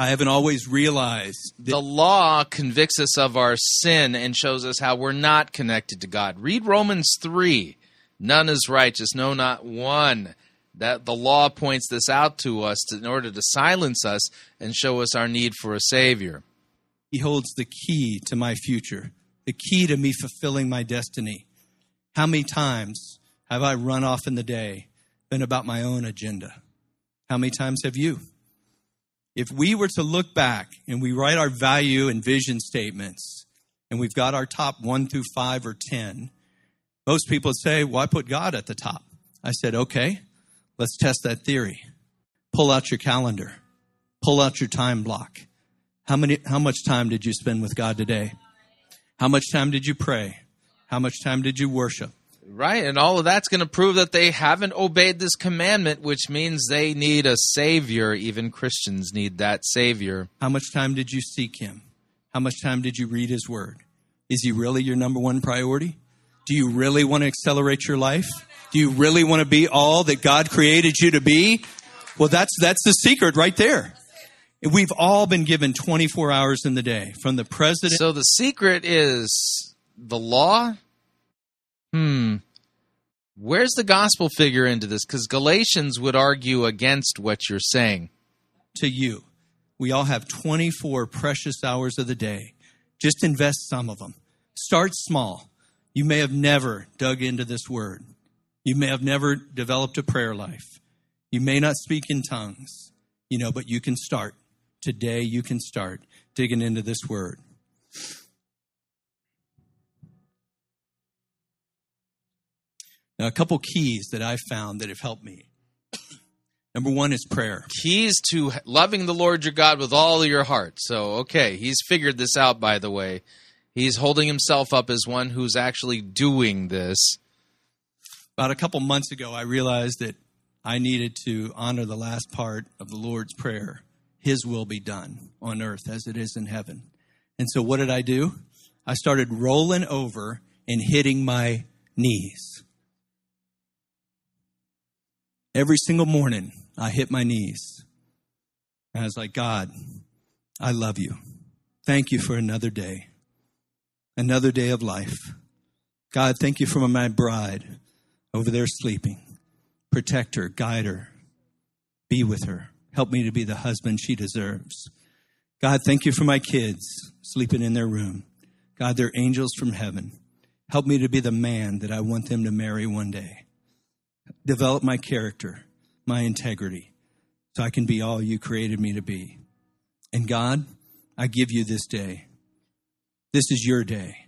I haven't always realized that the law convicts us of our sin and shows us how we're not connected to God. Read Romans 3. None is righteous, no, not one. That the law points this out to us in order to silence us and show us our need for a Savior. He holds the key to my future, the key to me fulfilling my destiny. How many times have I run off in the day, been about my own agenda? How many times have you? If we were to look back and we write our value and vision statements, and we've got our top 1 through 5 or 10, most people say, well, I put God at the top. I said, okay, let's test that theory. Pull out your calendar. Pull out your time block. How much time did you spend with God today? How much time did you pray? How much time did you worship? Right, and all of that's going to prove that they haven't obeyed this commandment, which means they need a Savior. Even Christians need that Savior. How much time did you seek Him? How much time did you read His Word? Is He really your number one priority? Do you really want to accelerate your life? Do you really want to be all that God created you to be? Well, that's the secret right there. We've all been given 24 hours in the day from the president. So the secret is the law. Where's the gospel figure into this? Because Galatians would argue against what you're saying. To you, we all have 24 precious hours of the day. Just invest some of them. Start small. You may have never dug into this word. You may have never developed a prayer life. You may not speak in tongues, but you can start. Today, you can start digging into this word. Now, a couple keys that I've found that have helped me. Number one is prayer. Keys to loving the Lord your God with all of your heart. So, okay, he's figured this out, by the way. He's holding himself up as one who's actually doing this. About a couple months ago, I realized that I needed to honor the last part of the Lord's Prayer. His will be done on earth as it is in heaven. And so what did I do? I started rolling over and hitting my knees. Every single morning, I hit my knees. And I was like, God, I love you. Thank you for another day of life. God, thank you for my bride over there sleeping. Protect her, guide her, be with her. Help me to be the husband she deserves. God, thank you for my kids sleeping in their room. God, they're angels from heaven. Help me to be the man that I want them to marry one day. Develop my character, my integrity, so I can be all you created me to be. And God, I give you this day. This is your day.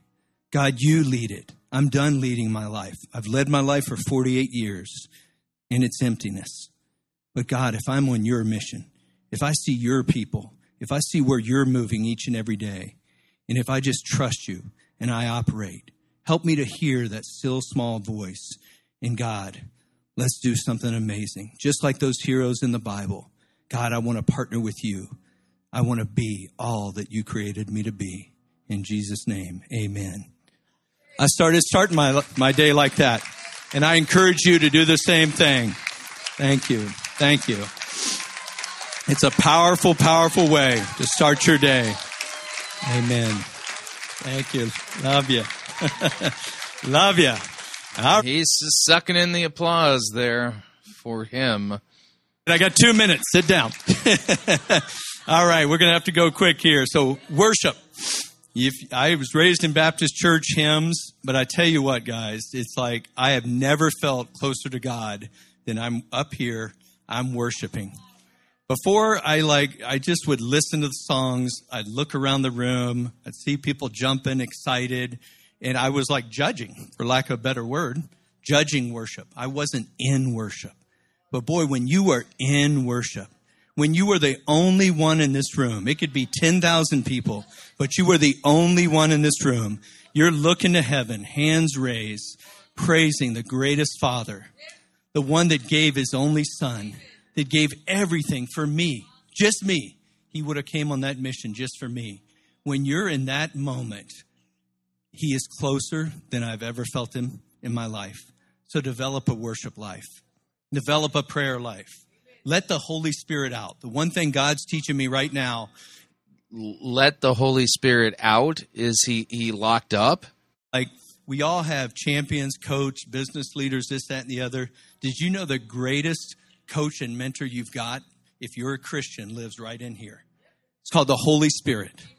God, you lead it. I'm done leading my life. I've led my life for 48 years in its emptiness. But God, if I'm on your mission, if I see your people, if I see where you're moving each and every day, and if I just trust you and I operate, help me to hear that still small voice. And God, let's do something amazing. Just like those heroes in the Bible. God, I want to partner with you. I want to be all that you created me to be. In Jesus' name, amen. I started my day like that. And I encourage you to do the same thing. Thank you. Thank you. It's a powerful, powerful way to start your day. Amen. Thank you. Love you. Love you. He's sucking in the applause there for him. I got 2 minutes. Sit down. All right, we're going to have to go quick here. So worship. I was raised in Baptist church hymns, but I tell you what, guys, it's like I have never felt closer to God than I'm up here. I'm worshiping. Before I just would listen to the songs. I'd look around the room. I'd see people jumping, excited. And I was like judging, for lack of a better word, judging worship. I wasn't in worship. But boy, when you are in worship, when you are the only one in this room, it could be 10,000 people, but you are the only one in this room. You're looking to heaven, hands raised, praising the greatest Father, the one that gave his only son, that gave everything for me, just me. He would have came on that mission just for me. When you're in that moment, he is closer than I've ever felt him in my life. So develop a worship life. Develop a prayer life. Let the Holy Spirit out. The one thing God's teaching me right now. Let the Holy Spirit out? Is he locked up? Like, we all have champions, coach, business leaders, this, that, and the other. Did you know the greatest coach and mentor you've got, if you're a Christian, lives right in here? It's called the Holy Spirit. Amen.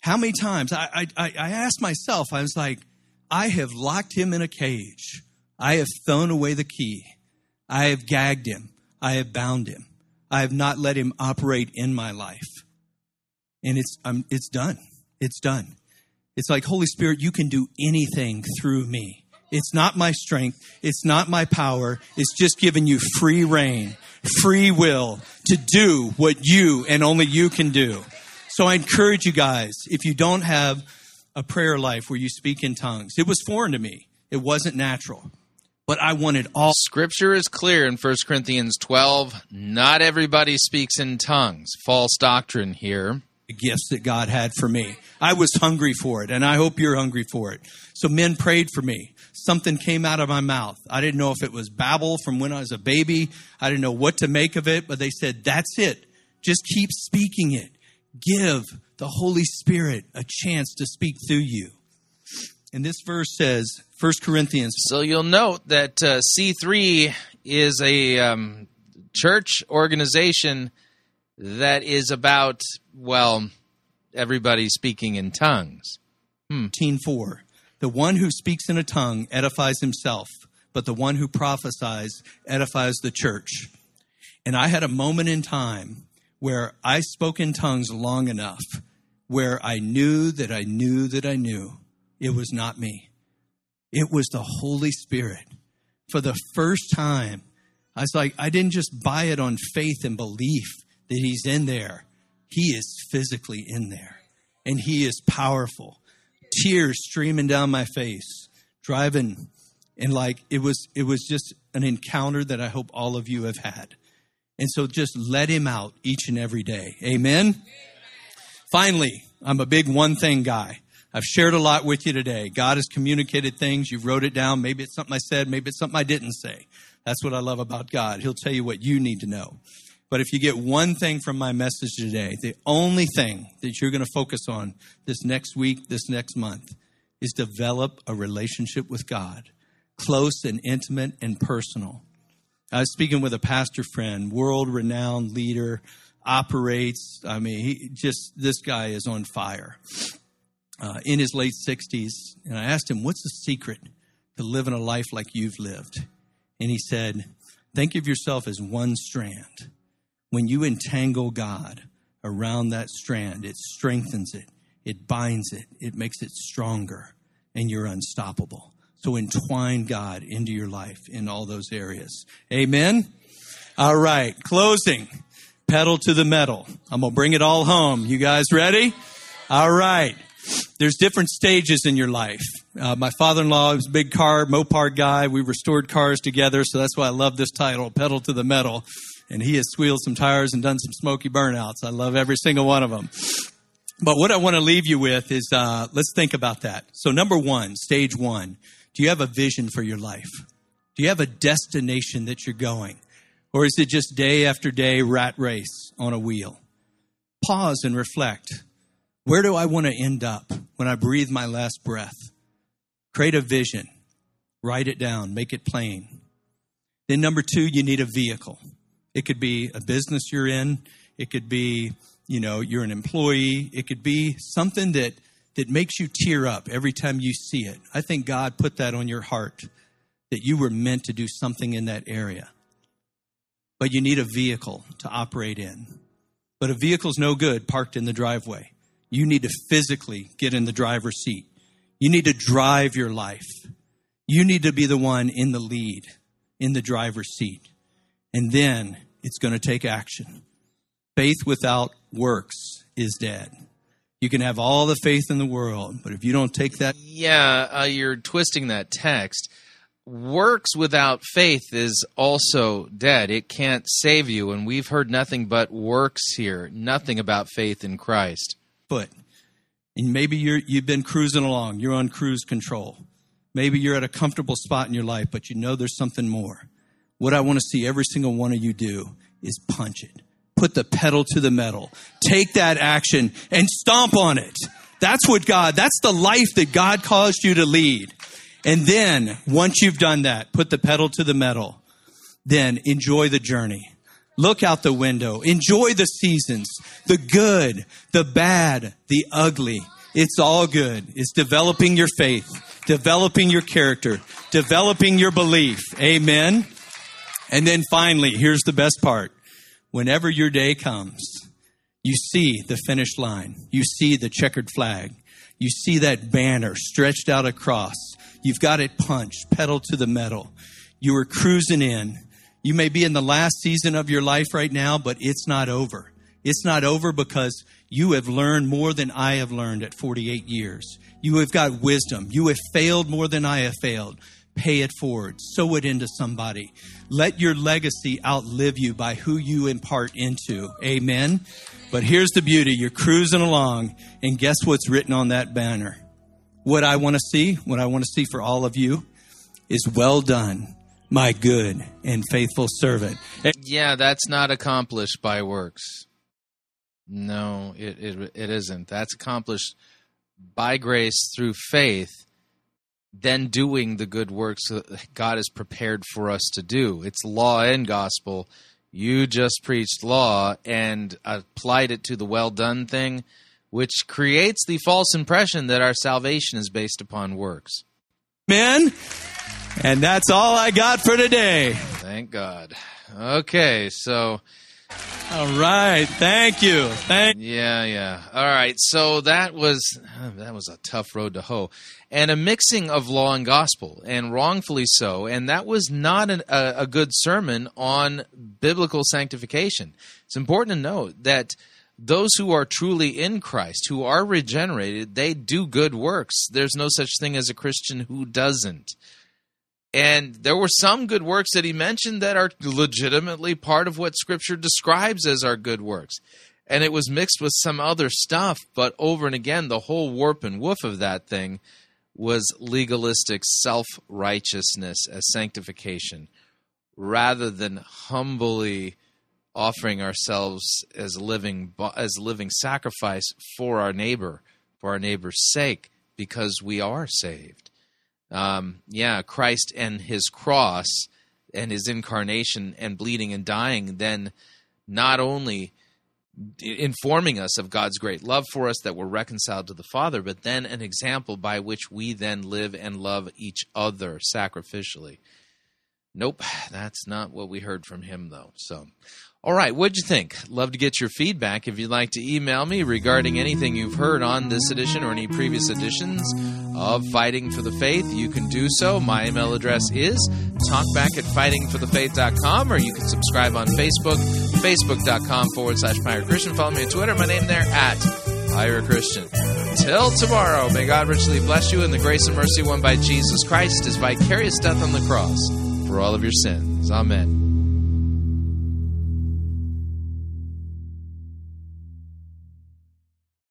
How many times I asked myself, I was like, I have locked him in a cage. I have thrown away the key. I have gagged him. I have bound him. I have not let him operate in my life. And it's done. It's done. It's like, Holy Spirit, you can do anything through me. It's not my strength. It's not my power. It's just giving you free reign, free will to do what you and only you can do. So I encourage you guys, if you don't have a prayer life where you speak in tongues, it was foreign to me. It wasn't natural, but I wanted all. Scripture is clear in 1 Corinthians 12. Not everybody speaks in tongues. False doctrine here. The gifts that God had for me. I was hungry for it, and I hope you're hungry for it. So men prayed for me. Something came out of my mouth. I didn't know if it was babble from when I was a baby. I didn't know what to make of it, but they said, that's it. Just keep speaking it. Give the Holy Spirit a chance to speak through you. And this verse says, 1 Corinthians. So you'll note that C3 is a church organization that is about, well, everybody speaking in tongues. 14:4, the one who speaks in a tongue edifies himself, but the one who prophesies edifies the church. And I had a moment in time where I spoke in tongues long enough, where I knew that I knew that I knew it was not me. It was the Holy Spirit. For the first time, I was like, I didn't just buy it on faith and belief that he's in there. He is physically in there, and he is powerful. Tears streaming down my face, driving, and like it was just an encounter that I hope all of you have had. And so just let him out each and every day. Amen? Amen. Finally, I'm a big one thing guy. I've shared a lot with you today. God has communicated things. You've wrote it down. Maybe it's something I said. Maybe it's something I didn't say. That's what I love about God. He'll tell you what you need to know. But if you get one thing from my message today, the only thing that you're going to focus on this next week, this next month, is develop a relationship with God, close and intimate and personal. I was speaking with a pastor friend, world-renowned leader, operates. I mean, this guy is on fire in his late 60s. And I asked him, what's the secret to living a life like you've lived? And he said, think of yourself as one strand. When you entangle God around that strand, it strengthens it. It binds it. It makes it stronger. And you're unstoppable. So entwine God into your life in all those areas. Amen? All right, closing. pedal to the metal. I'm going to bring it all home. You guys ready? All right. There's different stages in your life. My father-in-law was a big car, Mopar guy. We restored cars together, so that's why I love this title, Pedal to the Metal. And he has squealed some tires and done some smoky burnouts. I love every single one of them. But what I want to leave you with is let's think about that. So number one, stage one, do you have a vision for your life? Do you have a destination that you're going? Or is it just day after day rat race on a wheel? Pause and reflect. Where do I want to end up when I breathe my last breath? Create a vision. Write it down. Make it plain. Then number two, you need a vehicle. It could be a business you're in. It could be, you know, you're an employee. It could be something that makes you tear up every time you see it. I think God put that on your heart, that you were meant to do something in that area. But you need a vehicle to operate in. But a vehicle's no good parked in the driveway. You need to physically get in the driver's seat. You need to drive your life. You need to be the one in the lead, in the driver's seat. And then it's going to take action. Faith without works is dead. You can have all the faith in the world, but if you don't take that... you're twisting that text. Works without faith is also dead. It can't save you, and we've heard nothing but works here, nothing about faith in Christ. But, and maybe you've been cruising along. You're on cruise control. Maybe you're at a comfortable spot in your life, but you know there's something more. What I want to see every single one of you do is punch it. Put the pedal to the metal. Take that action and stomp on it. That's the life that God caused you to lead. And then once you've done that, put the pedal to the metal, then enjoy the journey. Look out the window. Enjoy the seasons, the good, the bad, the ugly. It's all good. It's developing your faith, developing your character, developing your belief. Amen. And then finally, here's the best part. Whenever your day comes, you see the finish line. You see the checkered flag. You see that banner stretched out across. You've got it punched, pedal to the metal. You were cruising in. You may be in the last season of your life right now, but it's not over. It's not over because you have learned more than I have learned at 48 years. You have got wisdom. You have failed more than I have failed. Pay it forward. Sow it into somebody. Let your legacy outlive you by who you impart into. Amen. But here's the beauty. You're cruising along, and guess what's written on that banner? What I want to see for all of you is, well done, my good and faithful servant. Yeah, that's not accomplished by works. No, it isn't. That's accomplished by grace through faith, then doing the good works that God has prepared for us to do. It's law and gospel. You just preached law and applied it to the well done thing, which creates the false impression that our salvation is based upon works. Amen. And that's all I got for today. Thank God. Okay, so... All right. Thank you. Yeah. All right. So that was a tough road to hoe, and a mixing of law and gospel, and wrongfully so. And that was not a good sermon on biblical sanctification. It's important to note that those who are truly in Christ, who are regenerated, they do good works. There's no such thing as a Christian who doesn't. And there were some good works that he mentioned that are legitimately part of what Scripture describes as our good works. And it was mixed with some other stuff, but over and again, the whole warp and woof of that thing was legalistic self-righteousness as sanctification, rather than humbly offering ourselves as living sacrifice for our neighbor, for our neighbor's sake, because we are saved. Christ and his cross and his incarnation and bleeding and dying, then not only informing us of God's great love for us, that we're reconciled to the Father, but then an example by which we then live and love each other sacrificially. Nope, that's not what we heard from him, though. So, all right, what'd you think? Love to get your feedback. If you'd like to email me regarding anything you've heard on this edition or any previous editions of Fighting for the Faith, you can do so. My email address is talkback@fightingforthefaith.com, or you can subscribe on Facebook, facebook.com/. Follow me on Twitter. My name there at Pirate Christian. Till tomorrow, may God richly bless you in the grace and mercy won by Jesus Christ, his vicarious death on the cross for all of your sins. Amen.